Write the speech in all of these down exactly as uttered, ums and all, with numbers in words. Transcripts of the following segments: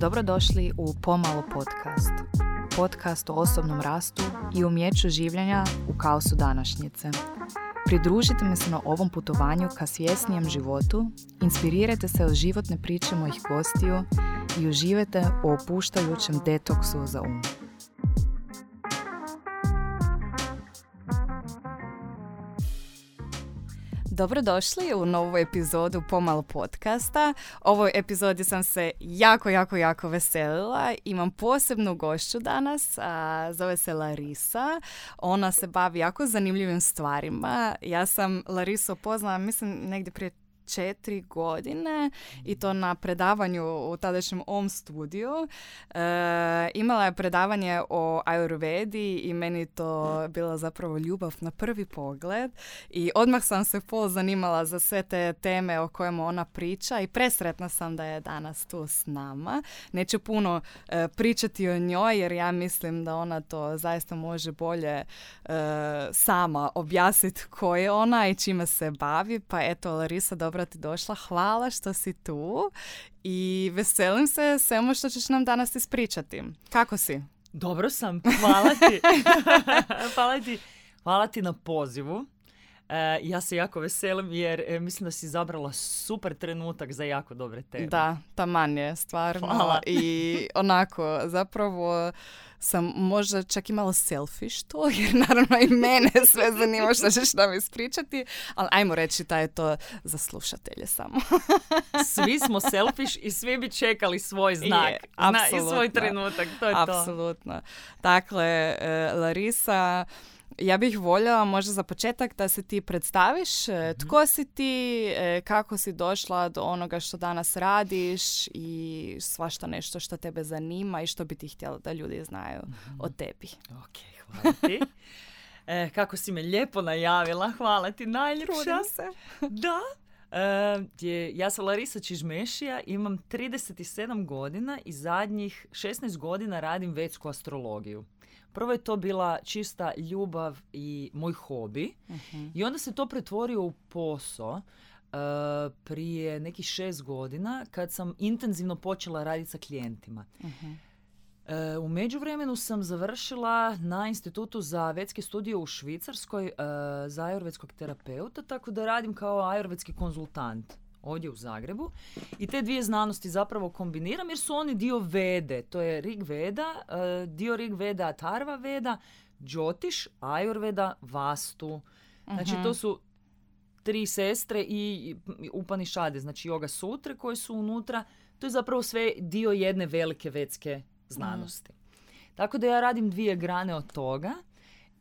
Dobrodošli u Pomalo podcast. Podcast o osobnom rastu i umjeću življenja u kaosu današnjice. Pridružite mi se na ovom putovanju ka svjesnijem životu, inspirirajte se od životne priče mojih gostiju i uživajte u opuštajućem detoksu za um. Dobrodošli u novu epizodu Pomalo podcasta. Ovoj epizodi sam se jako, jako, jako veselila. Imam posebnu gošću danas, a, zove se Larisa. Ona se bavi jako zanimljivim stvarima. Ja sam Larisu upoznala, mislim, negdje prije četiri godine i to na predavanju u tadašnjem O M studiju. E, imala je predavanje o Ayurvedi i meni to bila zapravo ljubav na prvi pogled i odmah sam se pozanimala za sve te teme o kojima ona priča i presretna sam da je danas tu s nama. Neću puno e, pričati o njoj jer ja mislim da ona to zaista može bolje e, sama objasniti ko je ona i čime se bavi. Pa eto, Larisa, dobro ti došla, hvala što si tu i veselim se svemu što ćeš nam danas ispričati. Kako si? Dobro sam, hvala ti. hvala ti. Hvala ti na pozivu. E, ja se jako veselim jer mislim da si izabrala super trenutak za jako dobre teme. Da, taman je, stvarno. Hvala. I onako, zapravo sam možda čak i malo selfish to, jer naravno i mene sve zanima što ćeš nam ispričati, ali ajmo reći da je to za slušatelje samo. Svi smo selfish i svi bi čekali svoj znak je, na, i svoj trenutak, to je apsolutno. to. Apsolutno. Dakle, Larisa, ja bih voljela možda za početak da se ti predstaviš, tko si ti, kako si došla do onoga što danas radiš i svašta nešto što tebe zanima i što bi ti htjela da ljudi znaju o tebi. Ok, hvala ti. E, kako si me lijepo najavila, hvala ti najljepša. Trudim se. Da. E, ja sam Larisa Čižmešija, imam trideset sedam godina i zadnjih šesnaest godina radim vedsku astrologiju. Prvo je to bila čista ljubav i moj hobi. Uh-huh. I onda se to pretvorio u posao uh, prije nekih šest godina kad sam intenzivno počela raditi sa klijentima. Uh-huh. Uh, u međuvremenu sam završila na Institutu za vedske studije u Švicarskoj uh, za ajurvedskog terapeuta, tako da radim kao ajurvedski konzultant ovdje u Zagrebu. I te dvije znanosti zapravo kombiniram jer su oni dio vede. To je Rigveda, dio Rigveda, Tarva veda, Jyotish, Ayurveda, Vastu. Znači to su tri sestre i Upanishade, znači Yoga Sutre koje su unutra. To je zapravo sve dio jedne velike vedske znanosti. Mm. Tako da ja radim dvije grane od toga.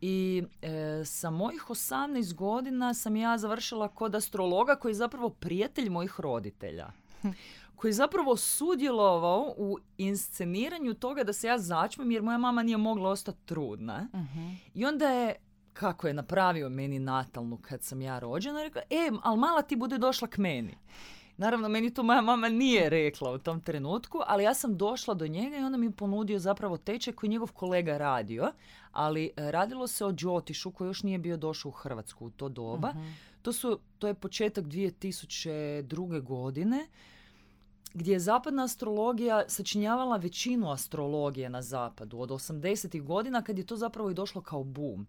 I e, sa mojih osamnaest godina sam ja završila kod astrologa koji je zapravo prijatelj mojih roditelja. Koji je zapravo sudjelovao u insceniranju toga da se ja začmem jer moja mama nije mogla ostati trudna. Uh-huh. I onda je, kako je napravio meni natalnu kad sam ja rođena, rekla, e, ali mala ti bude došla k meni. Naravno, meni to moja mama nije rekla u tom trenutku, ali ja sam došla do njega i onda mi ponudio zapravo tečaj koji njegov kolega radio, ali radilo se o Jyotishu koji još nije bio došao u Hrvatsku u to doba. Uh-huh. To su, to je početak dvije tisuće druge. godine gdje je zapadna astrologija sačinjavala većinu astrologije na zapadu od osamdesetih godina kad je to zapravo i došlo kao boom.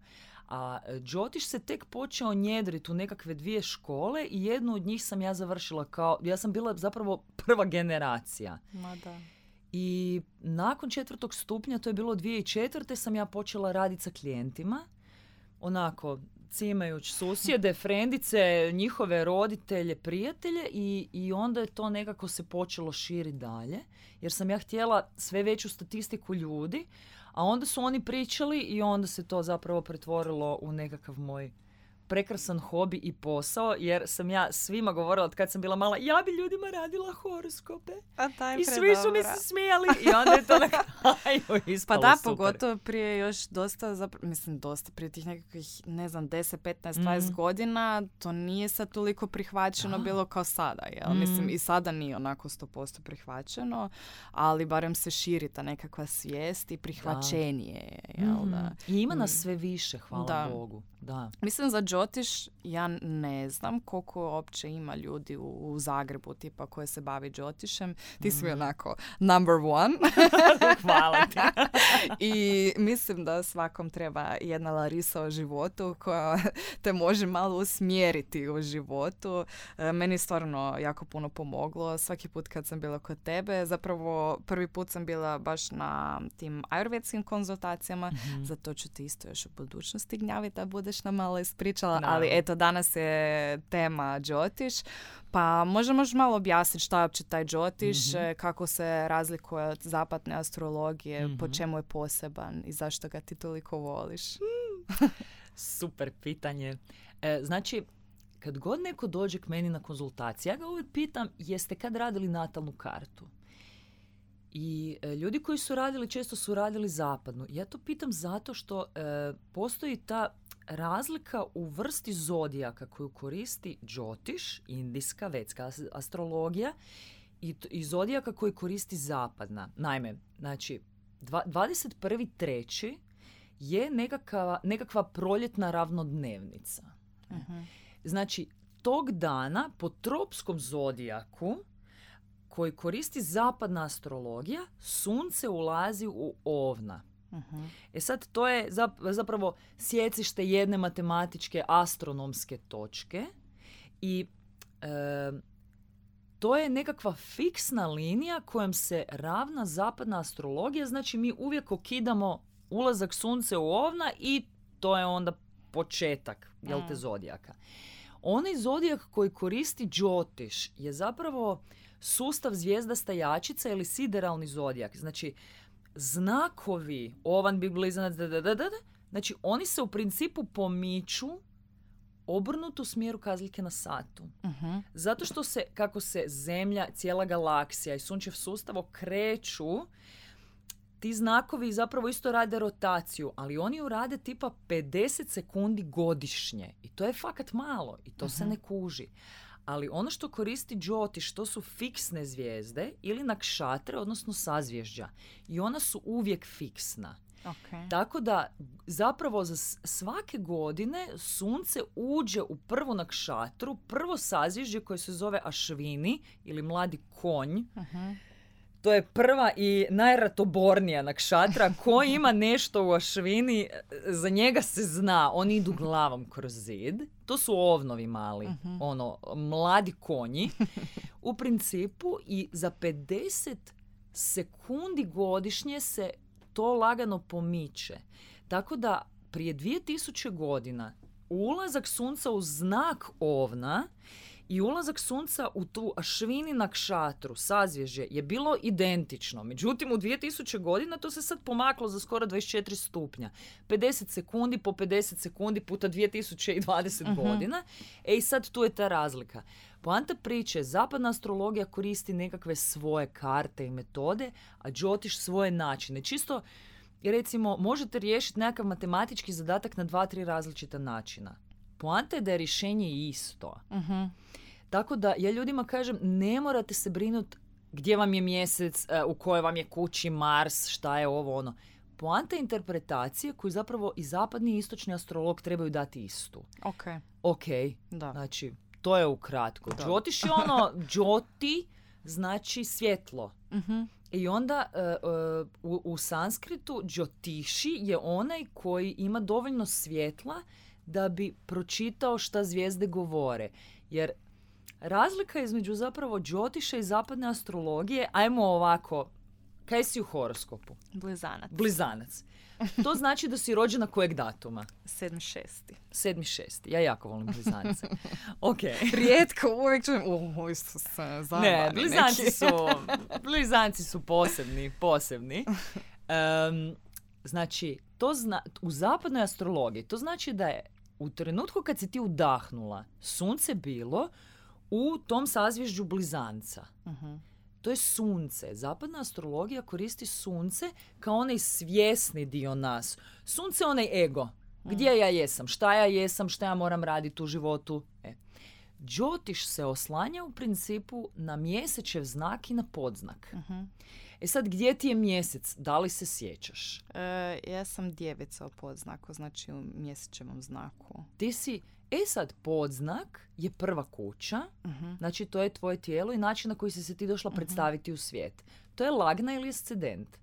A Jyotish se tek počeo njedriti u nekakve dvije škole i jednu od njih sam ja završila kao... Ja sam bila zapravo prva generacija. Ma da. I nakon četvrtog stupnja, to je bilo dvije tisuće četvrte. sam ja počela raditi sa klijentima. Onako, cimajući susjede, frendice, njihove roditelje, prijatelje i, i onda je to nekako se počelo širiti dalje. Jer sam ja htjela sve veću statistiku ljudi. A onda su oni pričali i onda se to zapravo pretvorilo u nekakav moj prekrasan hobi i posao, jer sam ja svima govorila od kad sam bila mala, ja bi ljudima radila horoskope. A taj i svi predobra. Su mi se smijali i onda je to nekako ispalo. Pa da, super. Pogotovo prije još dosta, zapra- mislim dosta, prije tih nekakvih, ne znam, deset, petnaest, dvadeset mm. godina, to nije sad toliko prihvaćeno da. Bilo kao sada. Jel? Mm. Mislim, i sada nije onako sto posto prihvaćeno, ali barem se širi ta nekakva svijest i prihvaćenije. Jel? Mm. Da. I ima nas sve više, hvala da. Bogu. Da. Mislim za Joe Jyotish, ja ne znam koliko uopće ima ljudi u, u Zagrebu tipa koje se bavi Jyotishem. Ti si mi onako number one. Hvala ti. I mislim da svakom treba jedna Larisa o životu koja te može malo usmjeriti u životu. Meni je stvarno jako puno pomoglo. Svaki put kad sam bila kod tebe, zapravo prvi put sam bila baš na tim ayurvedskim konzultacijama. Mm-hmm. Zato ću ti isto još u budućnosti gnjaviti da budeš nam malo ispričala. No. Ali eto, danas je tema Jyotish. Pa možda možeš malo objasniti šta je uopće taj Jyotish, mm-hmm. kako se razlikuje od zapadne astrologije, mm-hmm. po čemu je poseban i zašto ga ti toliko voliš? Super pitanje. E, znači, kad god neko dođe k meni na konzultaciju, ja ga uvijek pitam, jeste kad radili natalnu kartu? I e, ljudi koji su radili, često su radili zapadnu. Ja to pitam zato što e, postoji ta razlika u vrsti zodijaka koju koristi Jyotish, indijska, vedska astrologija, i, i zodijaka koji koristi zapadna. Naime, znači, dva, dvadeset prvi treći je nekakva, nekakva proljetna ravnodnevnica. Uh-huh. Znači, tog dana po tropskom zodijaku koji koristi zapadna astrologija, sunce ulazi u ovna. Uh-huh. E sad, to je zapravo sjecište jedne matematičke astronomske točke i e, to je nekakva fiksna linija kojom se ravna zapadna astrologija. Znači, mi uvijek okidamo ulazak sunca u ovna i to je onda početak, jel te, zodijaka. Onaj zodijak koji koristi Jyotish je zapravo sustav zvijezdasta jačica ili sideralni zodijak. Znači, znakovi, ovan, bi blizanac, da, da, da, da, znači, oni se u principu pomiču obrnutu smjeru kazaljke na satu. Uh-huh. Zato što se, kako se Zemlja, cijela galaksija i sunčev sustav okreću, ti znakovi zapravo isto rade rotaciju, ali oni ju rade tipa pedeset sekundi godišnje. I to je fakat malo i to uh-huh. se ne kuži. Ali ono što koristi Jyotish, to su fiksne zvijezde ili nakšatre, odnosno sazvježđa. I ona su uvijek fiksna. Okay. Tako da zapravo za svake godine sunce uđe u prvu nakšatru, prvo sazvježđe koje se zove Ašvini ili mladi konj. Uh-huh. To je prva i najratobornija nakšatra. Ko ima nešto u Ašvini, za njega se zna. Oni idu glavom kroz zid. To su ovnovi mali, uh-huh. ono, mladi konji. U principu, i za pedeset sekundi godišnje se to lagano pomiče. Tako da prije dvije tisuće godina ulazak sunca u znak ovna i ulazak sunca u tu Ašvini nakšatru, sazvježje, je bilo identično. Međutim, u dvije tisuće godina to se sad pomaklo za skoro dvadeset četiri stupnja. pedeset sekundi po pedeset sekundi puta dvije tisuće dvadeset uh-huh. godina. E i sad tu je ta razlika. Poanta priče, zapadna astrologija koristi nekakve svoje karte i metode, a Jyotish svoje načine. Čisto, recimo, možete riješiti nekakav matematički zadatak na dva, tri različita načina. Poanta je da je rješenje isto. Uh-huh. Tako da ja ljudima kažem, ne morate se brinuti gdje vam je mjesec, u kojoj vam je kući Mars, šta je ovo, ono. Poanta je interpretacije koju zapravo i zapadni i istočni astrolog trebaju dati istu. Ok. Ok. Da. Znači, to je ukratko. Jyotish je ono, Jyoti znači svjetlo. Uh-huh. I onda uh, uh, u, u sanskritu Jyotiši je onaj koji ima dovoljno svjetla da bi pročitao šta zvijezde govore. Jer razlika između zapravo Jyotisha i zapadne astrologije, ajmo ovako, kaj si u horoskopu? Blizanac. Blizanac. To znači da si rođena kojeg datuma? sedmi šesti. sedmi šesti. Ja jako volim blizance. Ok. Rijetko uvijek čujem, o, isto se zavali. Ne, blizanci su, blizanci su posebni, posebni. Um, znači, to zna, u zapadnoj astrologiji to znači da je u trenutku kad si ti udahnula, sunce bilo u tom sazvježđu blizanca. Uh-huh. To je sunce. Zapadna astrologija koristi sunce kao onaj svjesni dio nas. Sunce je onaj ego. Gdje uh-huh. ja jesam, šta ja jesam, šta ja moram raditi u životu. E. Jyotish se oslanja u principu na mjesečev znak i na podznak. Uh-huh. E sad, gdje ti je mjesec? Da li se sjećaš? E, ja sam djevica u podznaku, znači u mjesečevom znaku. Ti si, E sad, podznak je prva kuća, uh-huh. znači to je tvoje tijelo i način na koji si se ti došla uh-huh. predstaviti u svijet. To je lagna ili ascendent.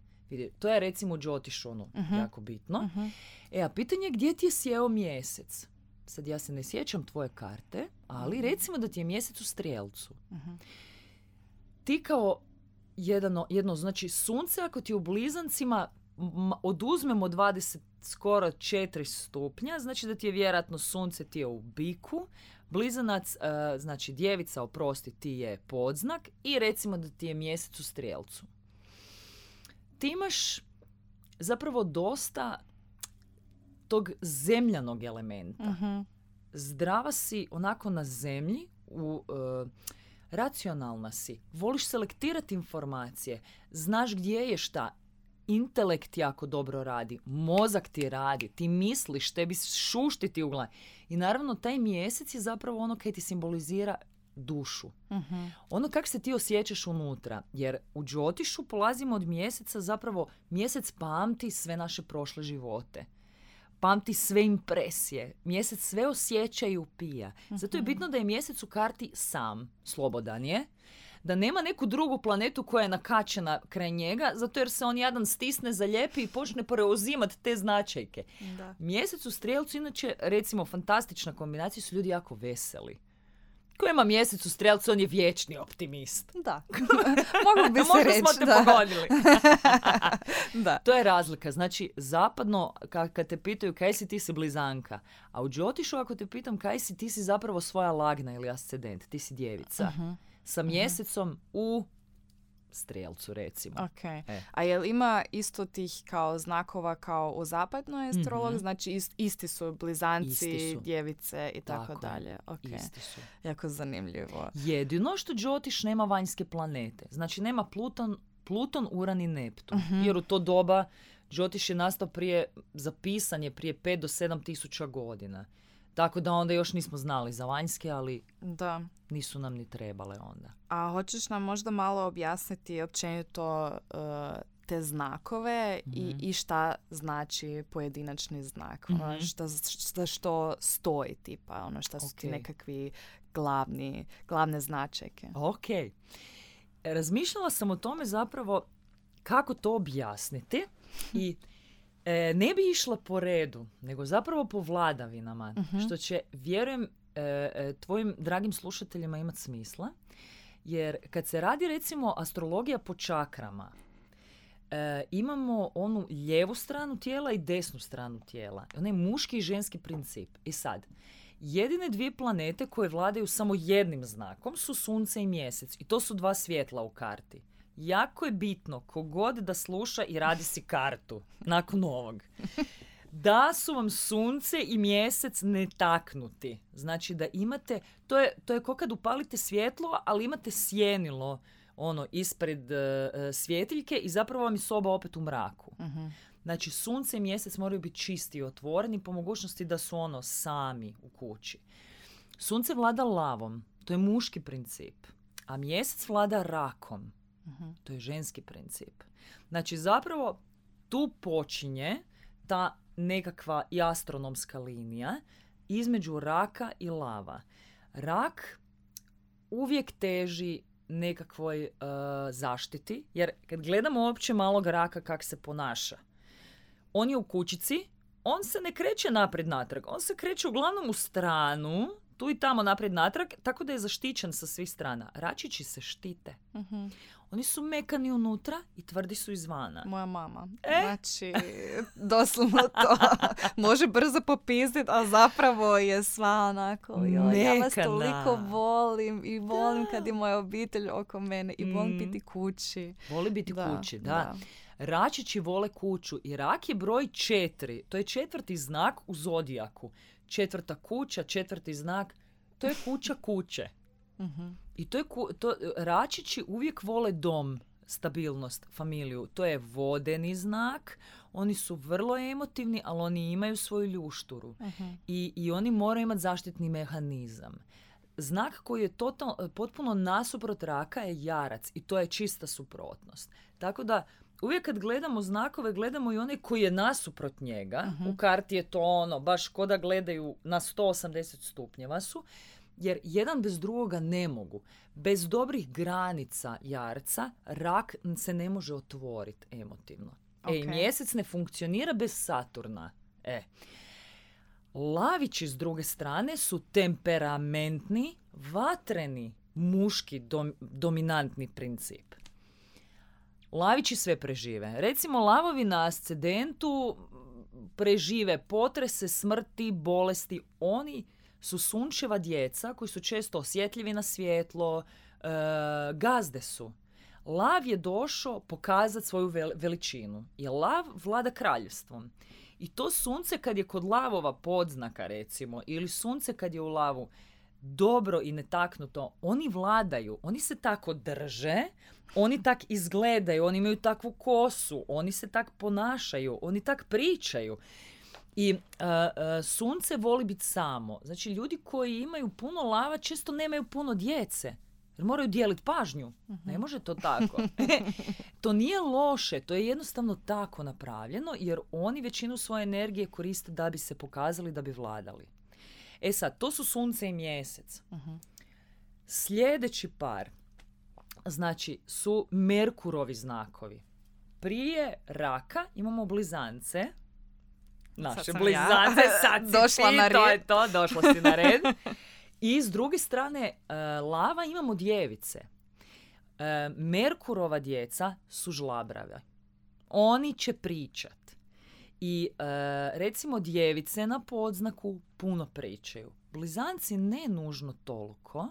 To je recimo u Jyotishu ono, uh-huh. jako bitno. Uh-huh. E, a pitanje je gdje ti je sjeo mjesec? Sad ja se ne sjećam tvoje karte, ali uh-huh. recimo da ti je mjesec u Strijelcu. Uh-huh. Ti kao jedno, jedno, znači sunce ako ti u Blizancima m- oduzmemo dvadeset skoro četiri stupnja, znači da ti je vjerojatno sunce ti je u biku, blizanac, e, znači djevica, oprosti, ti je podznak i recimo da ti je mjesec u Strijelcu. Ti imaš zapravo dosta tog zemljanog elementa. Uh-huh. Zdrava si onako na zemlji, u, e, racionalna si, voliš selektirati informacije, znaš gdje je šta. Intelekt jako dobro radi, mozak ti radi, ti misliš, tebi šuštiti u glavi. I naravno taj mjesec je zapravo ono kaj ti simbolizira dušu. Uh-huh. Ono kako se ti osjećaš unutra. Jer u Jyotishu polazimo od mjeseca, zapravo mjesec pamti sve naše prošle živote. Pamti sve impresije. Mjesec sve osjeća i upija. Uh-huh. Zato je bitno da je mjesec u karti sam, slobodan je. Da nema neku drugu planetu koja je nakačena kraj njega, zato jer se on jadan stisne, zaljepi i počne preuzimati te značajke. Da. Mjesec u Strijelcu, inače, recimo, fantastična kombinacija, su ljudi jako veseli. Ko ima mjesec u Strijelcu, on je vječni optimist. Da. Mogu bi se možda reći, smo te da. Pogodili. Da. To je razlika. Znači, zapadno, kad te pitaju kaj si, ti si blizanka. A u Jyotishu, ako te pitam kaj si, ti si zapravo svoja lagna ili ascendent. Ti si djevica. Uh-huh. Sa mjesecom uh-huh. u Strijelcu, recimo. Okay. E. A jel ima isto tih kao znakova kao u zapadnoj astrologiji? Mm-hmm. Znači ist, isti su blizanci, isti su. Djevice i tako, tako dalje. Okay. Isti su. Jako zanimljivo. Jedino što Jyotish nema vanjske planete. Znači nema Pluton, Pluton, Uran i Neptun. Uh-huh. Jer u to doba Jyotish je nastao prije, zapisan je prije pet do sedam tisuća godina. Tako da onda još nismo znali za vanjske, ali da. Nisu nam ni trebale onda. A hoćeš nam možda malo objasniti općenito uh, te znakove mm-hmm. i, i šta znači pojedinačni znak? Mm-hmm. Ono šta, šta, što stoji tipa, ono šta su okay. ti nekakvi glavni, glavne značajke. Ok. Razmišljala sam o tome zapravo kako to objasniti i... E, ne bi išla po redu, nego zapravo po vladavinama, uh-huh. što će, vjerujem, e, tvojim dragim slušateljima imati smisla. Jer kad se radi, recimo, astrologija po čakrama, e, imamo onu lijevu stranu tijela i desnu stranu tijela. Onaj muški i ženski princip. I sad, jedine dvije planete koje vladaju samo jednim znakom su sunce i mjesec. I to su dva svjetla u karti. Jako je bitno, kogod da sluša i radi si kartu, nakon ovog, da su vam sunce i mjesec netaknuti. Znači da imate, to je, to je ko kad upalite svjetlo, ali imate sjenilo ono, ispred uh, svjetiljke i zapravo vam je soba opet u mraku. Uh-huh. Znači sunce i mjesec moraju biti čisti i otvoreni, po mogućnosti da su ono sami u kući. Sunce vlada lavom, to je muški princip, a mjesec vlada rakom. Uh-huh. To je ženski princip. Znači zapravo tu počinje ta nekakva i astronomska linija između raka i lava. Rak uvijek teži nekakvoj uh, zaštiti, jer kad gledamo opće malog raka kako se ponaša, on je u kućici, on se ne kreće naprijed natrag, on se kreće uglavnom u stranu, tu i tamo naprijed natrag, tako da je zaštićen sa svih strana. Račići se štite. Uh-huh. Oni su mekani unutra i tvrdi su izvana. Moja mama. E? Znači, doslovno to. Može brzo popizdit, a zapravo je sva onako. Jo, ja vas toliko volim i volim da. Kad je moja obitelj oko mene i volim mm. biti kući. Voli biti da, kući, da. da. Račići vole kuću i rak je broj četiri. To je četvrti znak u zodijaku. Četvrta kuća, četvrti znak, to je kuća kuće. Uh-huh. I to je ku, to, račići uvijek vole dom, stabilnost, familiju. To je vodeni znak, oni su vrlo emotivni, ali oni imaju svoju ljušturu. Uh-huh. I, i oni moraju imati zaštitni mehanizam. Znak koji je total, potpuno nasuprot raka je jarac i to je čista suprotnost. Tako da uvijek kad gledamo znakove, gledamo i one koji je nasuprot njega. Uh-huh. U karti je to ono, baš ko da gledaju na sto osamdeset stupnjeva su. Jer jedan bez drugoga ne mogu. Bez dobrih granica jarca rak se ne može otvoriti emotivno. Okay. E, mjesec ne funkcionira bez Saturna. E. Lavići s druge strane su temperamentni, vatreni, muški dom, dominantni princip. Lavići sve prežive. Recimo, lavovi na ascendentu prežive potrese, smrti, bolesti. Oni su sunčeva djeca koji su često osjetljivi na svjetlo, e, gazde su. Lav je došao pokazati svoju veličinu. Jer lav vlada kraljevstvom. I to sunce kad je kod lavova podznaka, recimo, ili sunce kad je u lavu dobro i netaknuto, oni vladaju, oni se tako drže, oni tak izgledaju, oni imaju takvu kosu, oni se tak ponašaju, oni tak pričaju. I uh, uh, sunce voli biti samo. Znači, ljudi koji imaju puno lava često nemaju puno djece. Jer moraju dijeliti pažnju. Ne može to tako. To nije loše, to je jednostavno tako napravljeno, jer oni većinu svoje energije koriste da bi se pokazali, da bi vladali. E sad, to su sunce i mjesec. Uh-huh. Sljedeći par, znači, su Merkurovi znakovi. Prije raka imamo blizance. Naše sad blizance, ja. Sad si došla ti, na red. To je to, došla si na red. I s druge strane, lava imamo djevice. Merkurova djeca su žlabrave. Oni će pričat. I recimo djevice na podznaku puno pričaju. Blizanci ne nužno toliko,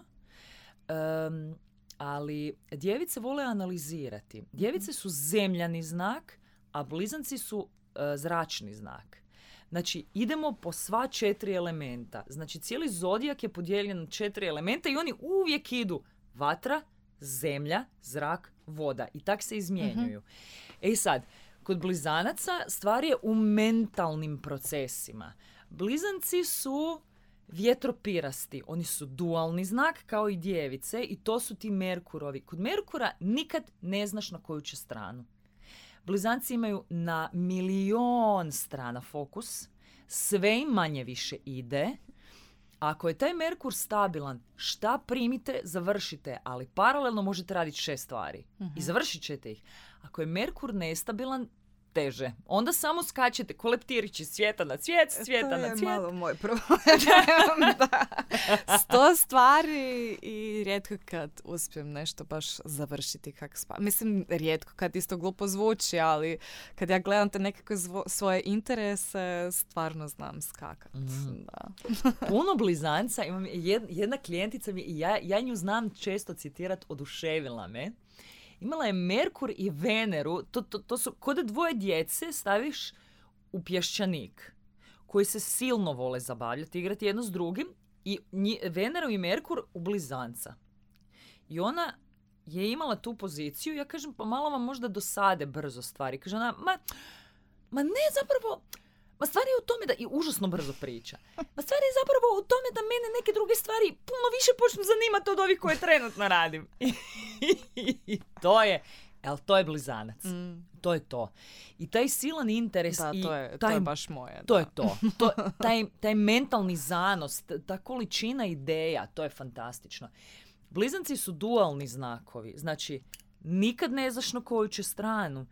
ali djevice vole analizirati. Djevice su zemljani znak, a blizanci su zračni znak. Znači, idemo po sva četiri elementa. Znači, cijeli zodijak je podijeljen na četiri elementa i oni uvijek idu vatra, zemlja, zrak, voda. I tak se izmjenjuju. Mm-hmm. E sad, kod blizanaca stvar je u mentalnim procesima. Blizanci su vjetropirasti. Oni su dualni znak kao i djevice i to su ti Merkurovi. Kod Merkura nikad ne znaš na koju će stranu. Blizanci imaju na milion strana fokus, sve im manje više ide. Ako je taj Merkur stabilan, šta primite, završite, ali paralelno možete raditi šest stvari. Uh-huh. I završit ćete ih. Ako je Merkur nestabilan, teže. Onda samo skačete ko leptirići svijeta na cvijet, svijeta na cvijet. To je malo moj problem. Da. Sto stvari i rijetko kad uspijem nešto baš završiti kako spa. Mislim, rijetko kad isto glupo zvuči, ali kad ja gledam te nekako zvo- svoje interese, stvarno znam skakat. Mm. Da. Puno blizanca. Imam jed, jedna klijentica, mi, ja, ja nju znam često citirat, oduševila me. Imala je Merkur i Veneru, to, to, to su kod dvoje djece staviš u pješčanik, koji se silno vole zabavljati, igrati jedno s drugim, i nji, Veneru i Merkur u blizanca. I ona je imala tu poziciju, ja kažem, pa malo vam možda dosade brzo stvari. Kaže ona, ma, ma ne zapravo... Ma stvar je u tome da, i užasno brzo priča, ma stvar je zapravo u tome da mene neke druge stvari puno više počnu zanimati od ovih koje trenutno radim. I to je, ali to je blizanac. Mm. To je to. I taj silan interes. Da, i to je, taj, to je baš moje. To da. je to. to taj, taj mentalni zanos, ta količina ideja, to je fantastično. Blizanci su dualni znakovi, znači nikad ne znaš na koju će stranu.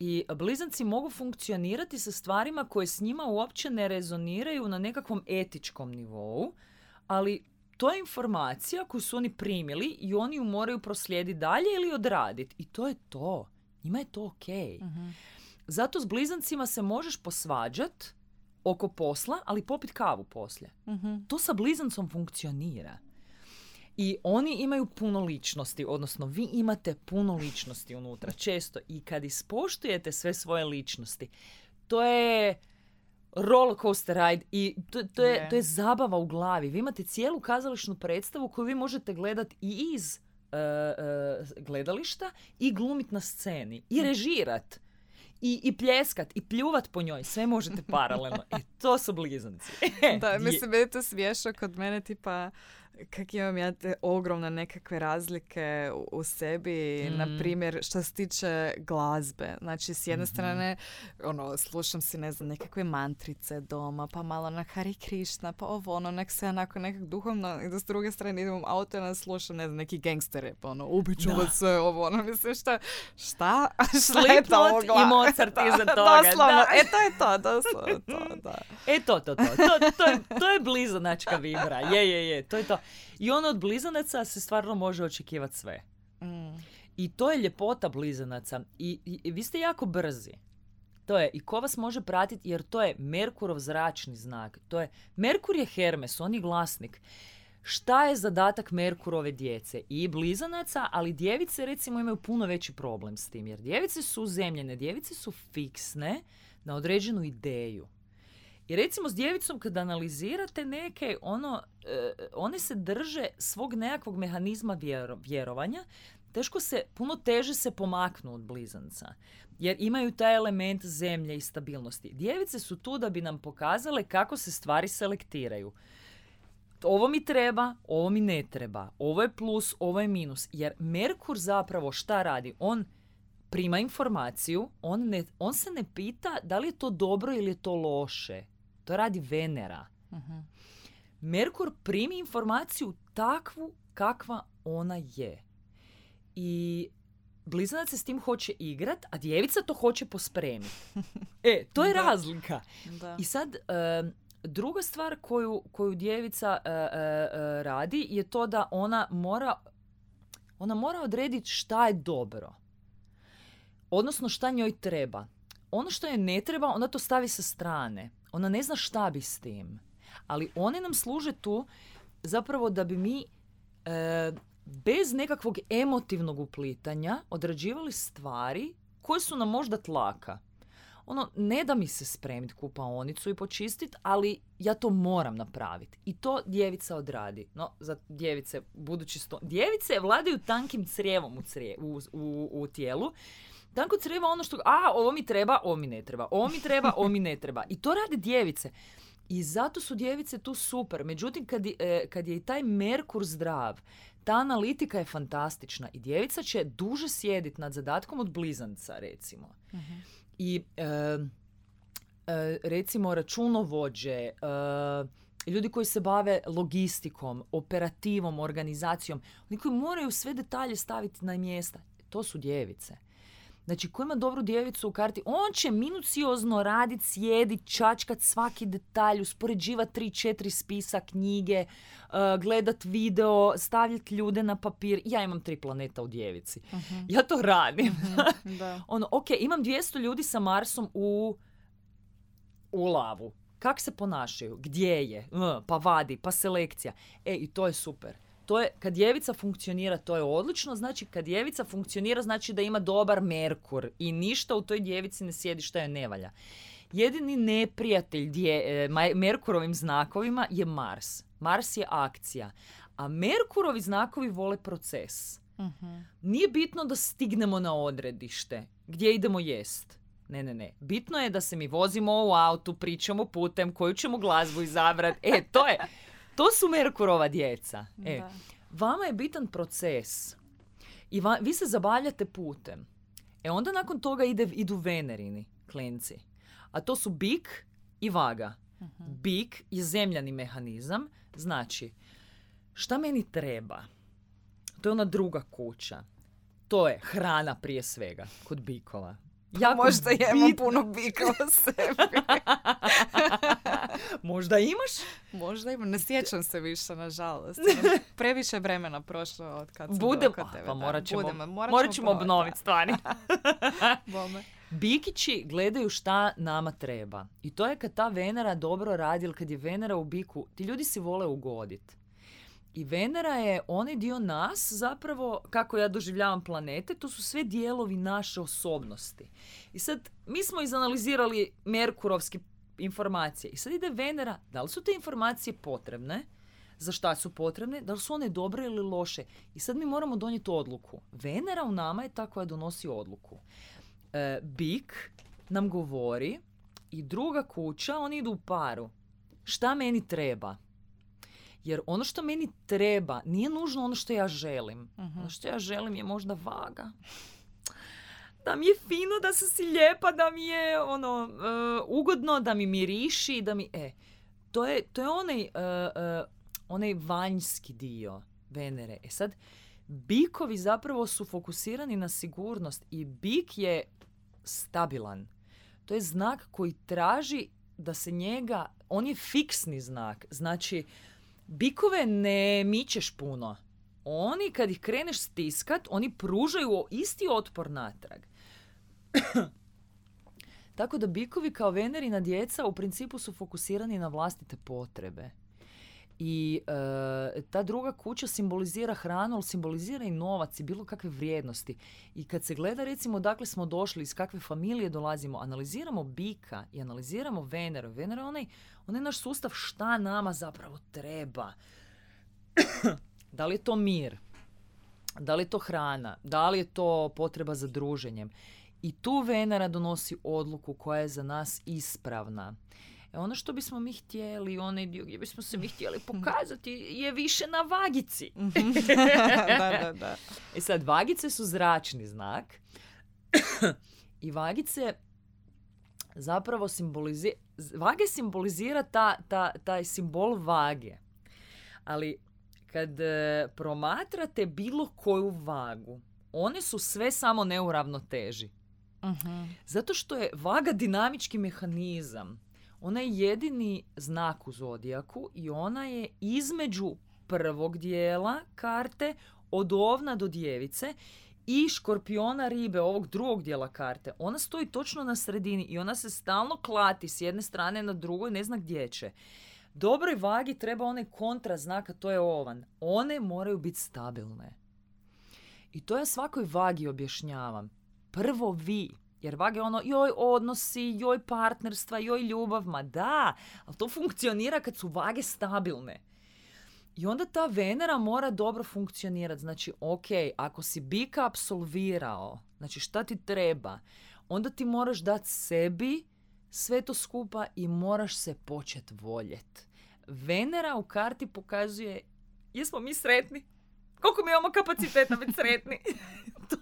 I blizanci mogu funkcionirati sa stvarima koje s njima uopće ne rezoniraju na nekakvom etičkom nivou, ali to je informacija koju su oni primili i oni ju moraju proslijediti dalje ili odraditi. I to je to. Njima je to okej. Okay. Uh-huh. Zato s blizancima se možeš posvađati oko posla, ali popit kavu poslije. Uh-huh. To sa blizancom funkcionira. I oni imaju puno ličnosti, odnosno vi imate puno ličnosti unutra često. I kad ispoštujete sve svoje ličnosti, to je rollercoaster ride i to, to, je, to je zabava u glavi. Vi imate cijelu kazališnu predstavu koju vi možete gledati i iz uh, uh, gledališta i glumiti na sceni i režirati. I, i pljeskat, i pljuvat po njoj. Sve možete paralelno. I to su blizanci. Da, mislim, je to smiješno kod mene, tipa, kak imam ja te ogromne nekakve razlike u, u sebi, mm. na primjer što se tiče glazbe. Znači, s jedne mm-hmm. strane, ono, slušam si, ne znam, nekakve mantrice doma, pa malo na Hari Krišna, pa ovo, ono, nek se onako nekak duhovno, i da s druge strane idem u auto i nas slušam, ne znam, neki gangster rap, ono, ubiću vas sve, ovo, ono, mislim, šta, šta, šta je to ovo glava? I Mozart iza toga. Doslovno, e to je to, doslovno, to, da. E to, to, to, to, to, to, to je blizanačka vibra, je, je, je, to je to. I ono, od blizanaca se stvarno može očekivati sve. Mm. I to je ljepota blizanaca. I, i, i vi ste jako brzi. To je, i ko vas može pratiti, jer to je Merkurov zračni znak. To je, Merkur je Hermes, on je glasnik. Šta je zadatak Merkurove djece? I blizanaca, ali djevice recimo imaju puno veći problem s tim. Jer djevice su zemljene, djevice su fiksne na određenu ideju. I recimo s djevicom kad analizirate neke, ono, eh, one se drže svog nekakvog mehanizma vjero, vjerovanja. Teško se, puno teže se pomaknu od blizanca. Jer imaju taj element zemlje i stabilnosti. Djevice su tu da bi nam pokazale kako se stvari selektiraju. Ovo mi treba, ovo mi ne treba. Ovo je plus, ovo je minus. Jer Merkur zapravo šta radi? On prima informaciju, on, ne, on se ne pita da li je to dobro ili je to loše. To radi Venera. Uh-huh. Merkur primi informaciju takvu kakva ona je. I blizanac se s tim hoće igrat, a djevica to hoće pospremiti. E, to je da. razlika. Da. I sad, um, druga stvar koju, koju djevica uh, uh, radi je to da ona mora, ona mora odrediti šta je dobro. Odnosno šta njoj treba. Ono što joj ne treba, ona to stavi sa strane. Ona ne zna šta bi s tim. Ali one nam služe tu zapravo da bi mi... Uh, bez nekakvog emotivnog uplitanja odrađivali stvari koje su nam možda tlaka. Ono, ne da mi se spremiti kupaonicu i počistiti, ali ja to moram napraviti. I to djevica odradi. No, za djevice, budući sto... Djevice vladaju tankim crijevom u, crije, u, u, u tijelu. Tanko crijeva ono što... A, ovo mi treba, ovo mi ne treba. Ovo mi treba, ovo mi ne treba. I to rade djevice. I zato su djevice tu super. Međutim, kad je, kad je i taj Merkur zdrav, ta analitika je fantastična i djevica će duže sjediti nad zadatkom od blizanca, recimo. Uh-huh. I e, e, recimo računovođe, e, ljudi koji se bave logistikom, operativom, organizacijom, oni koji moraju sve detalje staviti na mjesta, to su djevice. Znači, ko ima dobru djevicu u karti, on će minuciozno raditi, sjediti, čačkati svaki detalj, uspoređivati tri, četiri spisa, knjige, uh, gledati video, stavljati ljude na papir. Ja imam tri planeta u djevici. Uh-huh. Ja to radim. Uh-huh. Da. Ono, ok, imam dvjesto ljudi sa Marsom u, u lavu. Kako se ponašaju? Gdje je? Uh, pa vadi, pa selekcija. E, i to je super. To je, kad djevica funkcionira, to je odlično. Znači, kad djevica funkcionira, znači da ima dobar Merkur i ništa u toj djevici ne sjedi šta joj ne valja. Jedini neprijatelj dje, Merkurovim znakovima je Mars. Mars je akcija. A Merkurovi znakovi vole proces. Uh-huh. Nije bitno da stignemo na odredište. Gdje idemo jest? Ne, ne, ne. Bitno je da se mi vozimo u autu, pričamo putem, koju ćemo glazbu izabrati. E, to je... To su Merkurova djeca. E, vama je bitan proces. I va, vi se zabavljate putem. E onda nakon toga ide, idu Venerini klenci. A to su Bik i Vaga. Uh-huh. Bik je zemljani mehanizam. Znači, šta meni treba? To je ona druga kuća. To je hrana prije svega kod Bikova. Ja možda bit... jemo puno bika u sebi. Možda imaš? Možda imam. Ne sjećam se više, nažalost. Previše vremena prošlo od kad sam Budemo. Bila kod tebe. Pa morat ćemo, Budemo. Morat ćemo, morat ćemo obnoviti stvari. Bikići gledaju šta nama treba. I to je kad ta Venera dobro radi, ili kad je Venera u biku, ti ljudi si vole ugoditi. I Venera je onaj dio nas, zapravo, kako ja doživljavam planete, to su sve dijelovi naše osobnosti. I sad, mi smo izanalizirali Merkurovske informacije. I sad ide Venera, da li su te informacije potrebne, za šta su potrebne, da li su one dobre ili loše. I sad mi moramo donijeti odluku. Venera u nama je ta koja donosi odluku. E, Bik nam govori i druga kuća, oni idu u paru. Šta meni treba? Jer ono što meni treba nije nužno ono što ja želim. Uh-huh. Ono što ja želim je možda vaga. Da mi je fino, da sam si lijepa, da mi je ono, uh, ugodno, da mi miriši, da mi... E, to je, to je onaj, uh, uh, onaj vanjski dio Venere. E sad, bikovi zapravo su fokusirani na sigurnost i bik je stabilan. To je znak koji traži da se njega... On je fiksni znak. Znači, bikove ne mičeš puno. Oni, kad ih kreneš stiskat, oni pružaju isti otpor natrag. Tako da bikovi kao Venerina djeca u principu su fokusirani na vlastite potrebe. I e, ta druga kuća simbolizira hranu, ali simbolizira i novac i bilo kakve vrijednosti. I kad se gleda recimo odakle smo došli, iz kakve familije dolazimo, analiziramo bika i analiziramo Veneru. Venera je onaj, onaj naš sustav šta nama zapravo treba. Da li je to mir? Da li je to hrana? Da li je to potreba za druženjem? I tu Venera donosi odluku koja je za nas ispravna. E ono što bismo mi htjeli, onaj dio gdje bismo se mi htjeli pokazati je više na vagici. Da, da, da. E sad, vagice su zračni znak i vagice zapravo simbolizira, vage simbolizira ta, ta, taj simbol vage. Ali kad e, promatrate bilo koju vagu, one su sve samo ne u ravnoteži. Uh-huh. Zato što je vaga dinamički mehanizam. Ona je jedini znak u zodijaku i ona je između prvog dijela karte od ovna do djevice i škorpiona ribe ovog drugog dijela karte. Ona stoji točno na sredini i ona se stalno klati s jedne strane na drugoj, ne zna gdje će. Dobroj vagi treba onaj kontra znak, a to je ovan. One moraju biti stabilne. I to ja svakoj vagi objašnjavam. Prvo vi. Jer vage je ono, joj odnosi, joj partnerstva, joj ljubav, ma da, ali to funkcionira kad su vage stabilne. I onda ta Venera mora dobro funkcionirati. Znači, ok, ako si bika apsolvirao, znači šta ti treba, onda ti moraš dati sebi sve to skupa i moraš se početi voljeti. Venera u karti pokazuje, jesmo mi sretni? Koliko mi imamo kapaciteta biti sretni?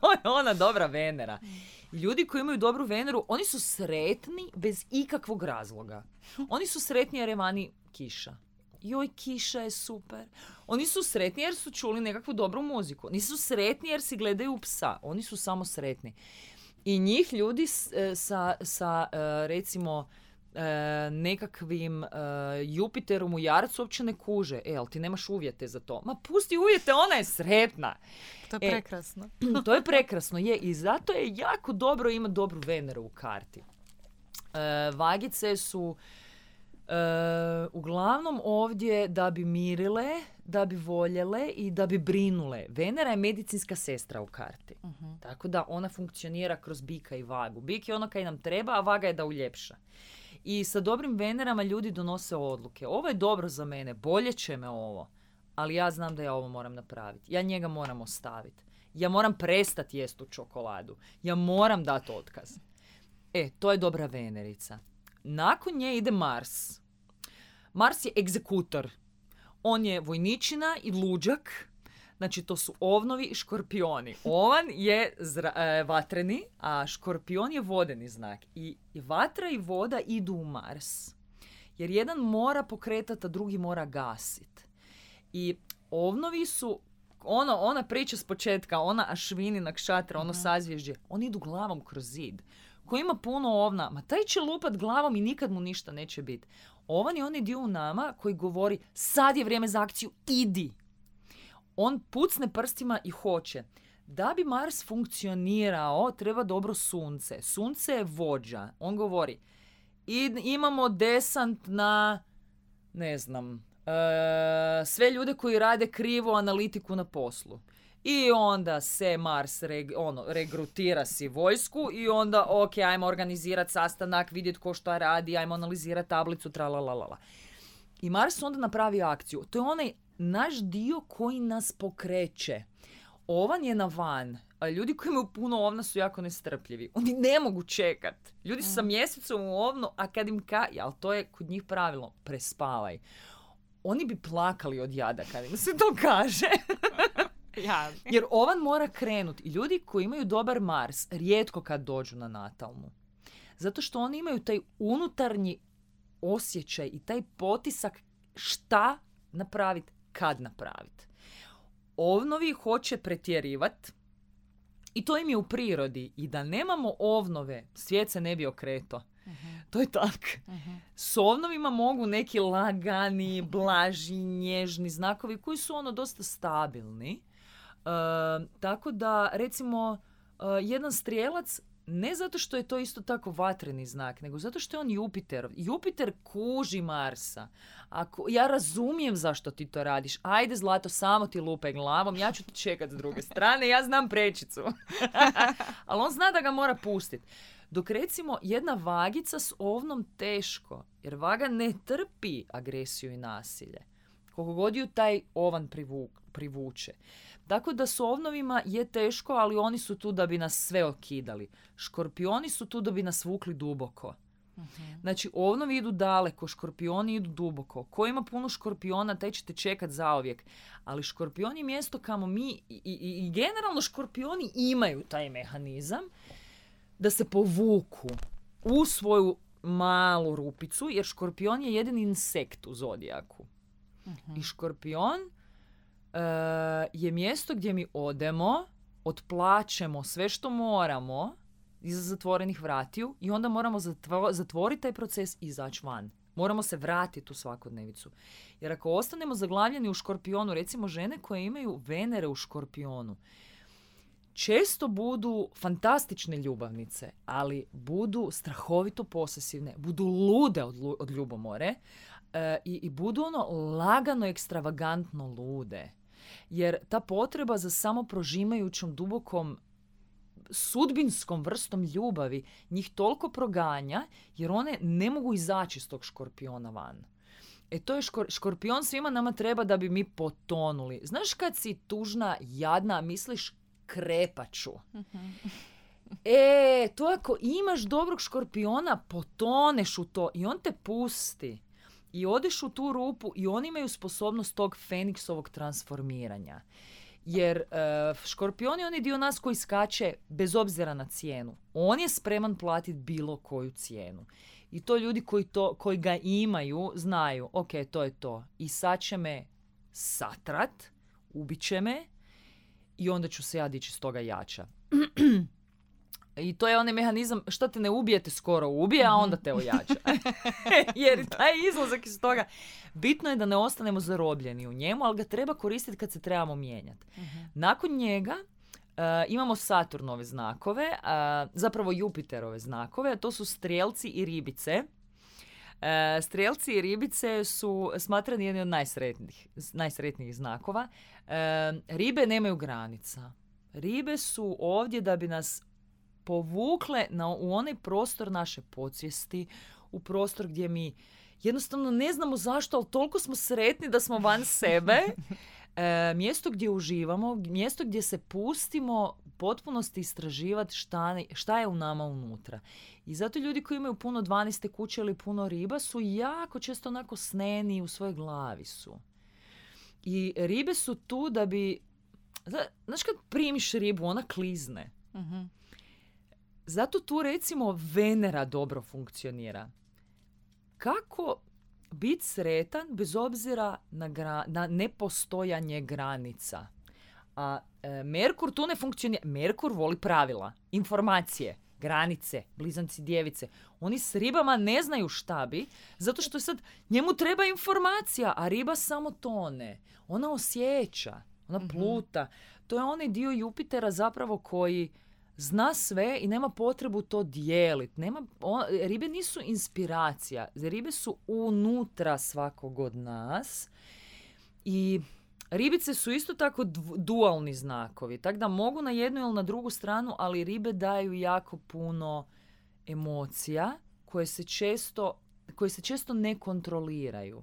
To je ona dobra Venera. Ljudi koji imaju dobru Veneru, oni su sretni bez ikakvog razloga. Oni su sretni jer je vani kiša. Joj, kiša je super. Oni su sretni jer su čuli nekakvu dobru muziku. Nisu sretni jer si gledaju psa. Oni su samo sretni. I njih ljudi sa, sa recimo, nekakvim Jupiterom u jarcu uopće ne kuže. E, ali ti nemaš uvjete za to. Ma pusti uvjete, ona je sretna. To je prekrasno. E, to je prekrasno, je. I zato je jako dobro imati dobru Veneru u karti. E, vagice su e, uglavnom ovdje da bi mirile, da bi voljele i da bi brinule. Venera je medicinska sestra u karti. Uh-huh. Tako da ona funkcionira kroz bika i vagu. Bik je ono kaj nam treba, a vaga je da uljepša. I sa dobrim Venerama ljudi donose odluke. Ovo je dobro za mene, bolje će me ovo. Ali ja znam da ja ovo moram napraviti. Ja njega moram ostaviti. Ja moram prestati jesti tu čokoladu. Ja moram dati otkaz. E, to je dobra Venerica. Nakon nje ide Mars. Mars je egzekutor. On je vojničina i luđak. Znači, to su ovnovi i škorpioni. Ovan je zra, e, vatreni, a škorpion je vodeni znak. I, i vatra i voda idu u Mars. Jer jedan mora pokretati, a drugi mora gasiti. I ovnovi su, ono, ona priča s početka, ona ašvinina kšatra, ono sazvježdje, oni idu glavom kroz zid. Ko ima puno ovna, ma taj će lupat glavom i nikad mu ništa neće biti. Ovan je onaj dio u nama koji govori, sad je vrijeme za akciju, idi. On pucne prstima i hoće. Da bi Mars funkcionirao, treba dobro sunce. Sunce je vođa. On govori, imamo desant na, ne znam, E, sve ljude koji rade krivo analitiku na poslu. I onda se Mars reg, ono, regrutira si vojsku i onda, ok, ajmo organizirati sastanak, vidjeti ko šta radi, ajmo analizirati tablicu, tralalalala. I Mars onda napravi akciju. To je onaj naš dio koji nas pokreće. Ovan je na van. Ljudi koji imaju puno ovna su jako nestrpljivi. Oni ne mogu čekat. Ljudi su sa mjesecom u ovnu, a kad im ka... Ja, ali to je kod njih pravilo. Prespavaj. oni bi plakali od jada kad im se to kaže. Ja. Jer ovan mora krenuti. I ljudi koji imaju dobar Mars rijetko kad dođu na natalnu. Zato što oni imaju taj unutarnji osjećaj i taj potisak šta napraviti, kad napraviti. Ovnovi hoće pretjerivati i to im je u prirodi. I da nemamo ovnove, svijet se ne bi okreto. Uh-huh. To je tak. Uh-huh. S ovnovima mogu neki lagani, blaži, nježni znakovi koji su ono dosta stabilni. E, tako da, recimo, e, jedan strijelac, ne zato što je to isto tako vatreni znak, nego zato što je on Jupiterov. Jupiter kuži Marsa. Ako, ja razumijem zašto ti to radiš. Ajde, zlato, samo ti lupaj glavom, ja ću ti čekat s druge strane, ja znam prečicu. Ali on zna da ga mora pustiti. Dok recimo jedna vagica s ovnom teško, jer vaga ne trpi agresiju i nasilje. Koliko god ju taj ovan privu, privuče. Tako da s ovnovima je teško, ali oni su tu da bi nas sve okidali. Škorpioni su tu da bi nas vukli duboko. Uh-huh. Znači, ovnovi idu daleko, škorpioni idu duboko. Ko ima puno škorpiona, taj ćete čekat zauvijek. Ali škorpion je mjesto kamo mi, i, i, i generalno škorpioni imaju taj mehanizam da se povuku u svoju malu rupicu, jer škorpion je jedini insekt u zodijaku. Uh-huh. I škorpion uh, je mjesto gdje mi odemo, otplaćemo sve što moramo iza zatvorenih vratiju i onda moramo zatvo- zatvoriti taj proces i izaći van. Moramo se vratiti u svakodnevicu. Jer ako ostanemo zaglavljeni u škorpionu, recimo žene koje imaju Venere u škorpionu, često budu fantastične ljubavnice, ali budu strahovito posesivne, budu lude od, od ljubomore e, i, i budu ono lagano, ekstravagantno lude. Jer ta potreba za samoprožimajućom, dubokom, sudbinskom vrstom ljubavi njih toliko proganja jer one ne mogu izaći iz tog škorpiona van. E to je škor- škorpion svima nama treba da bi mi potonuli. Znaš kad si tužna, jadna, misliš krepaću. Uh-huh. E, to ako imaš dobrog škorpiona, potoneš u to i on te pusti. I odeš u tu rupu i oni imaju sposobnost tog feniksovog transformiranja. Jer uh, škorpion je onaj dio nas koji skače bez obzira na cijenu. On je spreman platiti bilo koju cijenu. I to ljudi koji, to, koji ga imaju znaju, ok, to je to. I sad će me satrat, ubit će me, i onda ću se ja dići s toga jača. I to je onaj mehanizam, šta te ne ubijete, skoro ubije, a onda te ojača. Jer taj izlazak iz toga, bitno je da ne ostanemo zarobljeni u njemu, ali ga treba koristiti kad se trebamo mijenjati. Uh-huh. Nakon njega uh, imamo Saturnove znakove, uh, zapravo Jupiterove znakove, a to su strijelci i ribice. Uh, strijelci i ribice su smatrani jedni od najsretnijih, najsretnijih znakova. Uh, ribe nemaju granica. Ribe su ovdje da bi nas povukle na, u onaj prostor naše podsvijesti, u prostor gdje mi jednostavno ne znamo zašto, ali toliko smo sretni da smo van sebe. E, mjesto gdje uživamo, mjesto gdje se pustimo u potpunosti istraživati šta, šta je u nama unutra. I zato ljudi koji imaju puno dvanaeste kuće ili puno riba su jako često onako sneni, u svojoj glavi su. I ribe su tu da bi... Znaš kad primiš ribu, ona klizne. Uh-huh. Zato tu recimo Venera dobro funkcionira. Kako biti sretan bez obzira na, gra, na nepostojanje granica? A e, Merkur tu ne funkcionira. Merkur voli pravila, informacije, granice, blizanci, djevice. Oni s ribama ne znaju šta bi, zato što sad njemu treba informacija, a riba samo tone. Ona osjeća, ona pluta. Mm-hmm. To je onaj dio Jupitera zapravo koji zna sve i nema potrebu to dijeliti. Nema, on, ribe nisu inspiracija. Ribe su unutra svakog od nas. I ribice su isto tako dualni znakovi. Tako da mogu na jednu ili na drugu stranu, ali ribe daju jako puno emocija koje se često, koje se često ne kontroliraju.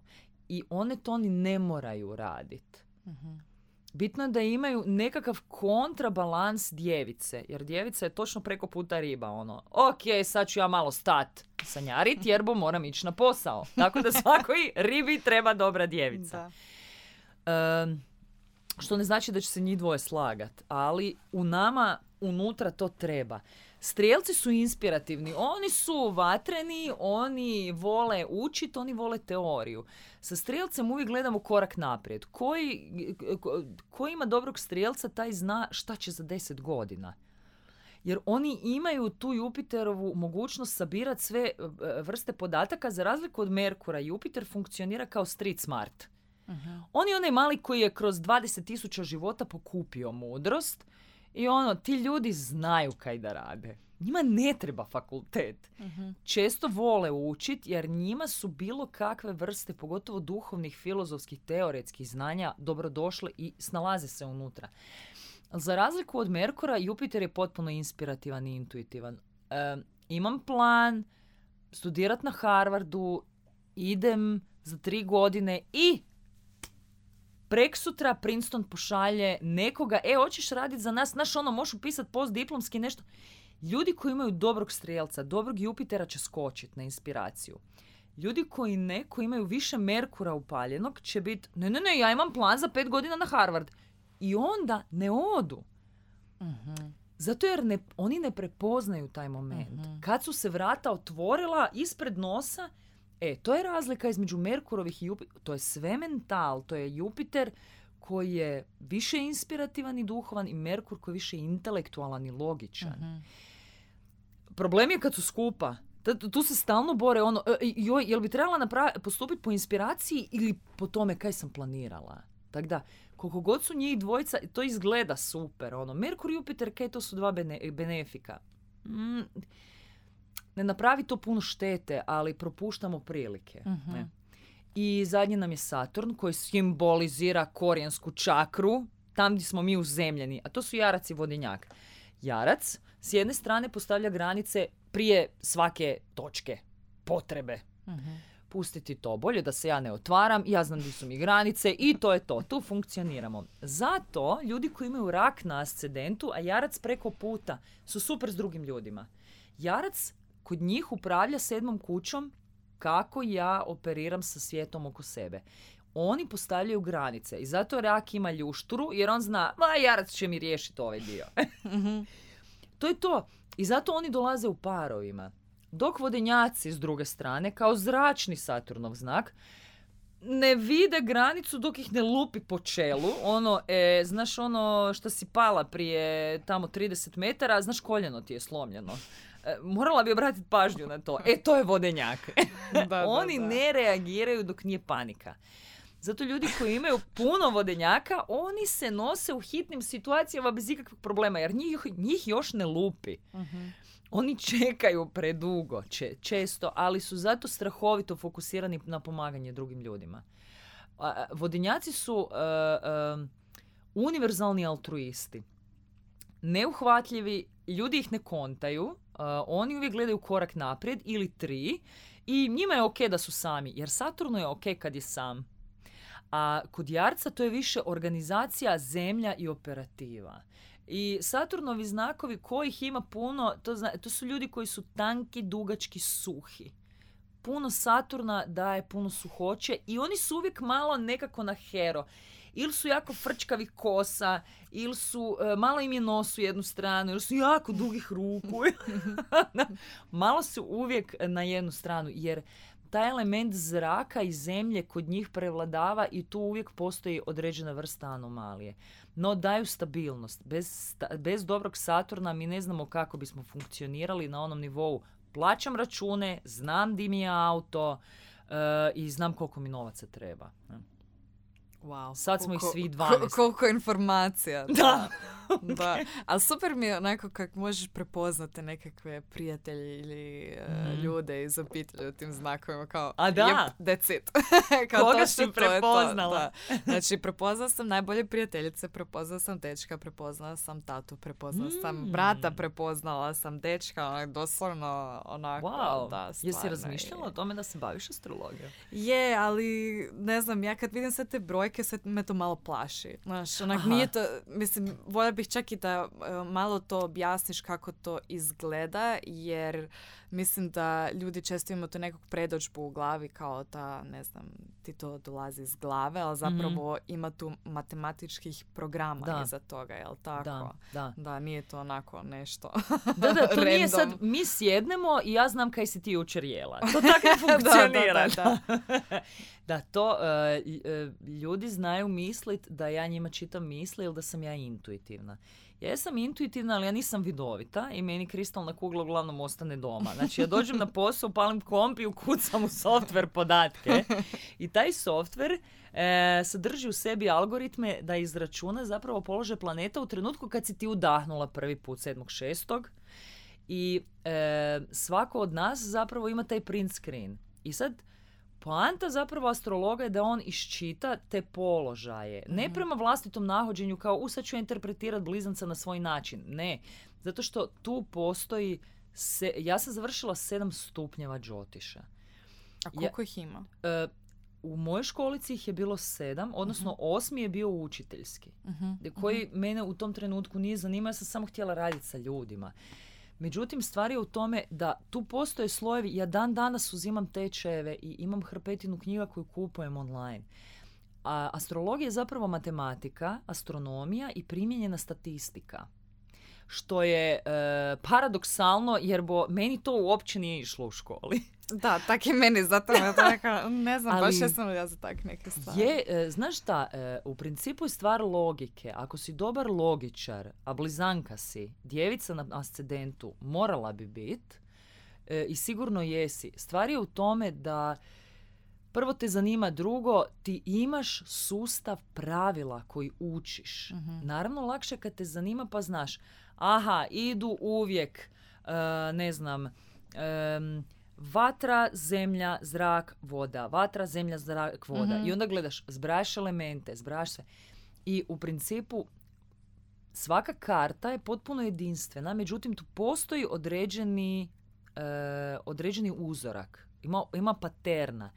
I one to ni ne moraju raditi. Mhm. bitno je da imaju nekakav kontrabalans djevice, jer djevica je točno preko puta riba, ono, ok, sad ću ja malo stat sanjarit jer bo moram ići na posao. Tako da svakoj ribi treba dobra djevica. Da. Um, što ne znači da će se njih dvoje slagat, ali u nama unutra to treba. Strijelci su inspirativni, oni su vatreni, oni vole učiti, oni vole teoriju. Sa strijelcem uvijek gledamo korak naprijed. Koji, ko, ko ima dobrog strijelca, taj zna šta će za deset godina. Jer oni imaju tu Jupiterovu mogućnost sabirati sve vrste podataka. Za razliku od Merkura, Jupiter funkcionira kao street smart. Uh-huh. On je onaj mali koji je kroz dvadeset tisuća života pokupio mudrost. I ono, ti ljudi znaju kaj da rade. Njima ne treba fakultet. Uh-huh. Često vole učiti jer njima su bilo kakve vrste, pogotovo duhovnih, filozofskih, teoretskih znanja, dobrodošle i snalaze se unutra. Za razliku od Merkura, Jupiter je potpuno inspirativan i intuitivan. E, imam plan, studirat na Harvardu, idem za tri godine i... prek sutra Princeton pošalje nekoga, e, hoćeš raditi za nas, znaš ono, možeš upisati postdiplomski nešto. Ljudi koji imaju dobrog strijelca, dobrog Jupitera će skočiti na inspiraciju. Ljudi koji ne, koji imaju više Merkura upaljenog će biti, ne, ne, ne, ja imam plan za pet godina na Harvard. I onda ne odu. Mm-hmm. Zato jer ne, oni ne prepoznaju taj moment. Mm-hmm. Kad su se vrata otvorila ispred nosa, e, to je razlika između Merkurovih i Jupitera. To je sve mental, to je Jupiter koji je više inspirativan i duhovan i Merkur koji je više intelektualan i logičan. Mm-hmm. Problem je kad su skupa. Tu se stalno bore ono, joj, jel bi trebala napravi, postupiti po inspiraciji ili po tome kaj sam planirala? Tako da, koliko god su njih dvojica, to izgleda super. Ono. Merkur i Jupiter, kaj to su dva bene, benefika. Mm. Ne napravi to puno štete, ali propuštamo prilike. Uh-huh. Ne? I zadnji nam je Saturn koji simbolizira korijensku čakru, tam gdje smo mi uzemljeni, a to su jarac i vodenjak. Jarac s jedne strane postavlja granice prije svake točke, potrebe. Uh-huh. Pustiti to, bolje da se ja ne otvaram, ja znam gdje su mi granice i to je to, tu funkcioniramo. Zato ljudi koji imaju rak na ascendentu, a jarac preko puta, su super s drugim ljudima. Jarac kod njih upravlja sedmom kućom kako ja operiram sa svijetom oko sebe. Oni postavljaju granice i zato rak ima ljušturu jer on zna, ma jarac će mi riješiti ovaj dio. To je to. I zato oni dolaze u parovima. Dok vodenjaci s druge strane, kao zračni Saturnov znak, ne vide granicu dok ih ne lupi po čelu. Ono, e, znaš ono što si pala prije tamo trideset metara, znaš koljeno ti je slomljeno. Morala bi obratiti pažnju na to. E, to je vodenjak. Da, da, oni da. Ne reagiraju dok nije panika. Zato ljudi koji imaju puno vodenjaka, oni se nose u hitnim situacijama bez ikakvog problema, jer njih, njih još ne lupi. Uh-huh. Oni čekaju predugo, če, često, ali su zato strahovito fokusirani na pomaganje drugim ljudima. A, vodenjaci su uh, uh, univerzalni altruisti. Neuhvatljivi, ljudi ih ne kontaju, Uh, oni uvijek gledaju korak naprijed ili tri i njima je ok da su sami, jer Saturnu je ok kad je sam. A kod jarca to je više organizacija, zemlja i operativa. I Saturnovi znakovi kojih ima puno, to, zna, to su ljudi koji su tanki, dugački, suhi. Puno Saturna daje puno suhoće i oni su uvijek malo nekako na hero. Ili su jako frčkavi kosa, ili su, e, malo im je nos u jednu stranu, ili su jako dugih ruku. Malo su uvijek na jednu stranu, jer taj element zraka i zemlje kod njih prevladava i tu uvijek postoji određena vrsta anomalije. No, daju stabilnost. Bez, sta- bez dobrog Saturna mi ne znamo kako bismo funkcionirali na onom nivou. Plaćam račune, znam di mi je auto, e, i znam koliko mi novaca treba. Wow, sad smo koliko, ih svi dvanaest. Koliko informacija. Da. Da. Da. Ali super mi je onako kako možeš prepoznati nekakve prijatelje ili mm. uh, ljude iz obitelji u tim znakovima. Kao, a da? Yep, that's it. Kao koga si prepoznala? To to. Znači, prepoznala sam najbolje prijateljice, prepoznala sam dečka, prepoznala sam tatu, prepoznala mm. sam brata, prepoznala sam dečka. Onak, doslovno onako. Wow. Da, jesi razmišljala i... o tome da se baviš astrologijom? Je, ali ne znam, ja kad vidim sve te brojke uvijek je sve me to malo plaši. Znaš, onak nije to, mislim, volja bih čak i da uh, malo to objasniš kako to izgleda, jer mislim da ljudi često imaju to nekog predodžbu u glavi kao da, ne znam, ti to dolazi iz glave, ali zapravo mm-hmm. ima tu matematičkih programa da. iza toga, jel tako? Da, da. Da, nije to onako nešto da, da, to nije sad, mi sjednemo i ja znam kaj si ti jučer jela. To tako ne funkcionira. Da, da, da, da. Da, to uh, ljudi znaju mislit da ja njima čitam misli ili da sam ja intuitivna. Ja sam intuitivna, ali ja nisam vidovita i meni kristalna kugla uglavnom ostane doma. Znači, ja dođem na posao, palim komp i ukucam u softver podatke. I taj softver e, sadrži u sebi algoritme da izračuna zapravo položaj planeta u trenutku kad si ti udahnula prvi put sedmog šestog I e, svako od nas zapravo ima taj print screen. I sad, poanta zapravo astrologa je da on iščita te položaje. Ne prema vlastitom nahođenju kao u sad ću interpretirati blizanca na svoj način. Ne. Zato što tu postoji... Se, ja sam završila sedam stupnjeva Jyotiša. A koliko ja, ih ima? E, u mojoj školici ih je bilo sedam, odnosno uh-huh. osmi je bio učiteljski. Uh-huh. Koji uh-huh. mene u tom trenutku nije zanimao, ja sam samo htjela raditi sa ljudima. Međutim, stvar je u tome da tu postoje slojevi, ja dan danas uzimam tečajeve i imam hrpetinu knjiga koju kupujem online. A astrologija je zapravo matematika, astronomija i primijenjena statistika. Što je e, paradoksalno, jer bo meni to uopće nije išlo u školi. Da, tak je meni, zato me to neka, ne znam, ali, baš jesam ja za tak neke stvari. Je, e, znaš šta, e, u principu je stvar logike. Ako si dobar logičar, a blizanka si, djevica na ascendentu, morala bi biti e, i sigurno jesi. Stvar je u tome da prvo te zanima, drugo, ti imaš sustav pravila koji učiš. Uh-huh. Naravno, lakše kad te zanima pa znaš, aha, idu uvijek, uh, ne znam, um, vatra, zemlja, zrak, voda. Vatra, zemlja, zrak, voda. Uh-huh. I onda gledaš, zbrajaš elemente, zbrajaš sve. I u principu svaka karta je potpuno jedinstvena, međutim tu postoji određeni, uh, određeni uzorak. Ima, ima paterna.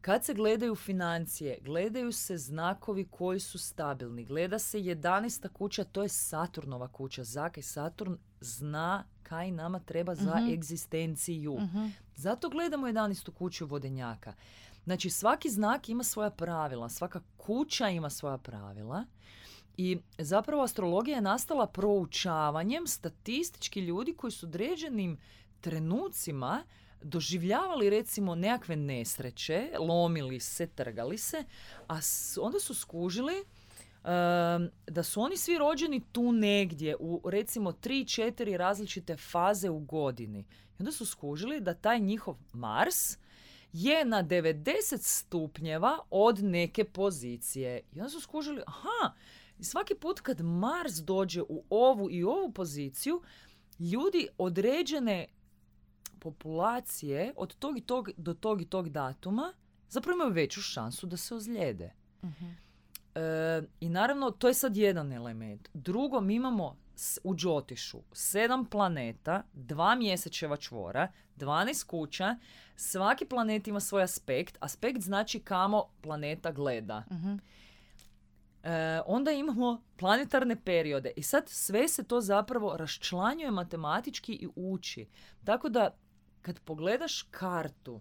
Kad se gledaju financije, gledaju se znakovi koji su stabilni. Gleda se jedanaesta kuća, to je Saturnova kuća. Zakaj Saturn zna kaj nama treba za uh-huh. egzistenciju. Uh-huh. Zato gledamo jedanaestu kuću vodenjaka. Znači svaki znak ima svoja pravila, svaka kuća ima svoja pravila. I zapravo astrologija je nastala proučavanjem statistički ljudi koji su određenim trenucima doživljavali recimo nekakve nesreće, lomili se, trgali se, a onda su skužili um, da su oni svi rođeni tu negdje u recimo tri četiri različite faze u godini. I onda su skužili da taj njihov Mars je na devedeset stupnjeva od neke pozicije. I onda su skužili, aha, svaki put kad Mars dođe u ovu i ovu poziciju, ljudi određene populacije od tog i tog do tog i tog datuma zapravo imaju veću šansu da se ozlijede. Uh-huh. E, I naravno, to je sad jedan element. Drugo, mi imamo u Jyotišu sedam planeta, dva mjesečeva čvora, dvanaest kuća, svaki planet ima svoj aspekt. Aspekt znači kamo planeta gleda. Uh-huh. E, onda imamo planetarne periode i sad sve se to zapravo raščlanjuje matematički i uči. Tako da kad pogledaš kartu,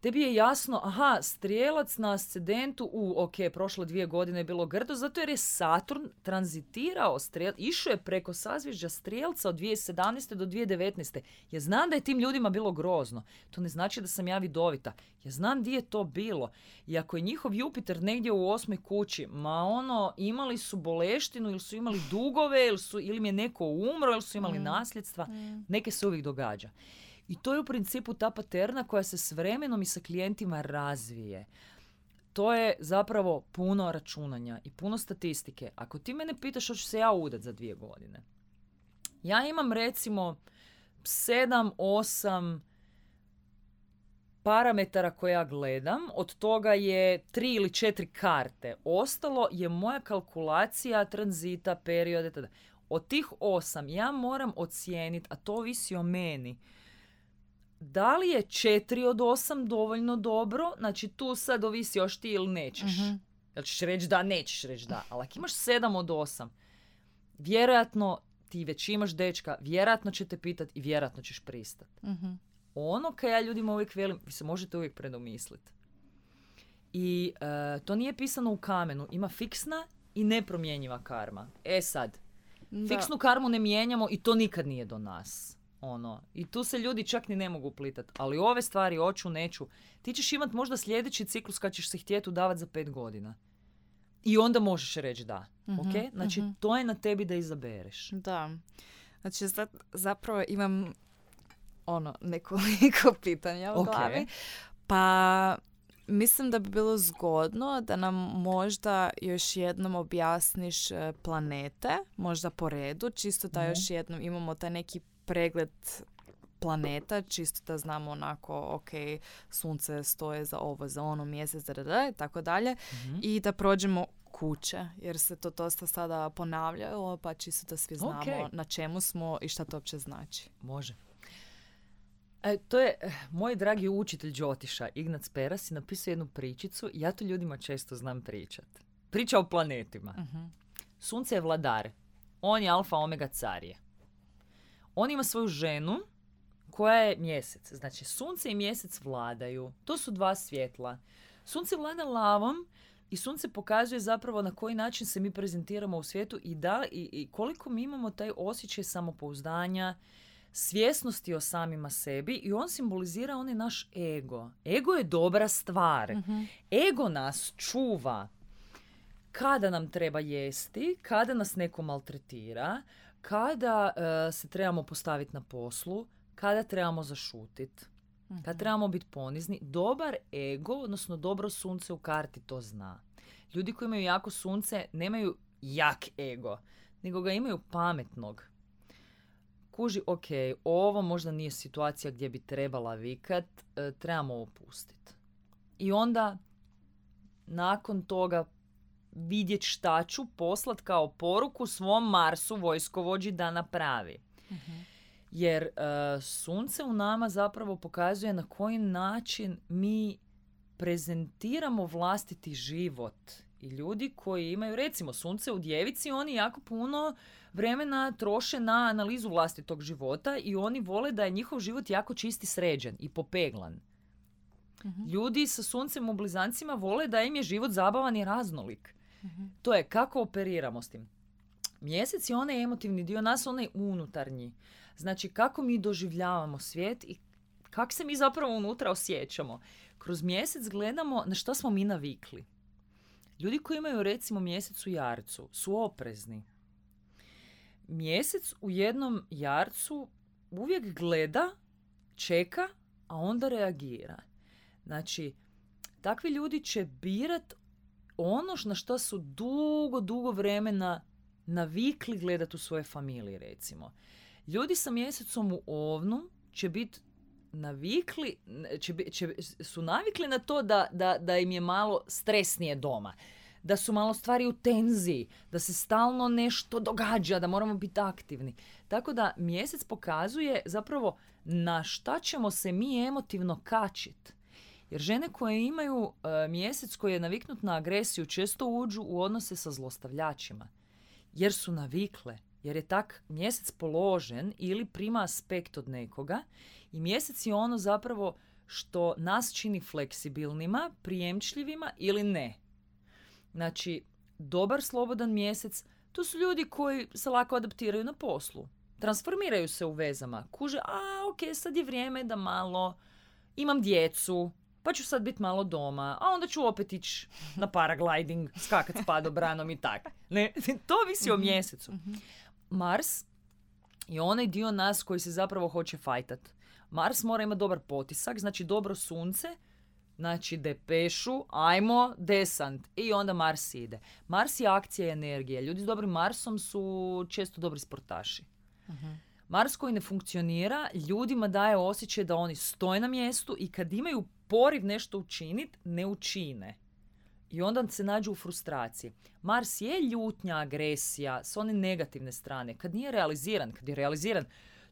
tebi je jasno, aha, strijelac na ascendentu, u, ok, prošle dvije godine je bilo grdo, zato jer je Saturn tranzitirao, strijel, išao je preko sazvježđa strijelca od dvije tisuće sedamnaeste do dvije tisuće devetnaeste Ja znam da je tim ljudima bilo grozno. To ne znači da sam ja vidovita. Ja znam gdje je to bilo. I ako je njihov Jupiter negdje u osmoj kući, ma ono, imali su boleštinu ili su imali dugove, ili, su, ili im je neko umro, ili su imali mm. nasljedstva. Mm. Neke se uvijek događa. I to je u principu ta paterna koja se s vremenom i sa klijentima razvije. To je zapravo puno računanja i puno statistike. Ako ti mene pitaš hoću se ja udat za dvije godine, ja imam recimo sedam osam parametara koje ja gledam, od toga je tri ili četiri karte. Ostalo je moja kalkulacija tranzita, periode, itd. Od tih osam ja moram ocijeniti, a to ovisi o meni, da li je četiri od osam dovoljno dobro, znači tu sad ovisi još ti ili nećeš. Uh-huh. Jel ćeš reći da, nećeš reći da. Ali ako imaš sedam od osam, vjerojatno ti već imaš dečka, vjerojatno će te pitati i vjerojatno ćeš pristati. Mm-hmm. Ono kaj ja ljudima uvijek velim, vi se možete uvijek predomisliti. I e, to nije pisano u kamenu. Ima fiksna i nepromjenjiva karma. E sad, da. Fiksnu karmu ne mijenjamo i to nikad nije do nas. Ono. I tu se ljudi čak ni ne mogu plitati. Ali ove stvari, oću, neću. Ti ćeš imati možda sljedeći ciklus kad ćeš se htjeti udavati za pet godina. I onda možeš reći da. Mm-hmm, okay? Znači, mm-hmm. to je na tebi da izabereš. Da. Znači, zapravo imam ono, nekoliko pitanja u okay. glavi. Pa mislim da bi bilo zgodno da nam možda još jednom objasniš planete, možda po redu, čisto da mm-hmm. još jednom imamo taj neki pregled planeta, čisto da znamo onako, ok, sunce stoje za ovo, za ono, mjesec, i tako dalje. Mm-hmm. I da prođemo kuće, jer se to dosta sada ponavljalo, pa čisto da svi znamo okay. na čemu smo i šta to uopće znači. Može. E, to je, moj dragi učitelj Jyotiša, Ignac Perasi, napisao jednu pričicu, ja to ljudima često znam pričat. Priča o planetima. Mm-hmm. Sunce je vladar, on je alfa omega carije. On ima svoju ženu koja je mjesec. Znači, sunce i mjesec vladaju. To su dva svjetla. Sunce vlada lavom i sunce pokazuje zapravo na koji način se mi prezentiramo u svijetu i, da, i, i koliko mi imamo taj osjećaj samopouzdanja, svjesnosti o samima sebi i on simbolizira onaj naš ego. Ego je dobra stvar. Mm-hmm. Ego nas čuva kada nam treba jesti, kada nas neko maltretira, kada uh, se trebamo postaviti na poslu, kada trebamo zašutiti, mm-hmm. kada trebamo biti ponizni. Dobar ego, odnosno dobro sunce u karti, to zna. Ljudi koji imaju jako sunce nemaju jak ego, nego ga imaju pametnog. Kuži, ok, ovo možda nije situacija gdje bi trebala vikat, e, trebamo opustiti. I onda nakon toga vidjet šta ću poslat kao poruku svom Marsu vojskovođi da napravi. Uh-huh. Jer e, sunce u nama zapravo pokazuje na koji način mi prezentiramo vlastiti život. I ljudi koji imaju, recimo, sunce u djevici, oni jako puno vremena troše na analizu vlastitog života i oni vole da je njihov život jako čist i sređen i popeglan. Uh-huh. Ljudi sa suncem u blizancima vole da im je život zabavan i raznolik. Uh-huh. To je kako operiramo s tim. Mjesec je onaj emotivni dio nas, onaj unutarnji. Znači, kako mi doživljavamo svijet i kako se mi zapravo unutra osjećamo. Kroz mjesec gledamo na što smo mi navikli. Ljudi koji imaju, recimo, mjesec u jarcu su oprezni. Mjesec u jednom jarcu uvijek gleda, čeka, a onda reagira. Znači, takvi ljudi će birat ono na što su dugo, dugo vremena navikli gledat u svoje familije, recimo. Ljudi sa mjesecom u ovnu će biti navikli, će, će, su navikli na to da, da, da im je malo stresnije doma, da su malo stvari u tenziji, da se stalno nešto događa, da moramo biti aktivni. Tako da mjesec pokazuje zapravo na šta ćemo se mi emotivno kačiti. Jer žene koje imaju e, mjesec koji je naviknut na agresiju često uđu u odnose sa zlostavljačima. Jer su navikle. Jer je tak mjesec položen ili prima aspekt od nekoga. I mjesec je ono zapravo što nas čini fleksibilnima, prijemčljivima ili ne. Znači, dobar slobodan mjesec, to su ljudi koji se lako adaptiraju na poslu. Transformiraju se u vezama. Kuže, a ok, sad je vrijeme da malo imam djecu, pa ću sad biti malo doma, a onda ću opet ići na paragliding, skakat s padobranom i tak. Ne, to visi o mjesecu. Mars je onaj dio nas koji se zapravo hoće fajtat. Mars mora imati dobar potisak, znači dobro sunce, znači depešu, ajmo, desant. I onda Mars ide. Mars je akcija i energija. Ljudi s dobrim Marsom su često dobri sportaši. Uh-huh. Mars koji ne funkcionira, ljudima daje osjećaj da oni stoje na mjestu i kad imaju poriv nešto učiniti, ne učine. I onda se nađu u frustraciji. Mars je ljutnja, agresija, s one negativne strane. Kad nije realiziran, kad je realiziran,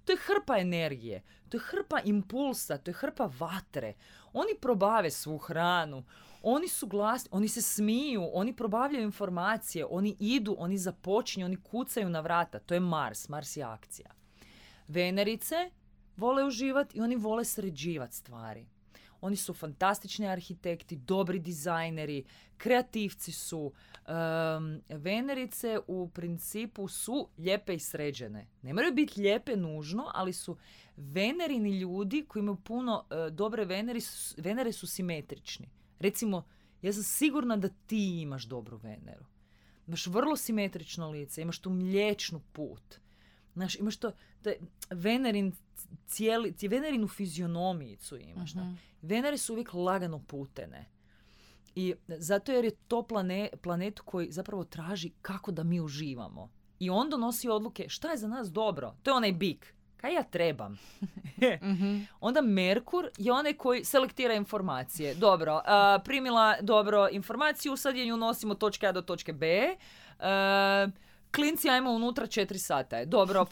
to je hrpa energije, to je hrpa impulsa, to je hrpa vatre. Oni probave svu hranu, oni su glasni, oni se smiju, oni probavljaju informacije, oni idu, oni započinju, oni kucaju na vrata. To je Mars, Mars je akcija. Venerice vole uživati i oni vole sređivati stvari. Oni su fantastični arhitekti, dobri dizajneri, kreativci su. Um, Venerice u principu su lijepe i sređene. Ne moraju biti lijepe nužno, ali su venerini ljudi koji imaju puno uh, dobre venere, venere su simetrični. Recimo, ja sam sigurna da ti imaš dobru Veneru. Imaš vrlo simetrično lice, imaš tu mliječnu put. Znaš, imaš to, to je Venerin cijeli, Venerinu fizionomijicu imaš. Uh-huh. Venere su uvijek lagano putene. I zato jer je to plane, planet koji zapravo traži kako da mi uživamo. I on donosi odluke šta je za nas dobro. To je onaj bik. Kaj ja trebam? Uh-huh. Onda Merkur je onaj koji selektira informacije. Dobro, a, primila dobro informaciju, sad je nju nosimo od točke A do točke B. A, klinci, ajmo unutra, četiri sata je. Dobro,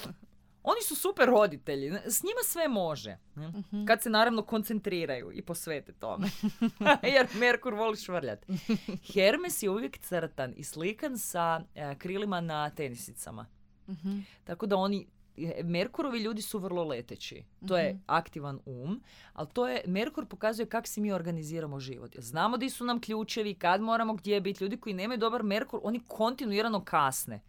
oni su super roditelji. S njima sve može. Kad se naravno koncentriraju i posvete tome. Jer Merkur voli švrljati. Hermes je uvijek crtan i slikan sa krilima na tenisicama. Tako da oni, Merkurovi ljudi su vrlo leteći. To je aktivan um. Ali to je, Merkur pokazuje kako si mi organiziramo život. Znamo di su nam ključevi, kad moramo, gdje biti. Ljudi koji nemaju dobar Merkur, oni kontinuirano kasne.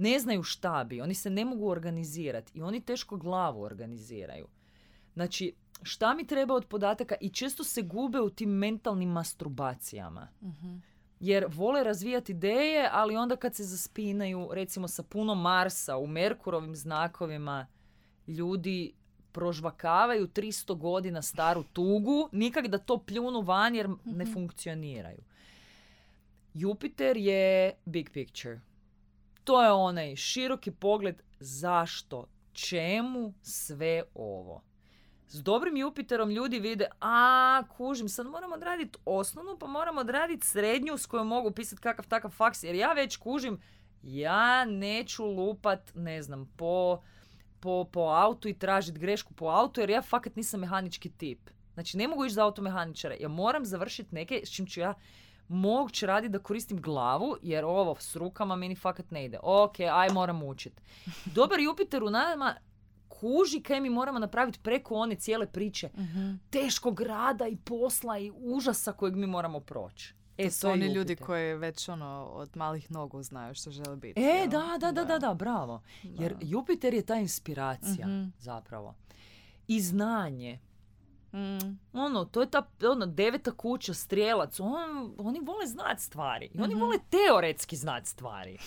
Ne znaju šta bi, oni se ne mogu organizirati i oni teško glavu organiziraju. Znači, šta mi treba od podataka i često se gube u tim mentalnim masturbacijama. Uh-huh. Jer vole razvijati ideje, ali onda kad se zaspinaju, recimo sa puno Marsa u Merkurovim znakovima, ljudi prožvakavaju tristo godina staru tugu, nikak da to pljunu van jer ne uh-huh. funkcioniraju. Jupiter je big picture. To je onaj široki pogled zašto, čemu sve ovo. S dobrim Jupiterom ljudi vide, a kužim, sad moram odraditi osnovnu, pa moram odraditi srednju s kojom mogu pisati kakav takav faks, jer ja već kužim, ja neću lupat, ne znam, po, po, po autu i tražiti grešku po autu, jer ja fakat nisam mehanički tip. Znači, ne mogu ići za automehaničare, ja moram završiti neke s čim ću ja moguće raditi da koristim glavu, jer ovo s rukama meni fakat ne ide. Ok, aj moram učiti. Dobar Jupiter u nama kuži kaj mi moramo napraviti preko one cijele priče. Uh-huh. Teškog rada i posla i užasa kojeg mi moramo proći. E, to su oni Jupiter. Ljudi koji već ono, od malih nogu znaju što žele biti. E, da da, da, da, da, bravo. Da. Jer Jupiter je ta inspiracija uh-huh. zapravo. I znanje. Mm. Ono, to je ta ono, deveta kuća, strijelac, on, oni vole znati stvari i oni mm-hmm. vole teoretski znati stvari.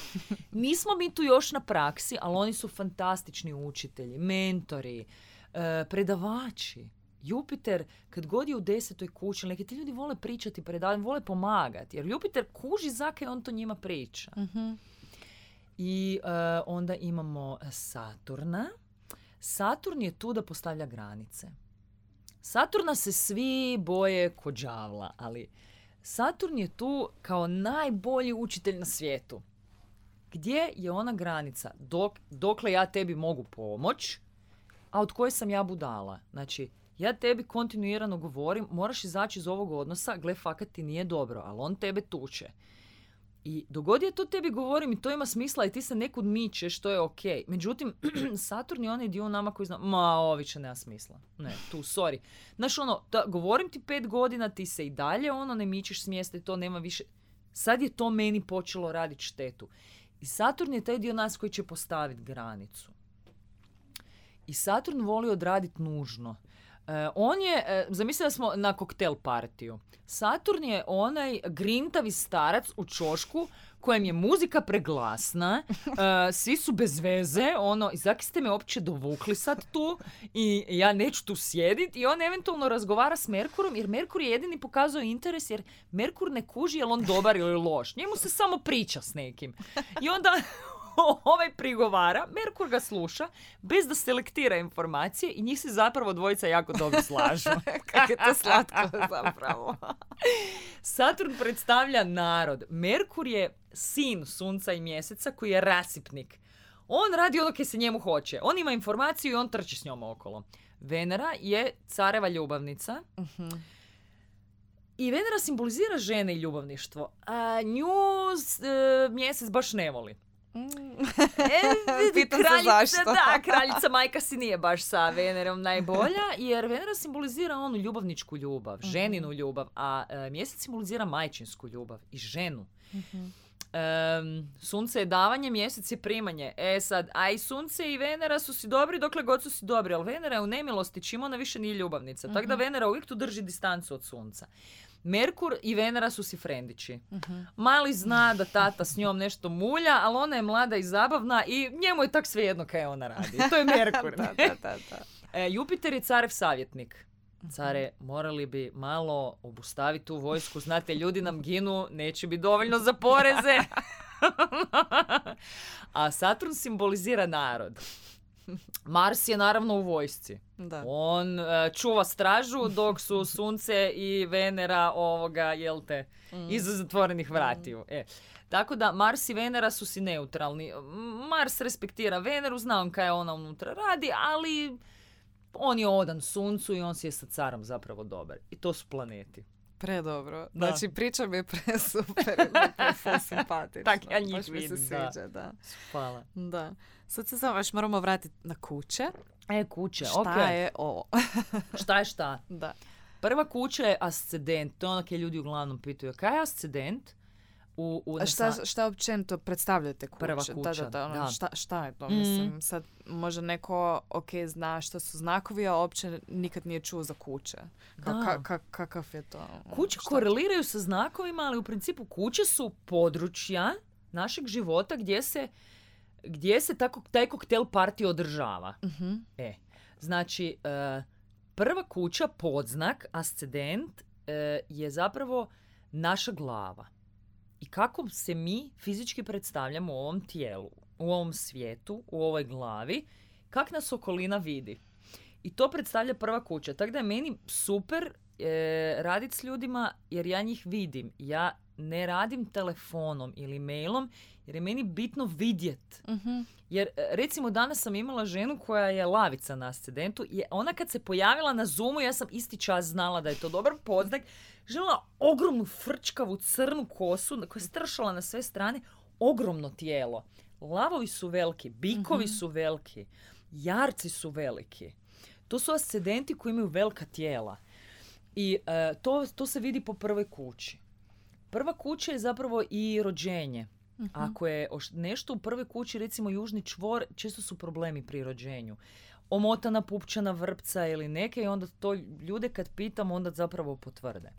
Nismo mi tu još na praksi, ali oni su fantastični učitelji, mentori, eh, predavači. Jupiter, kad god je u desetoj kući, neki ti ljudi vole pričati, predavati, vole pomagati, jer Jupiter kuži zakaj on to njima priča. Mm-hmm. I eh, onda imamo Saturna. Saturn je tu da postavlja granice. Saturna se svi boje ko đavla, ali Saturn je tu kao najbolji učitelj na svijetu. Gdje je ona granica? Dok, dokle ja tebi mogu pomoć, a od koje sam ja budala? Znači, ja tebi kontinuirano govorim, moraš izaći iz ovog odnosa, gle, fakat ti nije dobro, ali on tebe tuče. I dogod je to tebi govorim i to ima smisla i ti se nekud mičeš, to je okej. Okay. Međutim, Saturn je onaj dio nama koji zna, ma, ovi će nema smisla. Ne, tu, sorry. Znaš, ono, da, govorim ti pet godina, ti se i dalje, ono, ne mičeš s mjesta i to nema više. Sad je to meni počelo raditi štetu. I Saturn je taj dio nas koji će postaviti granicu. I Saturn voli odraditi nužno. On je, zamislili da smo na koktel partiju. Saturn je onaj grintavi starac u čošku kojem je muzika preglasna, uh, svi su bez veze, ono, i zaki ste me opće dovukli sad tu i ja neću tu sjediti i on eventualno razgovara s Merkurom jer Merkur je jedini pokazao interes jer Merkur ne kuži je li on dobar ili loš. Njemu se samo priča s nekim. I onda ovaj prigovara, Merkur ga sluša bez da selektira informacije i njih se zapravo dvojica jako dobro slažu. Kako je to slatko zapravo. Saturn predstavlja narod. Merkur je sin sunca i mjeseca koji je rasipnik. On radi ono kaj se njemu hoće. On ima informaciju i on trči s njom okolo. Venera je careva ljubavnica. Uh-huh. I Venera simbolizira žene i ljubavništvo. A nju e, mjesec baš ne voli. E, Pitam kraljica, se zašto. Da, kraljica majka si nije baš sa Venerom najbolja, jer Venera simbolizira onu ljubavničku ljubav, ženinu ljubav, a e, mjesec simbolizira majčinsku ljubav i ženu. Mm-hmm. Um, sunce je davanje, mjesec je primanje. E sad, a i sunce i Venera su si dobri dokle god su si dobri, ali Venera je u nemilosti čim ona više nije ljubavnica. Uh-huh. Tako da Venera uvijek tu drži distancu od sunca. Merkur i Venera su si frendići. Uh-huh. Mali zna da tata s njom nešto mulja, ali ona je mlada i zabavna i njemu je tak svejedno kaj ona radi. To je Merkur. da, da, da, da. E, Jupiter je carev savjetnik. Care, morali bi malo obustaviti tu vojsku. Znate, ljudi nam ginu, neće biti dovoljno za poreze. A Saturn simbolizira narod. Mars je naravno u vojsci. Da. On uh, čuva stražu dok su Sunce i Venera ovoga, jel te, mm. iza zatvorenih vratiju. E. Tako da Mars i Venera su si neutralni. Mars respektira Veneru, zna on kaj ona unutra radi, ali... On je odan suncu i on si je sa carom zapravo dobar. I to su planeti. Predobro. Da. Znači, priča mi je pre super, pre simpatično. Tak, ja njih vidim, se da. Sviđa, da. Hvala. Da. Sad se samo još moramo vratiti na kuće. E, kuće, okej. Šta okay. je ovo? šta je šta? Da. Prva kuća je ascendent. To je ono kje ljudi uglavnom pituju. Kaj je ascendent? U, u, A šta, šta općenito predstavljate kuće? Prva kuća, da. da, da, ono, da. Šta, šta je to? Mm. Mislim, sad možda neko ok, zna šta su znakovi, a opće nikad nije čuo za kuće. Ka, ka, ka, kakav je to? Kuće šta? Koreliraju sa znakovima, ali u principu kuće su područja našeg života gdje se, gdje se tako, taj koktel party održava. Mm-hmm. E, znači, uh, prva kuća, podznak, ascendent, uh, je zapravo naša glava. I kako se mi fizički predstavljamo u ovom tijelu, u ovom svijetu, u ovoj glavi, kak nas okolina vidi. I to predstavlja prva kuća. Tako da je meni super e, raditi s ljudima jer ja njih vidim. Ja ne radim telefonom ili mailom jer je meni bitno vidjet. Mm-hmm. Jer recimo danas sam imala ženu koja je lavica na ascendentu i ona kad se pojavila na Zoomu, ja sam isti čas znala da je to dobar podznak. Žela ogromnu frčkavu crnu kosu koja je stršala na sve strane, ogromno tijelo. Lavovi su veliki, bikovi mm-hmm. su veliki, jarci su veliki. To su ascendenti koji imaju velika tijela. I e, to, to se vidi po prvoj kući. Prva kuća je zapravo i rođenje. Mm-hmm. Ako je nešto u prvoj kući, recimo južni čvor, često su problemi pri rođenju. Omotana pupčana vrpca ili neke i onda to ljude kad pitam onda zapravo potvrde.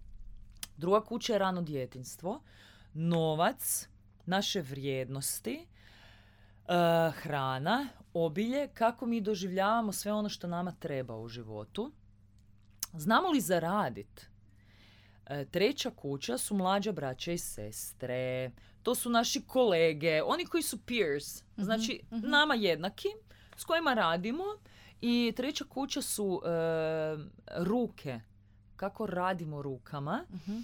Druga kuća je rano djetinjstvo, novac, naše vrijednosti, uh, hrana, obilje, kako mi doživljavamo sve ono što nama treba u životu. Znamo li zaraditi? Uh, treća kuća su mlađa braća i sestre, to su naši kolege, oni koji su peers, mm-hmm. znači mm-hmm. nama jednaki, s kojima radimo. I treća kuća su uh, ruke. Kako radimo rukama, uh-huh.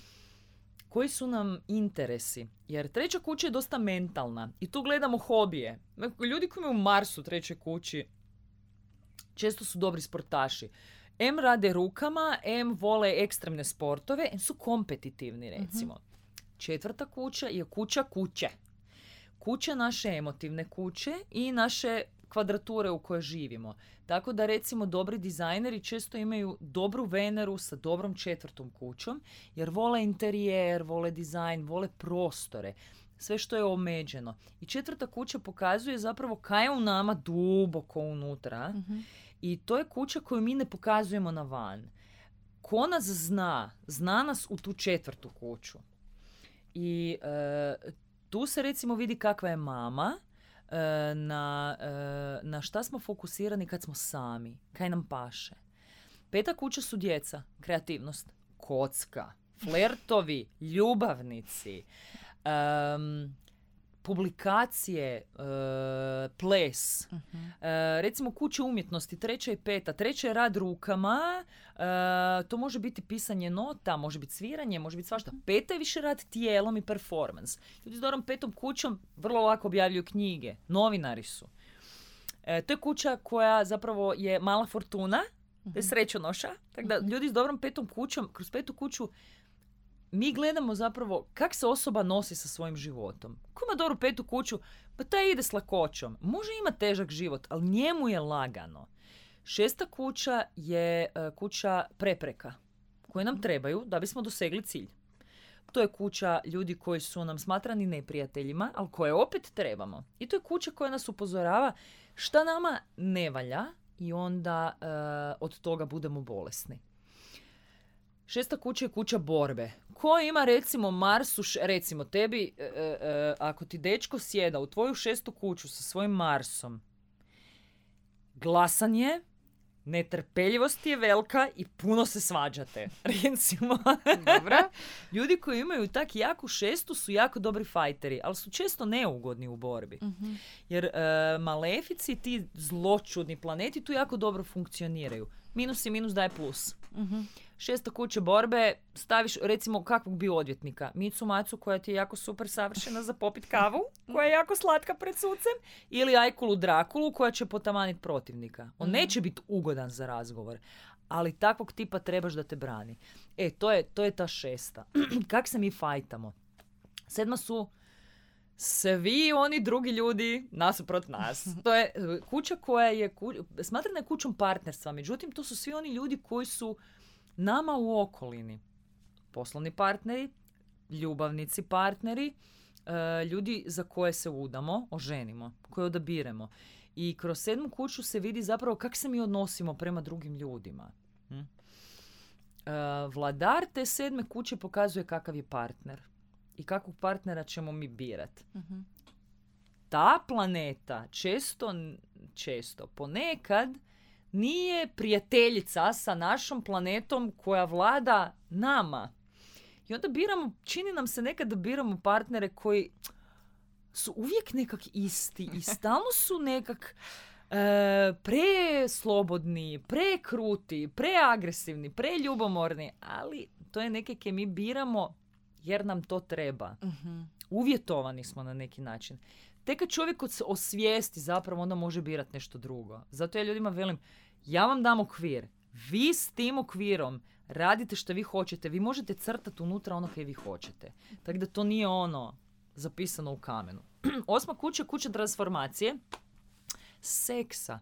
koji su nam interesi. Jer treća kuća je dosta mentalna i tu gledamo hobije. Ljudi koji imaju Mars u trećoj kući često su dobri sportaši. Em rade rukama, em vole ekstremne sportove, em su kompetitivni recimo. Uh-huh. Četvrta kuća je kuća kuće. Kuća naše emotivne kuće i naše kvadrature u kojoj živimo. Tako da recimo dobri dizajneri često imaju dobru Veneru sa dobrom četvrtom kućom jer vole interijer, vole dizajn, vole prostore. Sve što je omeđeno. I četvrta kuća pokazuje zapravo kaj je u nama duboko unutra. Mm-hmm. I to je kuća koju mi ne pokazujemo na van. Ko nas zna, zna nas u tu četvrtu kuću. I e, tu se recimo vidi kakva je mama. Na, na šta smo fokusirani kad smo sami, kaj nam paše. Peta kuća su djeca, kreativnost, kocka, flertovi, ljubavnici, um, publikacije, uh, ples. Uh-huh. Uh, recimo kuće umjetnosti, treća i peta. Treća je rad rukama, uh, to može biti pisanje nota, može biti sviranje, može biti svašta. Peta je više rad tijelom i performance. Ljudi s dobrom petom kućom vrlo lako objavljuju knjige, novinari su. Uh, to je kuća koja zapravo je mala fortuna, uh-huh. srećonoša. Tako da ljudi s dobrom petom kućom, kroz petu kuću mi gledamo zapravo kako se osoba nosi sa svojim životom. Ko ima dobru petu kuću, pa taj ide s lakoćom. Može imati težak život, ali njemu je lagano. Šesta kuća je kuća prepreka koje nam trebaju da bismo dosegli cilj. To je kuća ljudi koji su nam smatrani neprijateljima, ali koje opet trebamo. I to je kuća koja nas upozorava šta nama ne valja i onda uh, od toga budemo bolesni. Šesta kuća je kuća borbe. Ko ima recimo Marsu, recimo tebi, uh, uh, ako ti dečko sjeda u tvoju šestu kuću sa svojim Marsom, glasan je, netrpeljivost je velika i puno se svađate, recimo. Dobro. Ljudi koji imaju tak jaku šestu su jako dobri fajteri, ali su često neugodni u borbi. Mm-hmm. Jer e, malefici, ti zločudni planeti, tu jako dobro funkcioniraju. Minus i minus daje plus. Mm-hmm. Šesta kuća borbe, staviš recimo kakvog bi odvjetnika. Micu Macu koja ti je jako super savršena za popit kavu, koja je jako slatka pred sucem, ili Ajkulu Drakulu koja će potamaniti protivnika. On mm-hmm. neće biti ugodan za razgovor, ali takvog tipa trebaš da te brani. E, to je, to je ta šesta. Kak se mi fajtamo? Sedma su svi oni drugi ljudi nasuprot nas. To je kuća koja je, smatrana je kućom partnerstva, međutim to su svi oni ljudi koji su nama u okolini. Poslovni partneri, ljubavnici partneri, ljudi za koje se udamo, oženimo, koje odabiremo. I kroz sedmu kuću se vidi zapravo kako se mi odnosimo prema drugim ljudima. Vladar te sedme kuće pokazuje kakav je partner i kakvog partnera ćemo mi birati. Uh-huh. Ta planeta često, često, ponekad nije prijateljica sa našom planetom koja vlada nama. I onda biramo, čini nam se nekad da biramo partnere koji su uvijek nekak isti i stalno su nekak e, preslobodni, prekruti, preagresivni, preljubomorni, ali to je neke koje mi biramo jer nam to treba. Uh-huh. Uvjetovani smo na neki način. Tek kad čovjek se osvijesti zapravo, onda može birati nešto drugo. Zato ja ljudima velim, ja vam dam okvir. Vi s tim okvirom radite što vi hoćete. Vi možete crtati unutra ono kaj vi hoćete. Tako da to nije ono zapisano u kamenu. Osma kuća, kuća transformacije, seksa,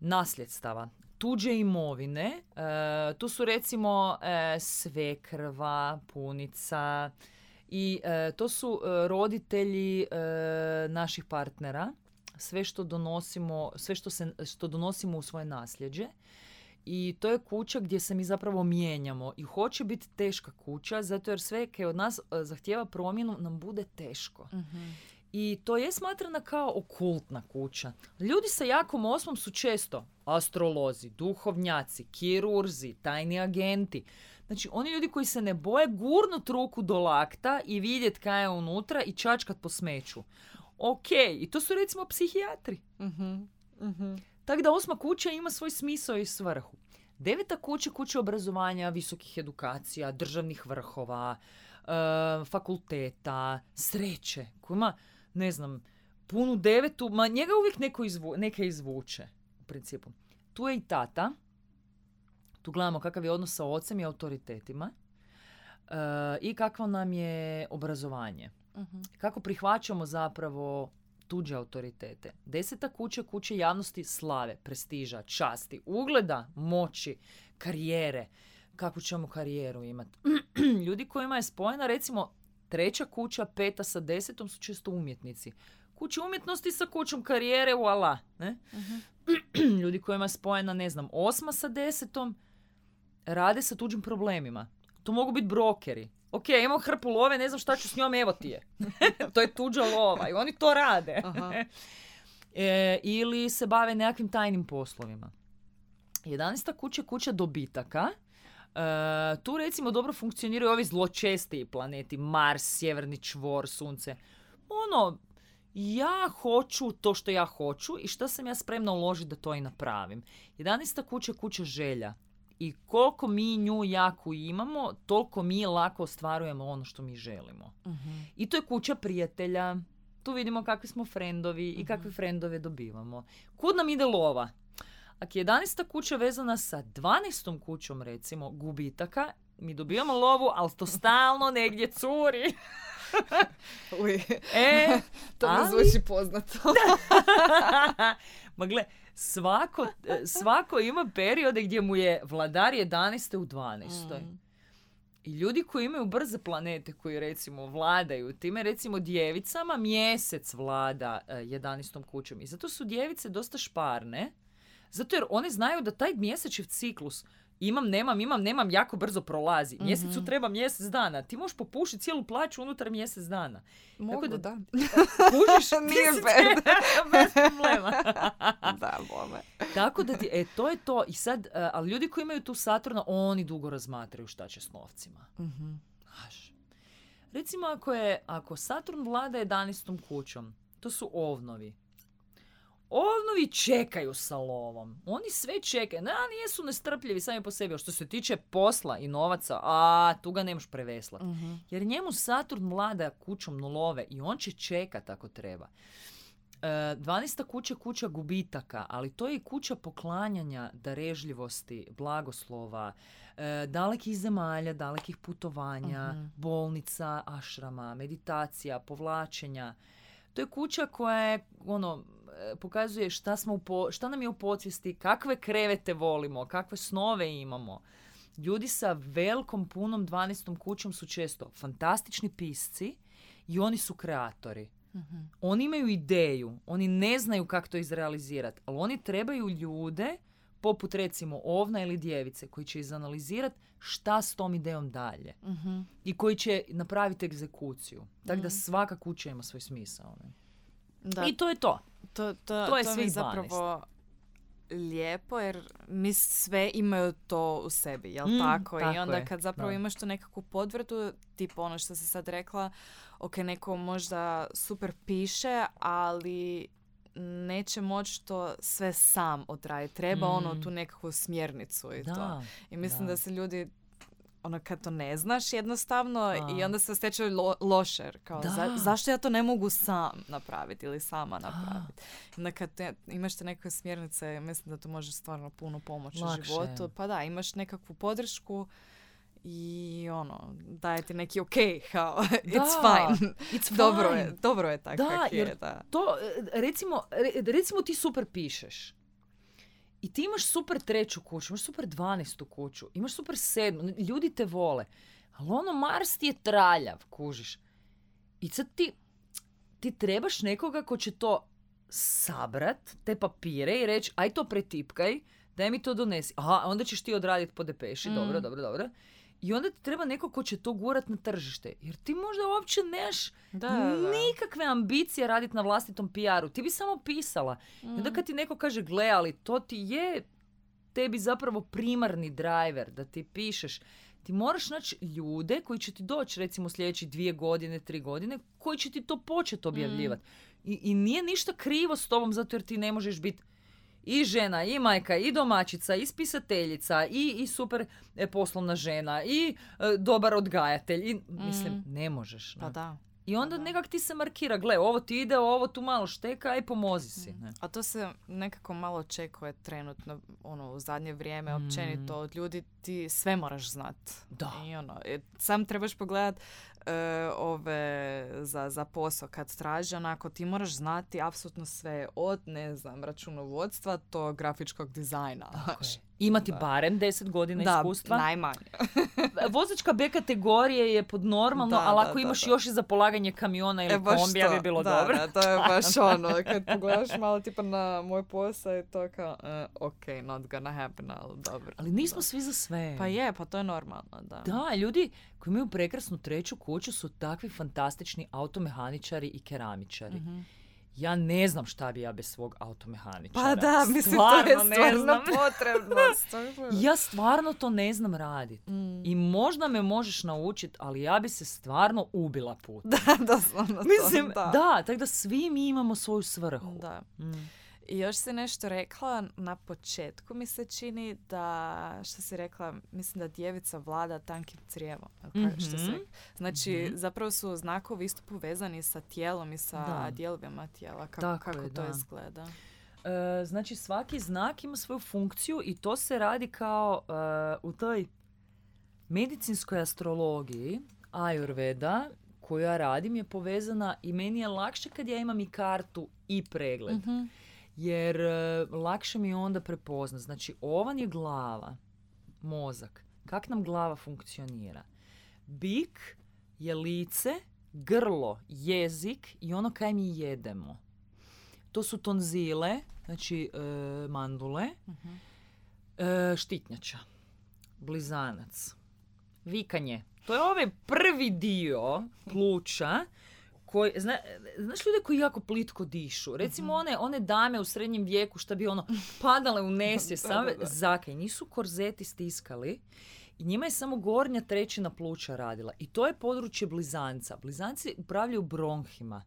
nasljedstava, tuđe imovine. E, tu su recimo e, svekrva, punica. I e, to su e, roditelji e, naših partnera, sve što donosimo, sve što, se, što donosimo u svoje nasljeđe. I to je kuća gdje se mi zapravo mijenjamo. I hoće biti teška kuća, zato jer sve koje od nas zahtjeva promjenu nam bude teško. Mm-hmm. I to je smatrana kao okultna kuća. Ljudi sa jakom osmom su često astrolozi, duhovnjaci, kirurzi, tajni agenti. Znači, oni ljudi koji se ne boje gurnut ruku do lakta i vidjet kaj je unutra i čačkat po smeću. Ok, i to su recimo psihijatri. Uh-huh. Uh-huh. Tako da osma kuća ima svoj smisao i svrhu. Deveta kuća je kuća obrazovanja, visokih edukacija, državnih vrhova, e, fakulteta, sreće. Koja ima, ne znam, punu devetu, ma njega uvijek neko izvu, neke izvuče u principu. Tu je i tata. Tu gledamo kakav je odnos sa ocem i autoritetima e, i kakvo nam je obrazovanje. Uh-huh. Kako prihvaćamo zapravo tuđe autoritete. Deseta kuća je kuća javnosti, slave, prestiža, časti, ugleda, moći, karijere. Kakvu ćemo karijeru imati? Ljudi kojima je spojena, recimo, treća kuća, peta sa desetom su često umjetnici. Kuća umjetnosti sa kućom karijere, voila. Ne? Uh-huh. Ljudi kojima je spojena, ne znam, osma sa desetom, rade sa tuđim problemima. To mogu biti brokeri. Ok, imam hrpu love, ne znam šta ću s njom, evo ti je. To je tuđa lova i oni to rade. e, ili se bave nekakvim tajnim poslovima. Jedanesta kuća je kuća dobitaka. E, tu recimo dobro funkcioniraju ovi zločestiji planeti. Mars, sjeverni čvor, sunce. Ono, ja hoću to što ja hoću i šta sam ja spremna uložiti da to i napravim. Jedanesta kuća je kuća želja. I koliko mi nju jako imamo, toliko mi lako ostvarujemo ono što mi želimo. Uh-huh. I to je kuća prijatelja. Tu vidimo kakvi smo frendovi uh-huh. i kakve frendove dobivamo. Kud nam ide lova? Ako je jedanaesta kuća vezana sa dvanaestom kućom, recimo, gubitaka mi dobijamo lovu, ali to stalno negdje curi. Uj, e, to mi zvuči poznato. Ma gle, svako, svako ima periode gdje mu je vladar jedanaeste u dvanaestoj. Mm. I ljudi koji imaju brze planete, koji recimo vladaju time, recimo djevicama mjesec vlada jedanaestom kućom. I zato su djevice dosta šparne, zato jer one znaju da taj mjesečev ciklus imam, nemam, imam, nemam, jako brzo prolazi. Mjesecu treba mjesec dana. Ti možeš popušiti cijelu plaću unutar mjesec dana. Mogu, da, da. Pušiš, nije bed. Bez problema. Da, bome. Tako da ti, e, to je to. I sad, ali ljudi koji imaju tu Saturna, oni dugo razmatraju šta će s novcima. Mm-hmm. Recimo, ako je, ako Saturn vlada jedanaestom kućom, to su ovnovi. Ovnovi čekaju sa lovom. Oni sve čekaju. Na, nijesu nestrpljivi sami po sebi. O što se tiče posla i novaca, a tu ga ne možeš preveslati. Uh-huh. Jer njemu Saturn vlada kućom nulove i on će čekati ako treba. E, dvanaesta kuća je kuća gubitaka, ali to je i kuća poklanjanja, darežljivosti, blagoslova, e, dalekih zemalja, dalekih putovanja, uh-huh. bolnica, ašrama, meditacija, povlačenja. To je kuća koja je, ono, pokazuje šta, smo upo, šta nam je u podsvijesti, kakve krevete volimo, kakve snove imamo. Ljudi sa velikom punom dvanaestom kućom su često fantastični pisci i oni su kreatori. Uh-huh. Oni imaju ideju, oni ne znaju kako to izrealizirati, ali oni trebaju ljude poput recimo ovna ili djevice koji će izanalizirati šta s tom idejom dalje uh-huh. i koji će napraviti egzekuciju. Tako uh-huh. da svaka kuća ima svoj smisao. Da. I to je to. To, to, to je, to mi je zapravo lijepo, jer mi sve imaju to u sebi, jel mm, tako? tako? I onda je. Kad zapravo da. Imaš tu nekakvu podvrdu, tipa ono što se sad rekla, ok, neko možda super piše, ali neće moći to sve sam odraditi. Treba mm. ono tu nekakvu smjernicu i da, to. I mislim da. da se ljudi, ono kad to ne znaš jednostavno A. i onda se osjećaju lo, lošer. Kao, za, zašto ja to ne mogu sam napraviti ili sama napraviti? Onda kad te, imaš te neke smjernice, mislim da to može stvarno puno pomoći u životu. Pa da, imaš nekakvu podršku i ono, daje ti neki ok, kao, it's da, fine. It's fine. Dobro je, dobro je tako kak je. Da. To, recimo, recimo ti super pišeš. I ti imaš super treću kuću, imaš super dvanaestu kuću, imaš super sedmu, ljudi te vole. Ali ono, Mars ti je traljav, kužiš. I sad ti, ti trebaš nekoga ko će to sabrat, te papire i reći, aj to pretipkaj, daj mi to donesi. Aha, onda ćeš ti odraditi po depeši, mm. dobro, dobro, dobro. I onda ti treba neko ko će to gurat na tržište. Jer ti možda uopće nemaš da, da. nikakve ambicije raditi na vlastitom P R-u. Ti bi samo pisala. Mm. I onda kad ti neko kaže, gle, ali to ti je tebi zapravo primarni driver da ti pišeš. Ti moraš naći ljude koji će ti doći recimo sljedeći dvije godine, tri godine, koji će ti to početi objavljivati. Mm. I, I nije ništa krivo s tobom zato jer ti ne možeš biti i žena, i majka, i domaćica, i spisateljica, i, i super poslovna žena, i e, dobar odgajatelj. I, mislim, mm. ne možeš. Pa da. I onda pa da. nekak ti se markira, gle, ovo ti ide, ovo tu malo šteka i pomozi si. Mm. Ne. A to se nekako malo očekuje trenutno, ono, u zadnje vrijeme, mm. općenito od ljudi, ti sve moraš znati. Da. I ono, sam trebaš pogledat uh, ove za, za posao kad traži, onako, ti moraš znati apsolutno sve od, ne znam, računovodstva do grafičkog dizajna. Tako je. Imati da. barem deset godina da, iskustva. Da, najmanje. Vozačka B kategorije je pod normalno, da, ali ako da, imaš da, da. još i za polaganje kamiona ili e, kombija to. bi bilo da, dobro. Da, to je baš ono, kad pogledaš malo tipa na moj posao je to kao, uh, ok, not gonna happen, ali dobro. Ali nismo da. svi za sve. Pa je, pa to je normalno, da. Da, ljudi koji imaju prekrasnu treću kuću su takvi fantastični automehaničari i keramičari. Mm-hmm. Ja ne znam šta bi ja bez svog automehaničara. Pa da, mislim, stvarno, to je stvarno potrebno. Ja stvarno to ne znam raditi. Mm. I možda me možeš naučiti, ali ja bi se stvarno ubila putem. Da, doslovno. Mislim, to, da. da, tako da svi mi imamo svoju svrhu. Da. Mm. I još si nešto rekla na početku, mi se čini da, što si rekla, mislim da djevica vlada tankim crijevom. Mm-hmm. Što si rekla? Znači, mm-hmm. zapravo su znakovi isto povezani sa tijelom i sa da. dijelovima tijela. Kako, Tako kako je, to da. izgleda? E, znači, svaki znak ima svoju funkciju i to se radi kao e, u toj medicinskoj astrologiji Ayurveda koju ja radim je povezana i meni je lakše kad ja imam i kartu i pregled. Mm-hmm. Jer lakše mi je onda prepoznat. Znači, ovan je glava, mozak. Kako nam glava funkcionira? Bik je lice, grlo, jezik i ono kaj mi jedemo. To su tonzile, znači e, mandule, uh-huh. e, štitnjača, blizanac, vikanje. To je ovaj prvi dio pluća. Koji, zna, znaš ljude koji jako plitko dišu? Recimo uh-huh. one, one dame u srednjem vijeku šta bi ono padale u nesje same. Zakaj? Nisu korzeti stiskali. I njima je samo gornja trećina pluća radila. I to je područje blizanca. Blizanci upravljaju bronhima.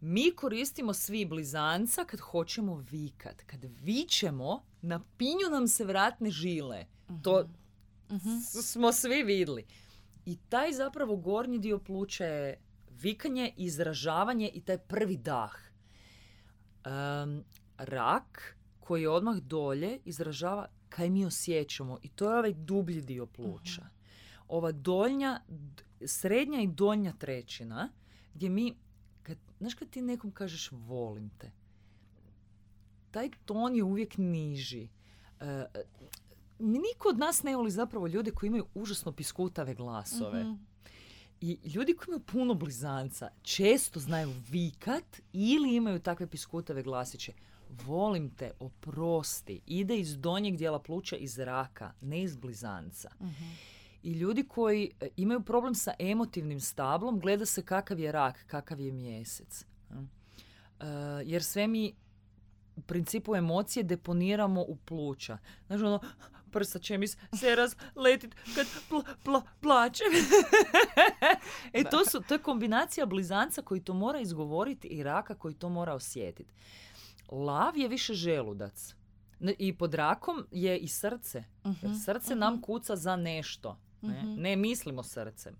Mi koristimo svi blizanca kad hoćemo vikat. Kad vičemo, napinju nam se vratne žile. Uh-huh. To uh-huh. smo svi vidjeli. I taj zapravo gornji dio pluća je vikanje, izražavanje i taj prvi dah. Um, rak koji je odmah dolje izražava kaj mi osjećamo i to je ovaj dublji dio pluća. Uh-huh. Ova donja, srednja i donja trećina gdje mi, kad, znaš kad ti nekom kažeš volim te, taj ton je uvijek niži. E, niko od nas ne voli zapravo ljude koji imaju užasno piskutave glasove. Uh-huh. I ljudi koji imaju puno blizanca često znaju vikat ili imaju takve piskutave glasiće. Volim te, oprosti. Ide iz donjeg dijela pluća, iz raka, ne iz blizanca. Uh-huh. I ljudi koji imaju problem sa emotivnim stablom, gleda se kakav je rak, kakav je mjesec. Uh, jer sve mi u principu emocije deponiramo u pluća. Znači ono, prsa će mi se razletit kad pl- pl- plačem. E to, su, to je kombinacija blizanca koji to mora izgovoriti i raka koji to mora osjetiti. Lav je više želudac. I pod rakom je i srce. Uh-huh, srce uh-huh. nam kuca za nešto. Uh-huh. Ne, ne mislimo srcem.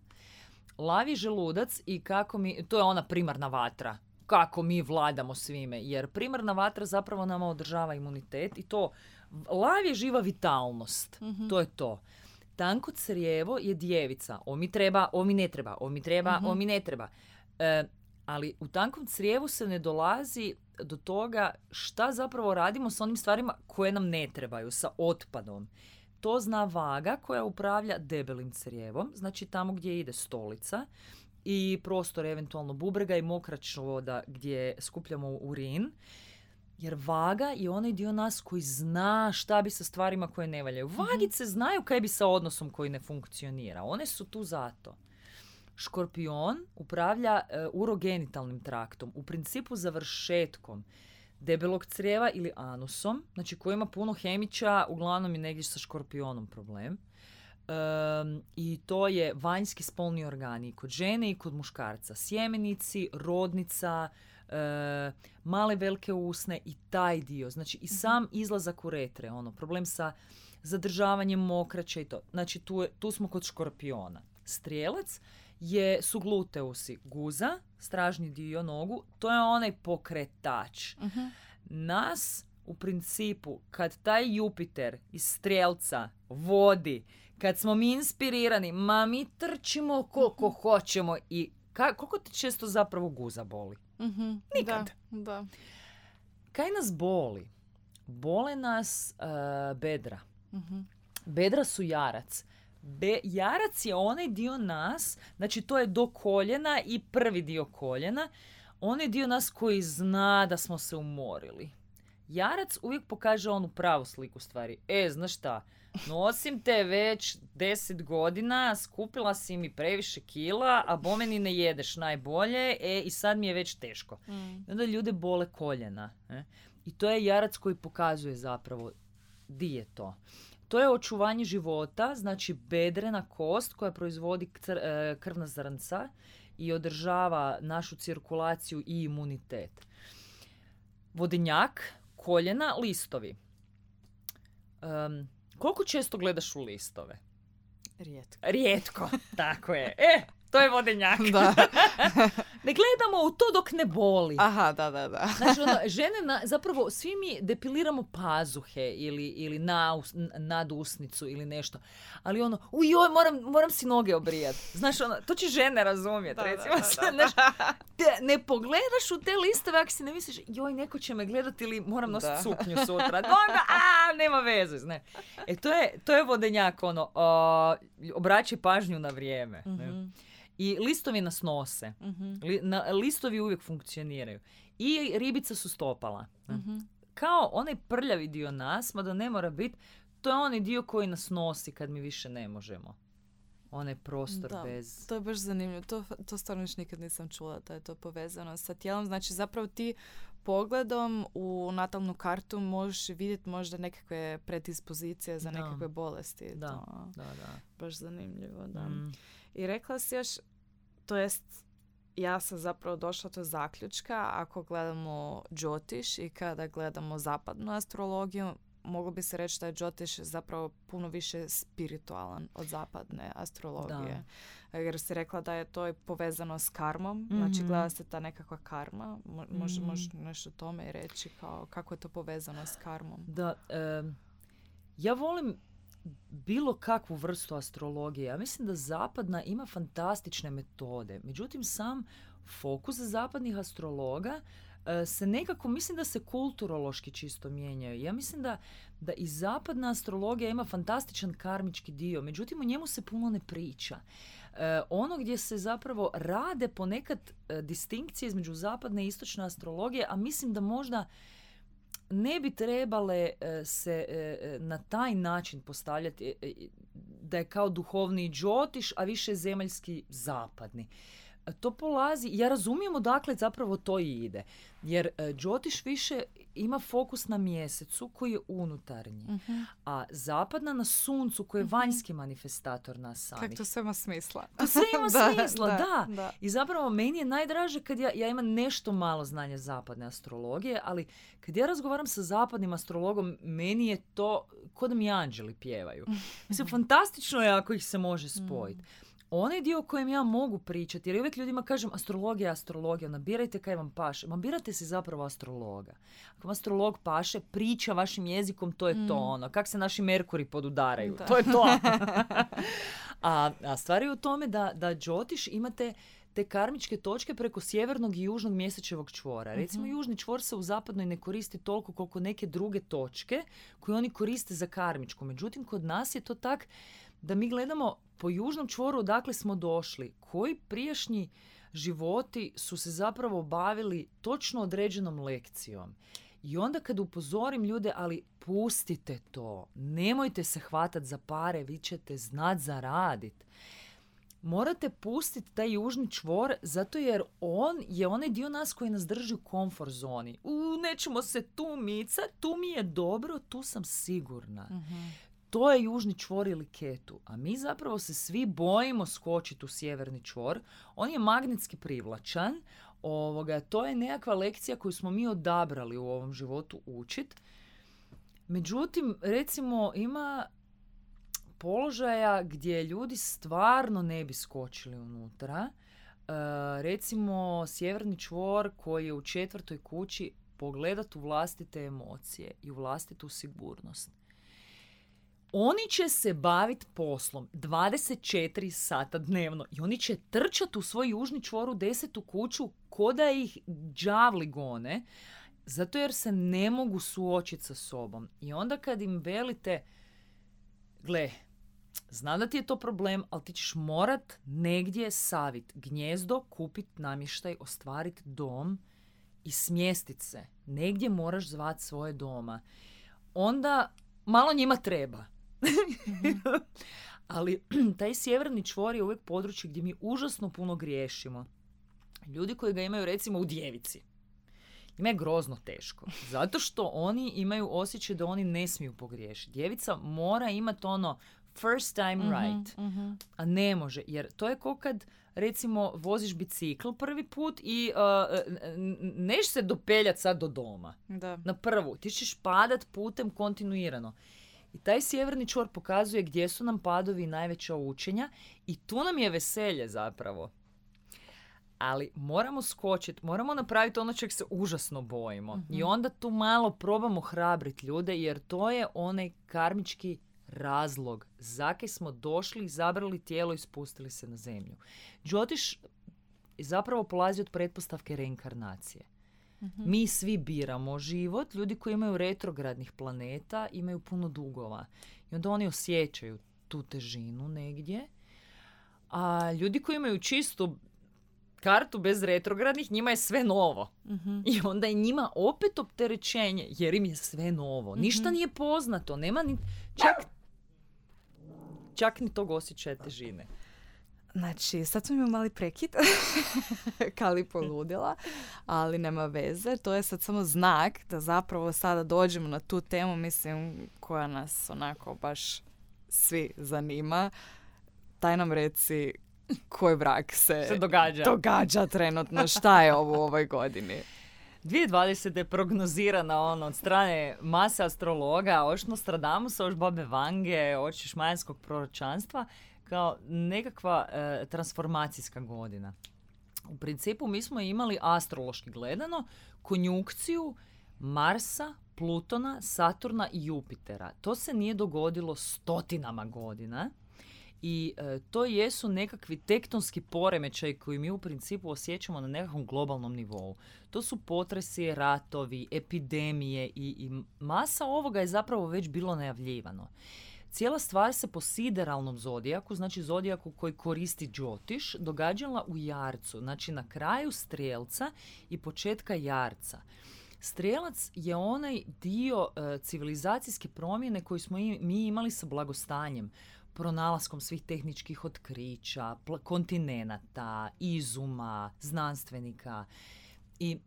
Lav je želudac i kako mi... To je ona primarna vatra. Kako mi vladamo svime. Jer primarna vatra zapravo nama održava imunitet. I to... Lav je živa vitalnost. Uh-huh. To je to. Tanko crijevo je djevica. O mi treba, o mi ne treba. O mi treba, uh-huh. o mi ne treba. E, ali u tankom crijevu se ne dolazi... do toga šta zapravo radimo s onim stvarima koje nam ne trebaju, sa otpadom. To zna vaga koja upravlja debelim crijevom, znači tamo gdje ide stolica i prostor eventualno bubrega i mokračvoda gdje skupljamo urin. Jer vaga je onaj dio nas koji zna šta bi sa stvarima koje ne valjaju. Vagice znaju kaj bi sa odnosom koji ne funkcionira. One su tu zato. Škorpion upravlja e, urogenitalnim traktom, u principu završetkom debelog crijeva ili anusom, znači koji ima puno hemića, uglavnom je negdje sa škorpionom problem. E, I to je vanjski spolni organi kod žene i kod muškarca. Sjemenici, rodnica, e, male velike usne i taj dio. Znači i sam izlazak uretre, ono, problem sa zadržavanjem mokraće i to. Znači tu, je, tu smo kod škorpiona. Strijelac je, su gluteusi, guza, stražnji dio nogu, to je onaj pokretač. Uh-huh. Nas, u principu, kad taj Jupiter iz Strijelca vodi, kad smo mi inspirirani, ma mi trčimo koliko uh-huh. hoćemo i ka, koliko ti često zapravo guza boli? Uh-huh. Nikad. Da, da. Kaj nas boli? Bole nas uh, bedra. Uh-huh. Bedra su jarac. Be, jarac je onaj dio nas, znači to je do koljena i prvi dio koljena, onaj dio nas koji zna da smo se umorili. Jarac uvijek pokaže onu pravu sliku stvari. E, znaš šta, nosim te već deset godina, skupila si mi previše kila, a bome ni ne jedeš najbolje, e, i sad mi je već teško. Mm. I onda ljude bole koljena. E? I to je jarac koji pokazuje zapravo di je to. To je očuvanje života, znači bedrena kost koja proizvodi krvna zrnca i održava našu cirkulaciju i imunitet. Vodenjak, koljena, listovi. Um, koliko često gledaš u listove? Rijetko. Rijetko, tako je. E, To je vodenjak. Da. Ne gledamo u to dok ne boli. Aha, da, da, da. Znači, ono, žene, na, zapravo, svi mi depiliramo pazuhe ili, ili na, nad usnicu ili nešto. Ali ono, ujoj, moram, moram si noge obrijati. Znaš, ono, to će žene razumjeti, recimo. Da, da, da, da. Te, ne pogledaš u te listove ako si ne misliš, joj, neko će me gledati ili moram nositi suknju sutra. Onda, a, nema veze. Ne. E, to je, to je vodenjak, ono, uh, obraćaj pažnju na vrijeme. Mm-hmm. I listovi nas nose. Mm-hmm. Li, na, listovi uvijek funkcioniraju. I ribica su stopala. Mm-hmm. Kao onaj prljavi dio nas, mada ne mora biti, to je onaj dio koji nas nosi kad mi više ne možemo. Onaj prostor da, bez... To je baš zanimljivo. To, to stvarno još nikad nisam čula da je to povezano sa tijelom. Znači zapravo ti pogledom u natalnu kartu možeš vidjeti možda nekakve predispozicije za da. nekakve bolesti. Da. To, da, da. Baš zanimljivo, da. Mm. I rekla si još, to jest ja sam zapravo došla do zaključka, ako gledamo Jyotish i kada gledamo zapadnu astrologiju, moglo bi se reći da je Jyotish zapravo puno više spiritualan od zapadne astrologije. Da. Jer si rekla da je to povezano s karmom, mm-hmm. znači gleda se ta nekakva karma, možeš mm-hmm. nešto tome reći kao kako je to povezano s karmom. Da, e, ja volim bilo kakvu vrstu astrologije. Ja mislim da zapadna ima fantastične metode. Međutim, sam fokus zapadnih astrologa se nekako, mislim da se kulturološki čisto mijenjaju. Ja mislim da, da i zapadna astrologija ima fantastičan karmički dio, međutim o njemu se puno ne priča. E, ono gdje se zapravo rade ponekad e, distinkcije između zapadne i istočne astrologije, a mislim da možda ne bi trebale e, se e, na taj način postavljati e, da je kao duhovni Jyotish, a više zemaljski zapadni. To polazi, ja razumijem odakle zapravo to i ide, jer Jyotish više ima fokus na mjesecu koji je unutarnji, uh-huh. a zapadna na suncu koji je uh-huh. vanjski manifestator nas samih. Kako to sve ima smisla. To sve ima da, smisla, da, da. da. I zapravo meni je najdraže kad ja, ja imam nešto malo znanja zapadne astrologije, ali kad ja razgovaram sa zapadnim astrologom, meni je to ko da mi anđeli pjevaju. Mislim, fantastično je ako ih se može spojiti. Onaj dio o kojem ja mogu pričati, jer uvijek ljudima kažem astrologija, astrologija, ona birajte kaj vam paše. Ma birate se zapravo astrologa. Ako vam astrolog paše, priča vašim jezikom, to je mm. to ono. Kak se naši Merkuri podudaraju, da. to je to. a, a stvar je u tome da, da Jyotish imate te karmičke točke preko sjevernog i južnog mjesečevog čvora. Recimo, mm-hmm. južni čvor se u zapadnoj ne koristi toliko koliko neke druge točke koje oni koriste za karmičku. Međutim, kod nas je to tak da mi gledamo po južnom čvoru odakle smo došli, koji prijašnji životi su se zapravo bavili točno određenom lekcijom. I onda kad upozorim ljude, ali pustite to, nemojte se hvatati za pare, vi ćete znat zaraditi. Morate pustiti taj južni čvor zato jer on je onaj dio nas koji nas drži u komfort zoni. U, nećemo se tu micati, tu mi je dobro, tu sam sigurna. Mm-hmm. To je južni čvor ili ketu, a mi zapravo se svi bojimo skočiti u sjeverni čvor. On je magnetski privlačan, ovoga, to je nekakva lekcija koju smo mi odabrali u ovom životu učiti. Međutim, recimo, ima položaja gdje ljudi stvarno ne bi skočili unutra. E, recimo, sjeverni čvor koji je u četvrtoj kući pogledati u vlastite emocije i u vlastitu sigurnost. Oni će se baviti poslom dvadeset četiri sata dnevno i oni će trčati u svoj južni čvor u desetu kuću ko da ih đavli gone, zato jer se ne mogu suočiti sa sobom. I onda kad im velite, gle, znam da ti je to problem, ali ti ćeš morat negdje savit gnjezdo, kupit namještaj, ostvarit dom i smjestit se. Negdje moraš zvat svoje doma. Onda malo njima treba. Ali taj sjeverni čvor je uvijek područje gdje mi užasno puno griješimo. Ljudi koji ga imaju recimo u djevici. Ima je grozno teško. Zato što oni imaju osjećaj da oni ne smiju pogriješiti. Djevica mora imati ono first time right. Uh-huh, uh-huh. A ne može. Jer to je kao kad recimo voziš bicikl prvi put i uh, neš se dopeljati sad do doma. Da. Na prvu. Ti ćeš padat putem kontinuirano. I taj sjeverni čvor pokazuje gdje su nam padovi i najveća učenja i tu nam je veselje zapravo. Ali moramo skočiti, moramo napraviti ono čeg se užasno bojimo. Mm-hmm. I onda tu malo probamo hrabriti ljude, jer to je onaj karmički razlog. Zakaj smo došli, izabrali tijelo i spustili se na zemlju. Jyotish zapravo polazi od pretpostavke reinkarnacije. Mm-hmm. Mi svi biramo život. Ljudi koji imaju retrogradnih planeta imaju puno dugova. I onda oni osjećaju tu težinu negdje. A ljudi koji imaju čistu kartu bez retrogradnih, njima je sve novo. Mm-hmm. I onda je njima opet opterećenje, jer im je sve novo. Mm-hmm. Ništa nije poznato. Nema ni, čak, čak ni tog osjećaja težine. Znači, sad smo imali mali prekid, Kali poludila, ali nema veze. To je sad samo znak da zapravo sada dođemo na tu temu, mislim, koja nas onako baš svi zanima. Taj nam reci koji vrak se, se događa. događa trenutno. Šta je ovo u ovoj godini? dvije tisuće dvadesete je prognozirana ono, od strane mase astrologa, oš Nostradamusa, oš Babe Vange, oš šmajanskog proročanstva, kao nekakva e, transformacijska godina. U principu mi smo imali astrološki gledano konjunkciju Marsa, Plutona, Saturna i Jupitera. To se nije dogodilo stotinama godina i e, to jesu nekakvi tektonski poremećaji koji mi u principu osjećamo na nekakvom globalnom nivou. To su potresi, ratovi, epidemije i, i masa ovoga je zapravo već bilo najavljivano. Cijela stvar se po sideralnom zodijaku, znači zodijaku koji koristi Jyotish, događala u jarcu, znači na kraju strijelca i početka jarca. Strijelac je onaj dio e, civilizacijske promjene koji smo i, mi imali sa blagostanjem, pronalaskom svih tehničkih otkrića, pl- kontinenata, izuma, znanstvenika. I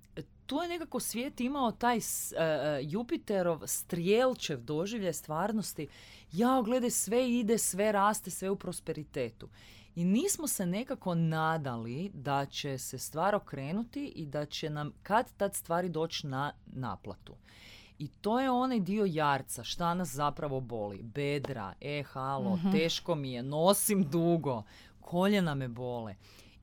tu je nekako svijet imao taj uh, Jupiterov strijelčev doživljaj stvarnosti. Jao, gledaj, sve ide, sve raste, sve u prosperitetu. I nismo se nekako nadali da će se stvar okrenuti i da će nam kad tad stvari doći na naplatu. I to je onaj dio jarca, šta nas zapravo boli. Bedra, e, halo, mm-hmm. teško mi je, nosim dugo, koljena me bole.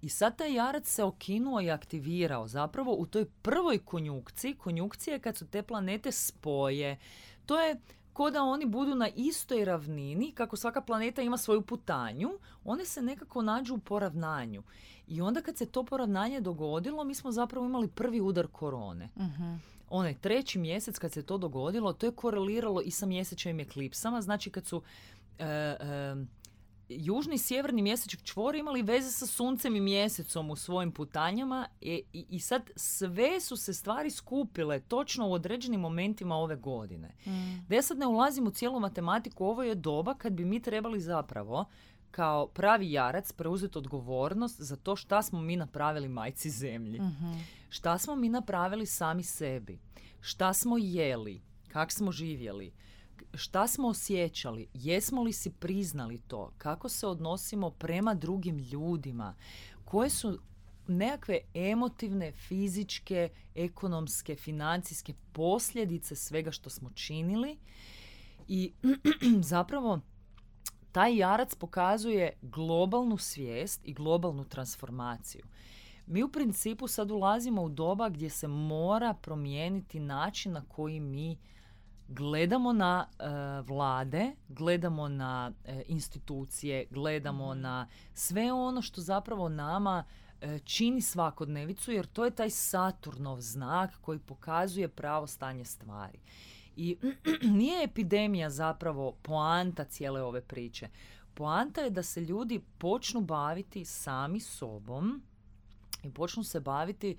I sad taj jarac se okinuo i aktivirao zapravo u toj prvoj konjunkciji. Konjunkcija je kad su te planete spoje. To je ko da oni budu na istoj ravnini, kako svaka planeta ima svoju putanju, one se nekako nađu u poravnanju. I onda kad se to poravnanje dogodilo, mi smo zapravo imali prvi udar korone. Uh-huh. Onaj treći mjesec kad se to dogodilo, to je koreliralo i sa mjesečevim eklipsama. Znači kad su E, e, južni i sjeverni mjesečev čvor imali veze sa suncem i mjesecom u svojim putanjama i, i, i sad sve su se stvari skupile točno u određenim momentima ove godine. Mm. Da ja sad ne ulazim u cijelu matematiku, ovo je doba kad bi mi trebali zapravo kao pravi jarac preuzeti odgovornost za to šta smo mi napravili majci zemlji. Mm-hmm. Šta smo mi napravili sami sebi, šta smo jeli, kak smo živjeli, šta smo osjećali, jesmo li si priznali to, kako se odnosimo prema drugim ljudima, koje su nekakve emotivne, fizičke, ekonomske, financijske posljedice svega što smo činili. I zapravo taj jarac pokazuje globalnu svijest i globalnu transformaciju. Mi u principu sad ulazimo u doba gdje se mora promijeniti način na koji mi gledamo na e, vlade, gledamo na e, institucije, gledamo mm. na sve ono što zapravo nama e, čini svakodnevicu, jer to je taj Saturnov znak koji pokazuje pravo stanje stvari. I nije epidemija zapravo poanta cijele ove priče. Poanta je da se ljudi počnu baviti sami sobom i počnu se baviti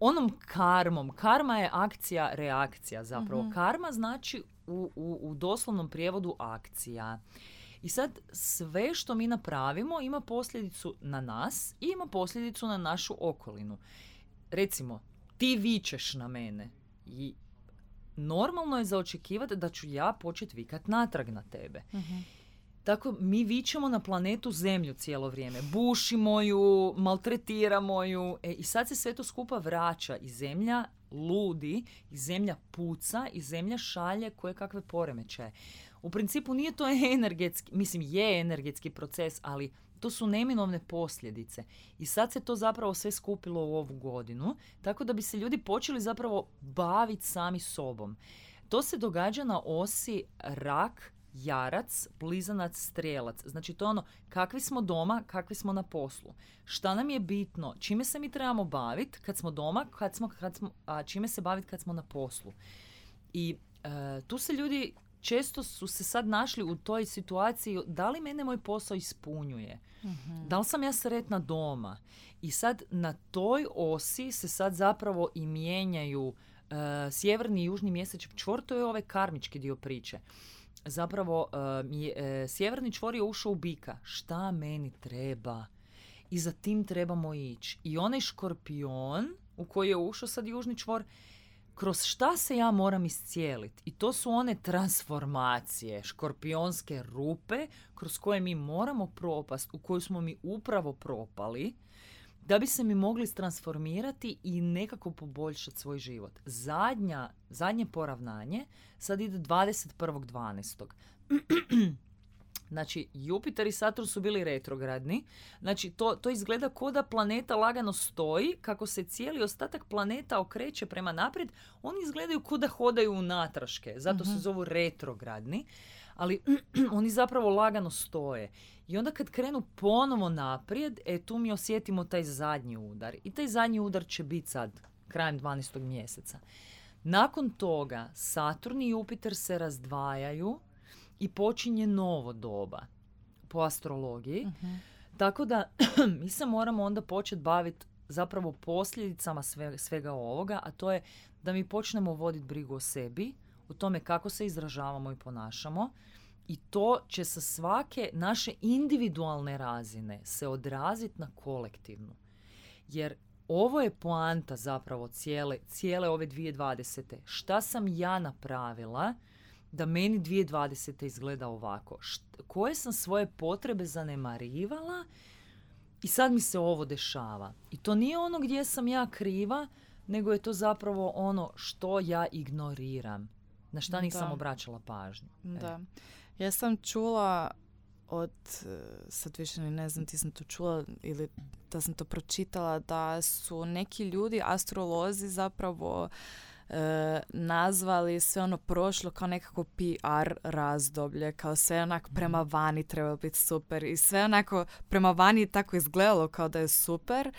onom karmom. Karma je akcija, reakcija zapravo. Mm-hmm. Karma znači u, u, u doslovnom prijevodu akcija. I sad sve što mi napravimo ima posljedicu na nas i ima posljedicu na našu okolinu. Recimo, ti vičeš na mene i normalno je zaočekivati da ću ja početi vikati natrag na tebe. Mm-hmm. Tako, mi vičemo na planetu Zemlju cijelo vrijeme. Bušimo ju, maltretiramo ju. E, i sad se sve to skupa vraća. I Zemlja ludi, i Zemlja puca, i Zemlja šalje koje kakve poremećaje. U principu nije to energetski, mislim je energetski proces, ali to su neminovne posljedice. I sad se to zapravo sve skupilo u ovu godinu, tako da bi se ljudi počeli zapravo baviti sami sobom. To se događa na osi rak, jarac, blizanac, strijelac. Znači to je ono kakvi smo doma, kakvi smo na poslu. Šta nam je bitno, čime se mi trebamo baviti kad smo doma, kad smo, kad smo, a čime se baviti kad smo na poslu. I e, tu se ljudi često su se sad našli u toj situaciji, da li mene moj posao ispunjuje, mm-hmm. da li sam ja sretna doma. I sad na toj osi se sad zapravo i mijenjaju e, sjeverni i južni mjesec čvor, to je ovaj karmički dio priče. Zapravo, e, e, sjeverni čvor je ušao u bika. Šta meni treba? I za tim trebamo ići. I onaj škorpion u koji je ušao sad južni čvor, kroz šta se ja moram iscijeliti? I to su one transformacije, škorpionske rupe kroz koje mi moramo propast, u koju smo mi upravo propali, da bi se mi mogli transformirati i nekako poboljšati svoj život. Zadnja, zadnje poravnanje sad ide dvadeset prvog dvanaestog Znači, Jupiter i Saturn su bili retrogradni. Znači, to, to izgleda kao da planeta lagano stoji, kako se cijeli ostatak planeta okreće prema naprijed, oni izgledaju kao da hodaju u natraške, zato uh-huh. se zovu retrogradni, ali oni zapravo lagano stoje. I onda kad krenu ponovo naprijed, e, tu mi osjetimo taj zadnji udar. I taj zadnji udar će biti sad, krajem dvanaestog mjeseca. Nakon toga, Saturn i Jupiter se razdvajaju i počinje novo doba po astrologiji. Uh-huh. Tako da mi se moramo onda početi baviti zapravo posljedicama sve, svega ovoga, a to je da mi počnemo voditi brigu o sebi, o tome kako se izražavamo i ponašamo. I to će sa svake naše individualne razine se odraziti na kolektivnu. Jer ovo je poanta zapravo cijele, cijele ove dvije tisuće dvadesete. Šta sam ja napravila da meni dvije tisuće dvadesete izgleda ovako? Št- koje sam svoje potrebe zanemarivala i sad mi se ovo dešava. I to nije ono gdje sam ja kriva, nego je to zapravo ono što ja ignoriram. Na šta nisam da. obraćala pažnju. Da. E. Ja sam čula od, sad više ne znam ti sam to čula ili da sam to pročitala, da su neki ljudi, astrolozi zapravo E, nazvali sve ono prošlo kao nekako P R razdoblje, kao sve onak prema vani treba biti super i sve onako prema vani tako izgledalo kao da je super,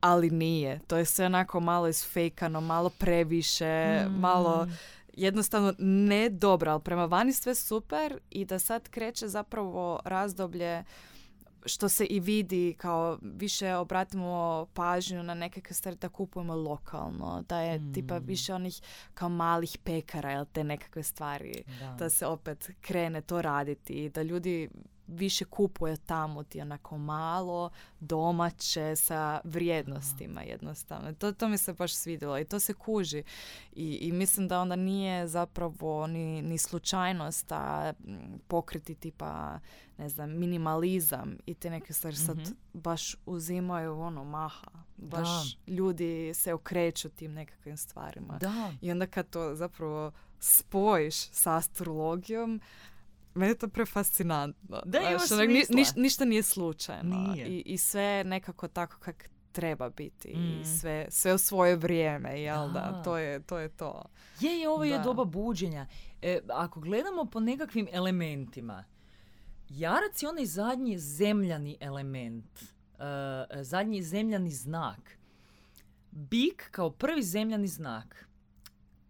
ali nije. To je sve onako malo isfejkano, malo previše, mm. malo jednostavno ne dobro, ali prema vani sve super i da sad kreće zapravo razdoblje što se i vidi, kao više obratimo pažnju na neke stvari da kupujemo lokalno, da je mm. tipa više onih kao malih pekara ili te nekakve stvari, da. da se opet krene to raditi, da ljudi više kupuje tamo ti onako malo domaće sa vrijednostima jednostavno. To, to mi se baš svidjelo i to se kuži. I, i mislim da onda nije zapravo ni, ni slučajnost a pokriti tipa, ne znam, minimalizam i te neke stvari sad mm-hmm. baš uzimaju ono maha. Baš da. ljudi se okreću tim nekakvim stvarima. Da. I onda kad to zapravo spojiš sa astrologijom, meni je to prefascinantno. Da, imaš smisla. Ni, ništa nije slučajno. I, i sve nekako tako kak treba biti. Mm. I sve, sve u svoje vrijeme, jel da? da? To je to. Je, to. je, je ovo da. je doba buđenja. E, ako gledamo po nekakvim elementima, jarac je onaj zadnji zemljani element. E, zadnji zemljani znak. Bik kao prvi zemljani znak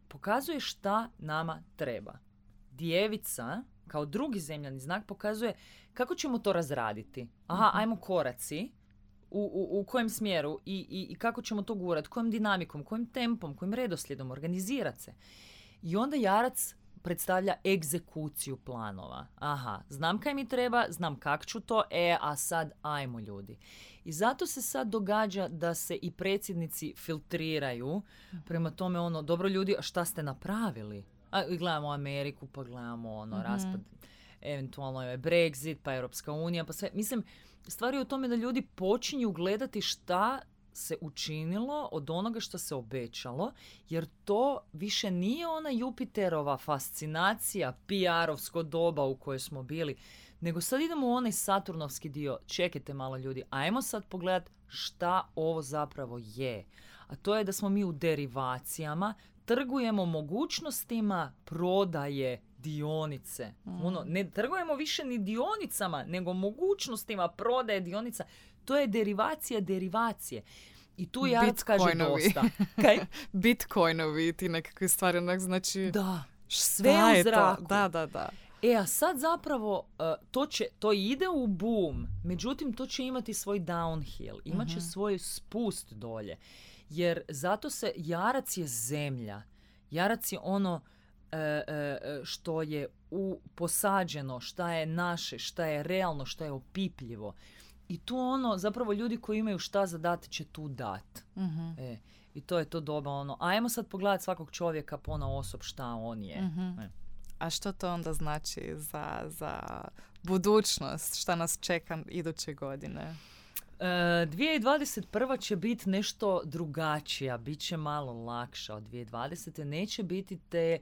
pokazuje šta nama treba. Djevica kao drugi zemljani znak pokazuje kako ćemo to razraditi. Aha, ajmo koraci u, u, u kojem smjeru i, i, i kako ćemo to gurati, kojom dinamikom, kojim tempom, kojim redoslijedom, organizirati se. I onda jarac predstavlja egzekuciju planova. Aha, znam kaj mi treba, znam kak ću to, e, a sad ajmo ljudi. I zato se sad događa da se i predsjednici filtriraju prema tome ono, dobro ljudi, a šta ste napravili? I gledamo Ameriku, pa gledamo ono, mm-hmm. raspad, eventualno je Brexit, pa Europska unija, pa sve. Mislim, stvar je u tome da ljudi počinju gledati šta se učinilo od onoga što se obećalo, jer to više nije ona Jupiterova fascinacija, P R-ovsko doba u kojoj smo bili, nego sad idemo u onaj Saturnovski dio. Čekajte malo ljudi, ajmo sad pogledati šta ovo zapravo je. A to je da smo mi u derivacijama, trgujemo mogućnostima prodaje dionice. Mm. Ono, ne trgujemo više ni dionicama, nego mogućnostima prodaje dionica. To je derivacija derivacije. I tu Jarac kaže dosta. Kaj? Bitcoinovi, ti nekakve stvari, onak znači... Da, sve u zraku. Da, da, da. E, a sad zapravo, uh, to, će, to ide u boom, međutim, to će imati svoj downhill, imat će mm-hmm. svoj spust dolje. Jer zato se, Jarac je zemlja. Jarac je ono uh, uh, što je u, posađeno, šta je naše, šta je realno, šta je opipljivo. I tu ono, zapravo ljudi koji imaju šta za dat će tu dat. Mm-hmm. E, i to je to doba ono, ajmo sad pogledati svakog čovjeka ponaosob šta on je. Mm-hmm. E. A što to onda znači za, za budućnost? Šta nas čeka iduće godine? E, dvije tisuće dvadeset prva će biti nešto drugačija, bit će malo lakša od dvije tisuće dvadesete. Neće biti te...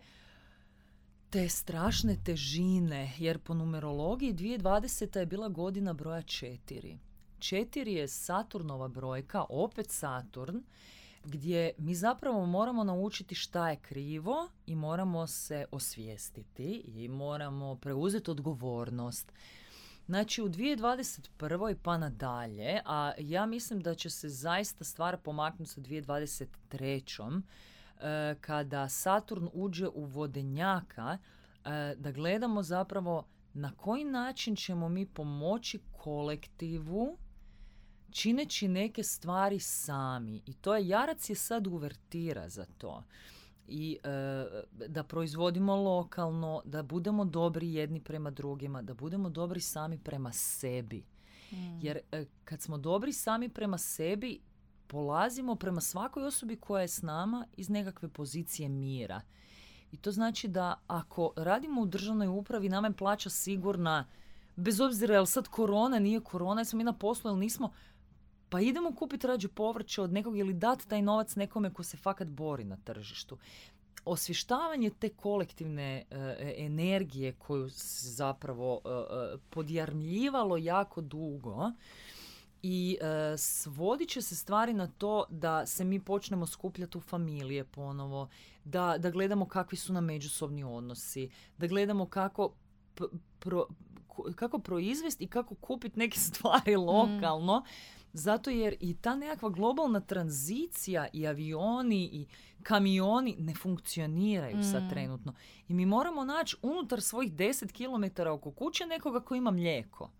te strašne težine, jer po numerologiji dvije tisuće dvadeseta je bila godina broja četiri. Četiri je Saturnova brojka, opet Saturn, gdje mi zapravo moramo naučiti šta je krivo i moramo se osvijestiti i moramo preuzeti odgovornost. Znači u dvije tisuće dvadeset prvoj pa nadalje, a ja mislim da će se zaista stvar pomaknuti sa dvije tisuće dvadeset trećom kada Saturn uđe u vodenjaka, da gledamo zapravo na koji način ćemo mi pomoći kolektivu čineći neke stvari sami. I to je, Jarac je sad uvertira za to. I da proizvodimo lokalno, da budemo dobri jedni prema drugima, da budemo dobri sami prema sebi. Mm. Jer kad smo dobri sami prema sebi, polazimo prema svakoj osobi koja je s nama iz nekakve pozicije mira. I to znači da ako radimo u državnoj upravi, nama je plaća sigurna, bez obzira je li sad korona, nije korona, jesmo mi na poslu ili nismo, pa idemo kupiti rađe povrće od nekog ili dati taj novac nekome ko se fakat bori na tržištu. Osvještavanje te kolektivne e, energije koju se zapravo e, podjarmljivalo jako dugo, i e, svodit će se stvari na to da se mi počnemo skupljati u familije ponovo, da, da gledamo kakvi su nam međusobni odnosi, da gledamo kako, p- pro, kako proizvesti i kako kupiti neke stvari lokalno. Mm. Zato jer i ta nekakva globalna tranzicija i avioni i kamioni ne funkcioniraju mm. sad trenutno. I mi moramo naći unutar svojih deset kilometara oko kuće nekoga ko ima mlijeko.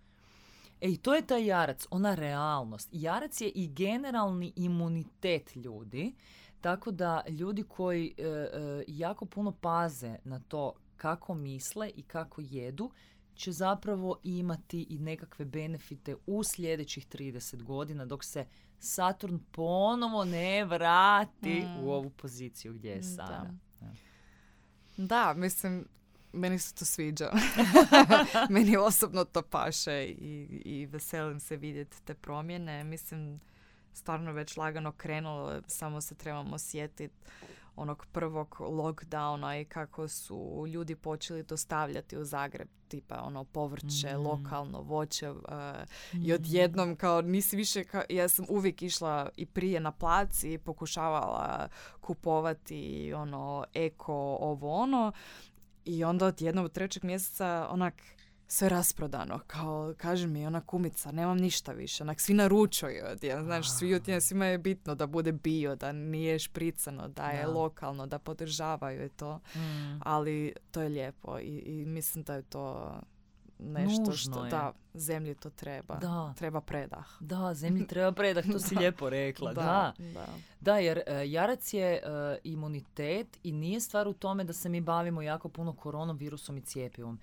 E, i to je taj Jarac, ona realnost. Jarac je i generalni imunitet ljudi, tako da ljudi koji e, e, jako puno paze na to kako misle i kako jedu, će zapravo imati i nekakve benefite u sljedećih trideset godina dok se Saturn ponovo ne vrati mm. u ovu poziciju gdje je sada. Da, da mislim... Meni se to sviđa. Meni osobno to paše i, i veselim se vidjeti te promjene. Mislim, stvarno već lagano krenulo, samo se trebamo sjetiti onog prvog lockdowna i kako su ljudi počeli dostavljati u Zagreb tipa ono povrće, mm. lokalno voće uh, mm. i odjednom kao nisi više, kao, ja sam uvijek išla i prije na plac i pokušavala kupovati ono eko ovo ono. I onda od jednog od trećeg mjeseca onak sve rasprodano. Kao, kaže mi ona kumica, nemam ništa više. Onak svi naručuju od jedan. Znaš, svi od jedan, svima je bitno da bude bio, da nije špricano, da je da. Lokalno, da podržavaju to. Mm. Ali to je lijepo i, i mislim da je to nešto nužno što je. Da, zemlji to treba. Da. Treba predah. Da, zemlji treba predah, to si lijepo rekla. Da, da. Da. Da jer uh, Jarac je uh, imunitet i nije stvar u tome da se mi bavimo jako puno koronavirusom i cijepivom.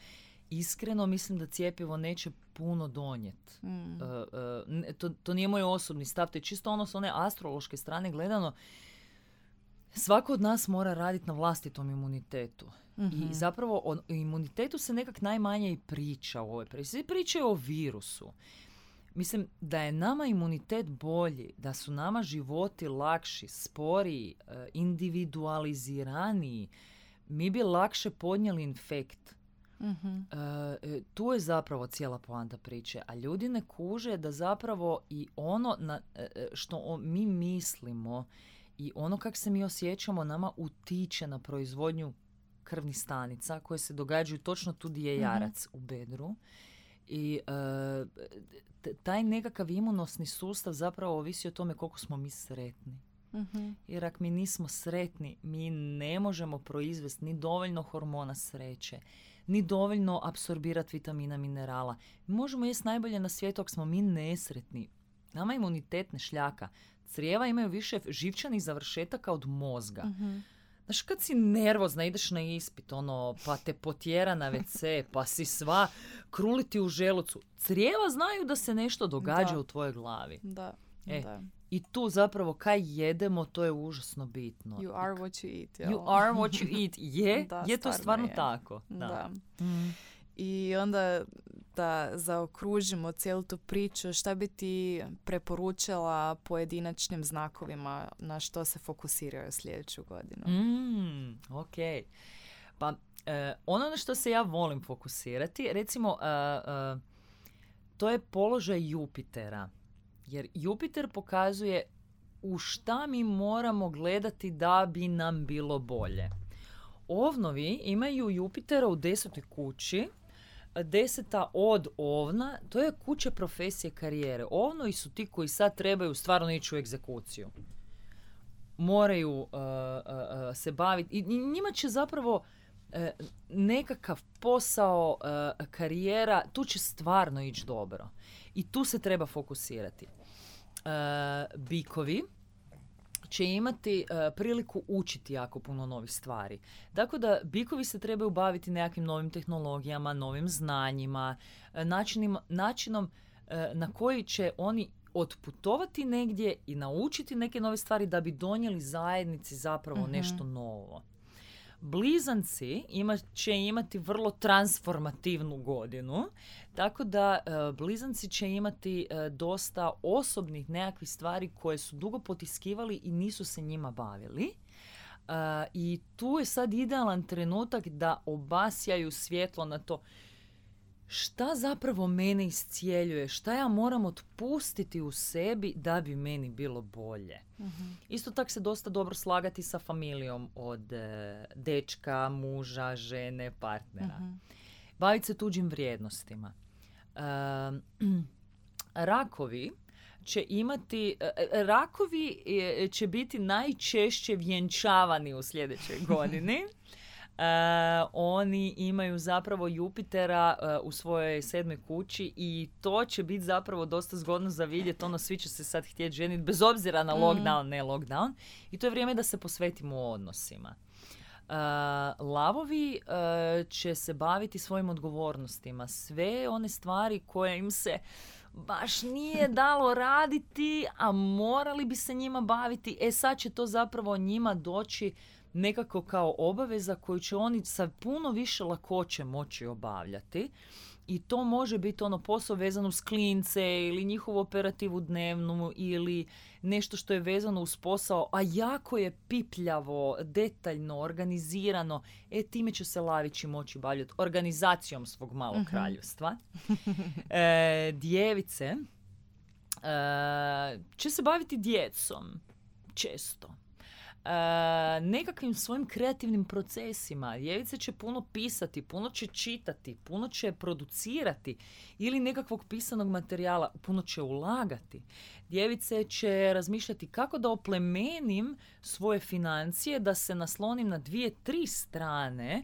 Iskreno mislim da cijepivo neće puno donijeti. Mm. Uh, uh, to, to nije moj osobni stav, to je čisto ono s one astrološke strane gledano. Svako od nas mora raditi na vlastitom imunitetu. Mm-hmm. I zapravo o imunitetu se nekak najmanje i priča u ovoj priči. Svi pričaju o virusu. Mislim da je nama imunitet bolji, da su nama životi lakši, sporiji, individualiziraniji. Mi bi lakše podnijeli infekt. Mm-hmm. E, tu je zapravo cijela poanta priče. A ljudi ne kuže da zapravo i ono na, što mi mislimo i ono kako se mi osjećamo nama utiče na proizvodnju krvnih stanica koje se događaju točno tu gdje je jarac, mm-hmm, u bedru. I e, taj nekakav imunosni sustav zapravo ovisi o tome koliko smo mi sretni. Mm-hmm. Jer ako mi nismo sretni, mi ne možemo proizvesti ni dovoljno hormona sreće, ni dovoljno apsorbirati vitamina, minerala. Možemo jesti najbolje na svijetu ako smo mi nesretni. Nama imunitet ne šljaka. Crijeva imaju više živčanih završetaka od mozga. Mm-hmm. Znaš, kad si nervozna, ideš na ispit, ono, pa te potjera na ve ce, pa si sva kruliti u želucu. Crijeva znaju da se nešto događa da. u tvojoj glavi. Da. E, da. I tu zapravo kaj jedemo, to je užasno bitno. You are what you eat. Jel? You are what you eat. Je, da, je to stvarno je. tako. Da. Da. Mm. I onda da zaokružimo cijelu tu priču, šta bi ti preporučila pojedinačnim znakovima na što se fokusiraju sljedeću godinu? Mm, ok. Pa eh, ono na što se ja volim fokusirati, recimo, eh, eh, to je položaj Jupitera. Jer Jupiter pokazuje u šta mi moramo gledati da bi nam bilo bolje. Ovnovi imaju Jupitera u desetoj kući. Deseta od ovna, to je kuća profesije, karijere. Ovnovi su ti koji sad trebaju stvarno ići u egzekuciju. Moraju uh, uh, se baviti. I njima će zapravo uh, nekakav posao, uh, karijera, tu će stvarno ići dobro. I tu se treba fokusirati. Uh, bikovi će imati uh, priliku učiti jako puno novih stvari. Tako da bikovi se trebaju baviti nekakvim novim tehnologijama, novim znanjima, načinim, načinom uh, na koji će oni otputovati negdje i naučiti neke nove stvari da bi donijeli zajednici zapravo, mm-hmm, nešto novo. Blizanci ima, će imati vrlo transformativnu godinu, tako da e, blizanci će imati e, dosta osobnih nekakvih stvari koje su dugo potiskivali i nisu se njima bavili. E, I tu je sad idealan trenutak da obasjaju svjetlo na to šta zapravo mene iscjeljuje, šta ja moram otpustiti u sebi da bi meni bilo bolje. Mm-hmm. Isto tako se dosta dobro slagati sa familijom od e, dečka, muža, žene, partnera. Mm-hmm. Baviti se tuđim vrijednostima. E, rakovi će imati, e, rakovi e, će biti najčešće vjenčavani u sljedećoj godini. Uh, oni imaju zapravo Jupitera uh, u svojoj sedmoj kući i to će biti zapravo dosta zgodno za vidjeti. Ono, svi će se sad htjeti ženiti bez obzira na lockdown, mm. ne lockdown. I to je vrijeme da se posvetimo odnosima. Uh, lavovi uh, će se baviti svojim odgovornostima. Sve one stvari koje im se baš nije dalo raditi, a morali bi se njima baviti. E sad će to zapravo njima doći nekako kao obaveza koju će oni sa puno više lakoće moći obavljati. I to može biti ono posao vezano uz klince ili njihovu operativu dnevnu ili nešto što je vezano uz posao, a jako je pipljavo, detaljno, organizirano. E, time će se lavići moći bavljati organizacijom svog malog, mm-hmm, kraljevstva. E, djevice e, će se baviti djecom često. E, nekakvim svojim kreativnim procesima. Djevice će puno pisati, puno će čitati, puno će producirati ili nekakvog pisanog materijala, puno će ulagati. Djevice će razmišljati kako da oplemenim svoje financije, da se naslonim na dvije, tri strane, e,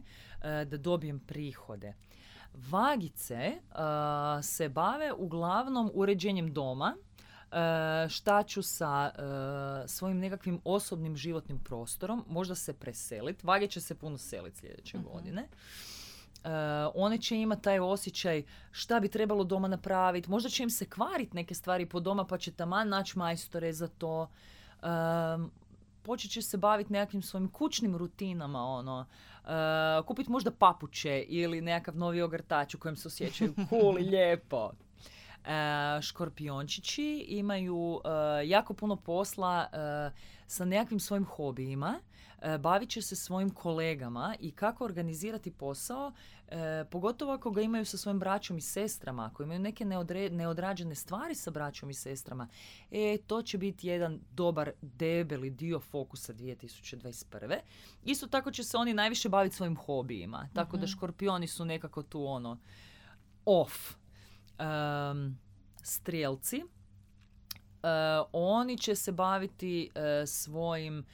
da dobijem prihode. Vagice e, se bave uglavnom uređenjem doma. Uh, šta ću sa uh, svojim nekakvim osobnim životnim prostorom, možda se preseliti. Vage će se puno seliti sljedeće, uh-huh, godine. Uh, one će imati taj osjećaj šta bi trebalo doma napraviti. Možda će im se kvariti neke stvari po doma pa će taman naći majstore za to. Um, počet će se baviti nekakvim svojim kućnim rutinama, ono, uh, kupiti možda papuče ili nekakav novi ogrtač u kojem se osjećaju cool i lijepo. škorpiončići imaju jako puno posla sa nekakvim svojim hobijima, bavit će se svojim kolegama i kako organizirati posao, pogotovo ako ga imaju sa svojim braćom i sestrama, ako imaju neke neodre, neodrađene stvari sa braćom i sestrama, e, to će biti jedan dobar, debeli dio fokusa dvije tisuće dvadeset prve. Isto tako će se oni najviše baviti svojim hobijima, tako mm-hmm. da škorpioni su nekako tu ono off. Um, strijelci, uh, oni će se baviti uh, svojim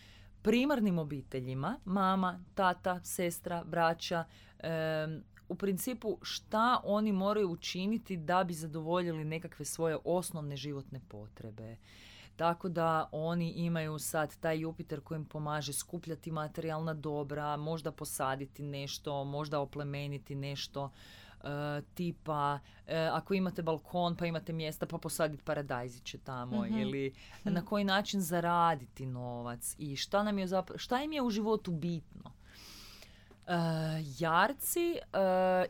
primarnim obiteljima, mama, tata, sestra, braća, um, u principu šta oni moraju učiniti da bi zadovoljili nekakve svoje osnovne životne potrebe. Tako da oni imaju sad taj Jupiter koji im pomaže skupljati materijalna dobra, možda posaditi nešto, možda oplemeniti nešto. Uh, tipa, uh, ako imate balkon pa imate mjesta pa posaditi paradajziće tamo, mm-hmm. ili na koji način zaraditi novac i šta, nam je zapra- šta im je u životu bitno. Uh, jarci uh,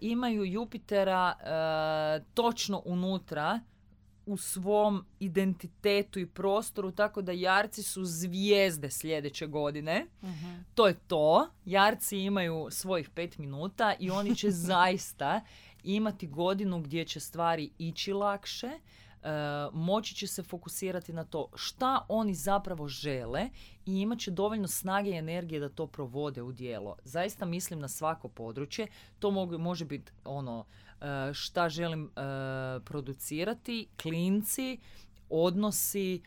imaju Jupitera uh, točno unutra u svom identitetu i prostoru, tako da jarci su zvijezde sljedeće godine. Uh-huh. To je to. Jarci imaju svojih pet minuta i oni će zaista imati godinu gdje će stvari ići lakše. E, moći će se fokusirati na to šta oni zapravo žele i imat će dovoljno snage i energije da to provode u djelo. Zaista mislim na svako područje. To mogu, može biti ono šta želim uh, producirati, klinci, odnosi, uh,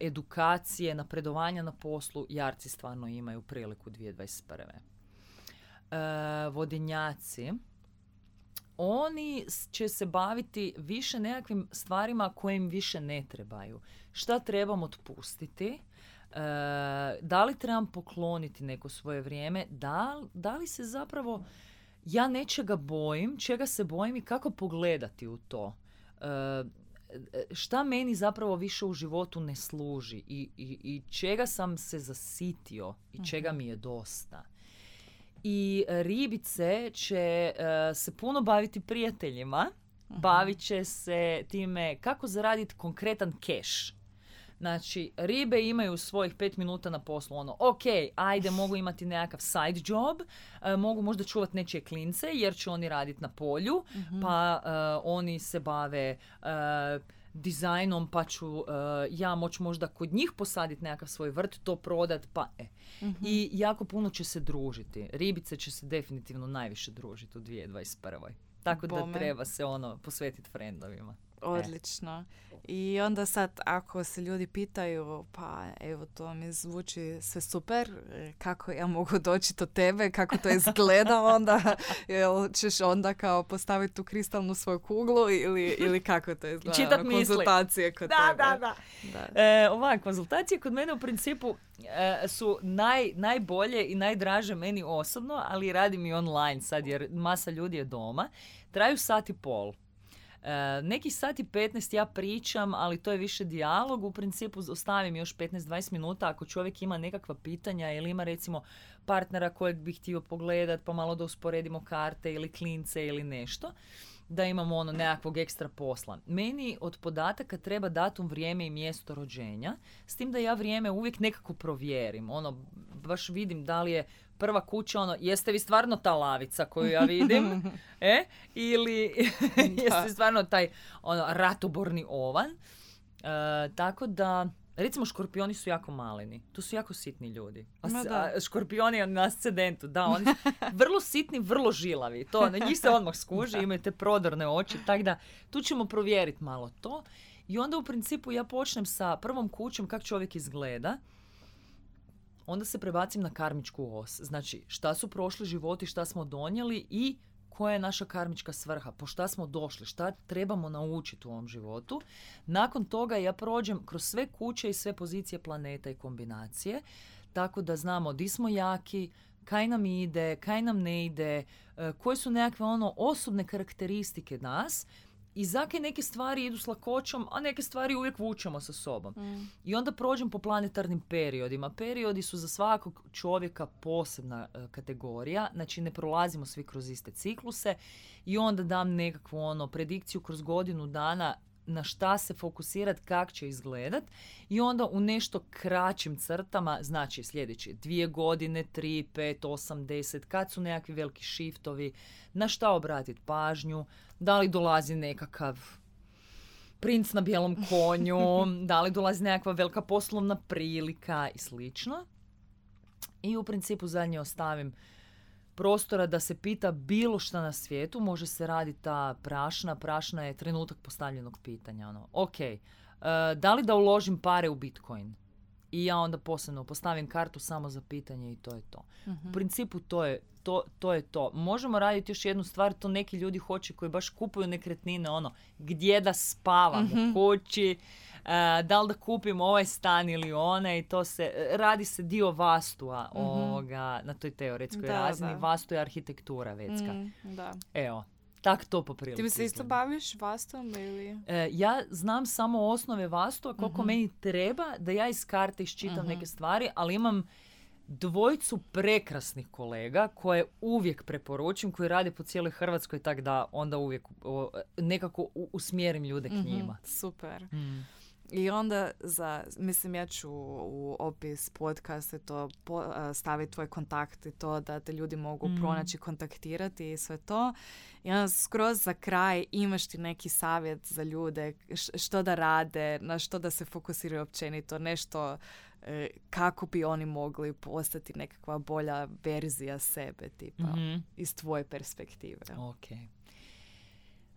edukacije, napredovanja na poslu, jarci stvarno imaju priliku dvije tisuće dvadeset prve. Uh, vodenjaci, oni će se baviti više nekakvim stvarima koje im više ne trebaju. Šta trebam otpustiti? Uh, da li trebam pokloniti neko svoje vrijeme? Da, da li se zapravo... Ja nečega bojim, čega se bojim i kako pogledati u to. E, šta meni zapravo više u životu ne služi i, i, i čega sam se zasitio i čega mi je dosta. I ribice će e, se puno baviti prijateljima, bavit će se time kako zaraditi konkretan keš. Znači, ribe imaju svojih pet minuta na poslu, ono, ok, ajde, mogu imati nekakav side job, e, mogu možda čuvati nečije klince, jer će oni raditi na polju, mm-hmm. pa e, oni se bave e, dizajnom, pa ću e, ja moći možda kod njih posaditi nekakav svoj vrt, to prodat, pa e. Mm-hmm. I jako puno će se družiti. Ribice će se definitivno najviše družiti u dvije tisuće dvadeset prve. Tako Bome. Da treba se ono posvetiti frendovima. Odlično. I onda sad ako se ljudi pitaju, pa evo to mi zvuči sve super, kako ja mogu doći do tebe, kako to izgleda onda, jel ćeš onda kao postaviti tu kristalnu svoju kuglu ili, ili kako to izgleda? Čitat misli. Konzultacije kod da, tebe. Da, da, da. E, ovak, konzultacije kod mene u principu e, su naj, najbolje i najdraže meni osobno, ali radim i online sad jer masa ljudi je doma. Traju sat i pol. E, nekih sati petnaest ja pričam, ali to je više dijalog. U principu ostavim još petnaest do dvadeset minuta ako čovjek ima nekakva pitanja ili ima recimo partnera kojeg bi htio pogledat, pa malo da usporedimo karte ili klince ili nešto, da imamo ono nekakvog ekstra posla. Meni od podataka treba datum, vrijeme i mjesto rođenja, s tim da ja vrijeme uvijek nekako provjerim. Ono, baš vidim da li je prva kuća, ono, jeste vi stvarno ta lavica koju ja vidim? E? Ili jeste stvarno taj ono, ratoborni ovan? E, tako da, recimo, škorpioni su jako maleni. To su jako sitni ljudi. A, a, škorpioni na ascendentu, da, oni vrlo sitni, vrlo žilavi. To, na njih se odmah skuži, imaju te prodorne oči, tako da tu ćemo provjeriti malo to. I onda u principu ja počnem sa prvom kućom, kako čovjek izgleda. Onda se prebacim na karmičku os. Znači, šta su prošli životi, šta smo donijeli i koja je naša karmička svrha, po šta smo došli, šta trebamo naučiti u ovom životu. Nakon toga ja prođem kroz sve kuće i sve pozicije planeta i kombinacije, tako da znamo di smo jaki, kaj nam ide, kaj nam ne ide, koje su nekakve ono osobne karakteristike nas. I zake neke stvari idu s lakoćom, a neke stvari uvijek vučemo sa sobom. Mm. I onda prođem po planetarnim periodima. Periodi su za svakog čovjeka posebna e, kategorija. Znači, ne prolazimo svi kroz iste cikluse. I onda dam nekakvu ono predikciju kroz godinu dana na šta se fokusirati, kak će izgledat i onda u nešto kraćim crtama, znači sljedeći dvije godine, tri, pet, osam, deset, kad su nekakvi veliki shiftovi, na šta obratiti pažnju, da li dolazi nekakav princ na bijelom konju, da li dolazi nekakva velika poslovna prilika i slično. I u principu zadnje ostavim prostora da se pita bilo šta na svijetu, može se raditi ta prašna, prašna je trenutak postavljenog pitanja. Ono, ok, uh, da li da uložim pare u Bitcoin? I ja onda posebno postavim kartu samo za pitanje i to je to. Uh-huh. U principu to je to, to je to. Možemo raditi još jednu stvar, to neki ljudi hoće koji baš kupuju nekretnine, ono, gdje da spavam uh-huh. u kući, uh, da li da kupim ovaj stan ili onaj, i to se, radi se dio vastua uh-huh. ovoga, na toj teoretskoj da, razini, da. Vastu je arhitektura vedska. Mm, da. Evo. Tak to poprilično. Ti mi se isto baviš vastom ili? E, ja znam samo osnove vastu, koliko uh-huh. meni treba da ja iz karte iščitam uh-huh. neke stvari, ali imam dvojicu prekrasnih kolega koje uvijek preporučim, koji rade po cijeloj Hrvatskoj, tak da onda uvijek o, nekako u, usmjerim ljude k njima. Uh-huh. Super. Mm. I onda, za, mislim, ja ću u opis podcasta to po, staviti tvoj kontakt i to da te ljudi mogu mm. pronaći, kontaktirati i sve to. I onda skroz za kraj imaš ti neki savjet za ljude, što da rade, na što da se fokusiraju općenito, nešto e, kako bi oni mogli postati nekakva bolja verzija sebe, tipa, mm-hmm. iz tvoje perspektive. Okay.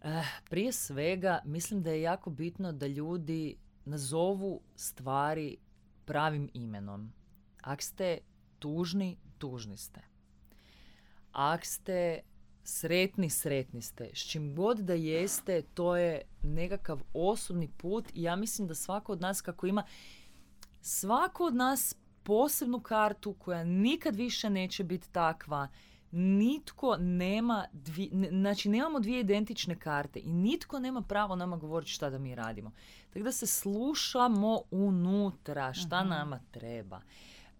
E, prije svega, mislim da je jako bitno da ljudi nazovu stvari pravim imenom. Ak ste tužni, tužni ste. Ak ste sretni, sretni ste. S čim god da jeste, to je nekakav osobni put i ja mislim da svako od nas kako ima, svako od nas posebnu kartu koja nikad više neće biti takva. Nitko nema, dvi, ne, znači nemamo dvije identične karte i nitko nema pravo nama govoriti šta da mi radimo. Tako da se slušamo unutra, šta Aha. nama treba.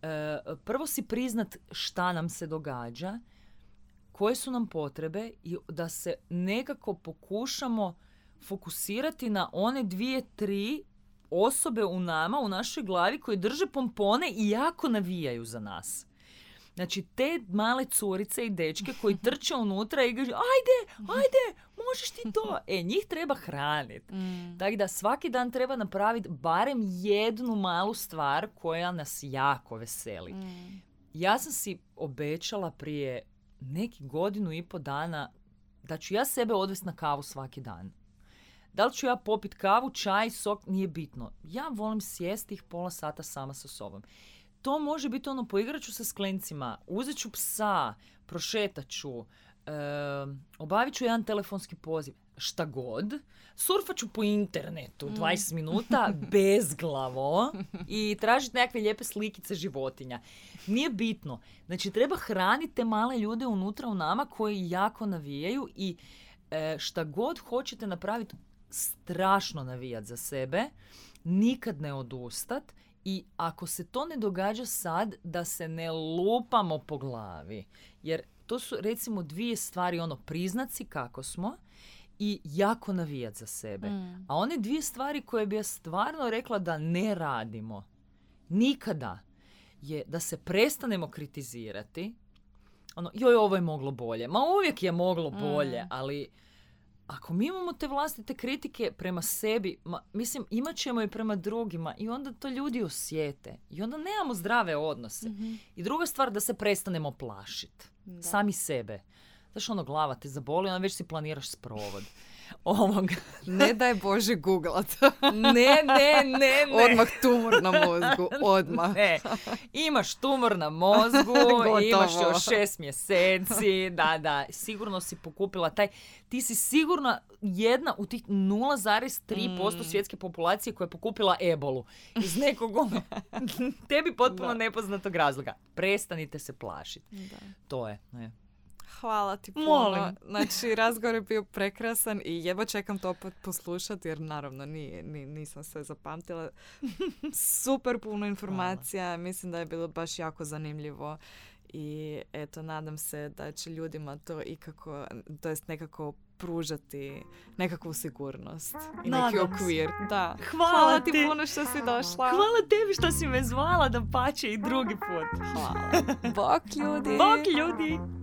E, prvo si priznat šta nam se događa, koje su nam potrebe i da se nekako pokušamo fokusirati na one dvije, tri osobe u nama, u našoj glavi koje drže pompone i jako navijaju za nas. Znači, te male curice i dečke koji trče unutra i kažu ajde, ajde, možeš ti to. E, njih treba hraniti. Mm. Tako da svaki dan treba napraviti barem jednu malu stvar koja nas jako veseli. Mm. Ja sam si obećala prije neki godinu i po dana da ću ja sebe odvesti na kavu svaki dan. Da li ću ja popiti kavu, čaj, sok, nije bitno. Ja volim sjesti ih pola sata sama sa sobom. To može biti ono, poigrat ću se s klincima, uzet ću psa, prošetat ću, e, obavit ću jedan telefonski poziv, šta god, surfat ću po internetu dvadeset mm. minuta bezglavo i tražiti nekakve lijepe slikice životinja. Nije bitno. Znači, treba hraniti te male ljude unutra u nama koji jako navijaju i e, šta god hoćete napraviti, strašno navijat za sebe, nikad ne odustat. I ako se to ne događa sad, da se ne lupamo po glavi. Jer to su recimo dvije stvari, ono, priznat si kako smo i jako navijat za sebe. Mm. A one dvije stvari koje bi ja stvarno rekla da ne radimo nikada je da se prestanemo kritizirati. Ono, joj, ovo je moglo bolje. Ma uvijek je moglo bolje, mm. ali ako mi imamo te vlastite kritike prema sebi, ma, mislim, imat ćemo i prema drugima i onda to ljudi osjete. I onda nemamo zdrave odnose. Mm-hmm. I druga stvar, da se prestanemo plašiti. Sami sebe. Znaš, ono, glava te zaboli, onda već si planiraš sprovod. Ovog. Ne daj Bože googlat. Ne, ne, ne, ne. Odmah tumor na mozgu, odmah. Ne. Imaš tumor na mozgu, imaš još šest mjeseci, da, da, sigurno si pokupila taj, ti si sigurno jedna u tih nula zarez tri posto mm. svjetske populacije koja je pokupila ebolu. Iz nekog ono, tebi potpuno da. Nepoznatog razloga. Prestanite se plašiti. Da. To je, ne. Hvala ti puno. Molim. Znači, razgovor je bio prekrasan i jedva čekam to opet poslušati jer naravno nije, nisam sve zapamtila. Super puno informacija. Hvala. Mislim da je bilo baš jako zanimljivo I eto, nadam se da će ljudima to ikako, to jest nekako pružati nekakvu sigurnost i neki okvir. Da. Hvala, Hvala ti puno što si došla. Hvala tebi što si me zvala, da pače i drugi put. Hvala. Bok ljudi. Bok ljudi.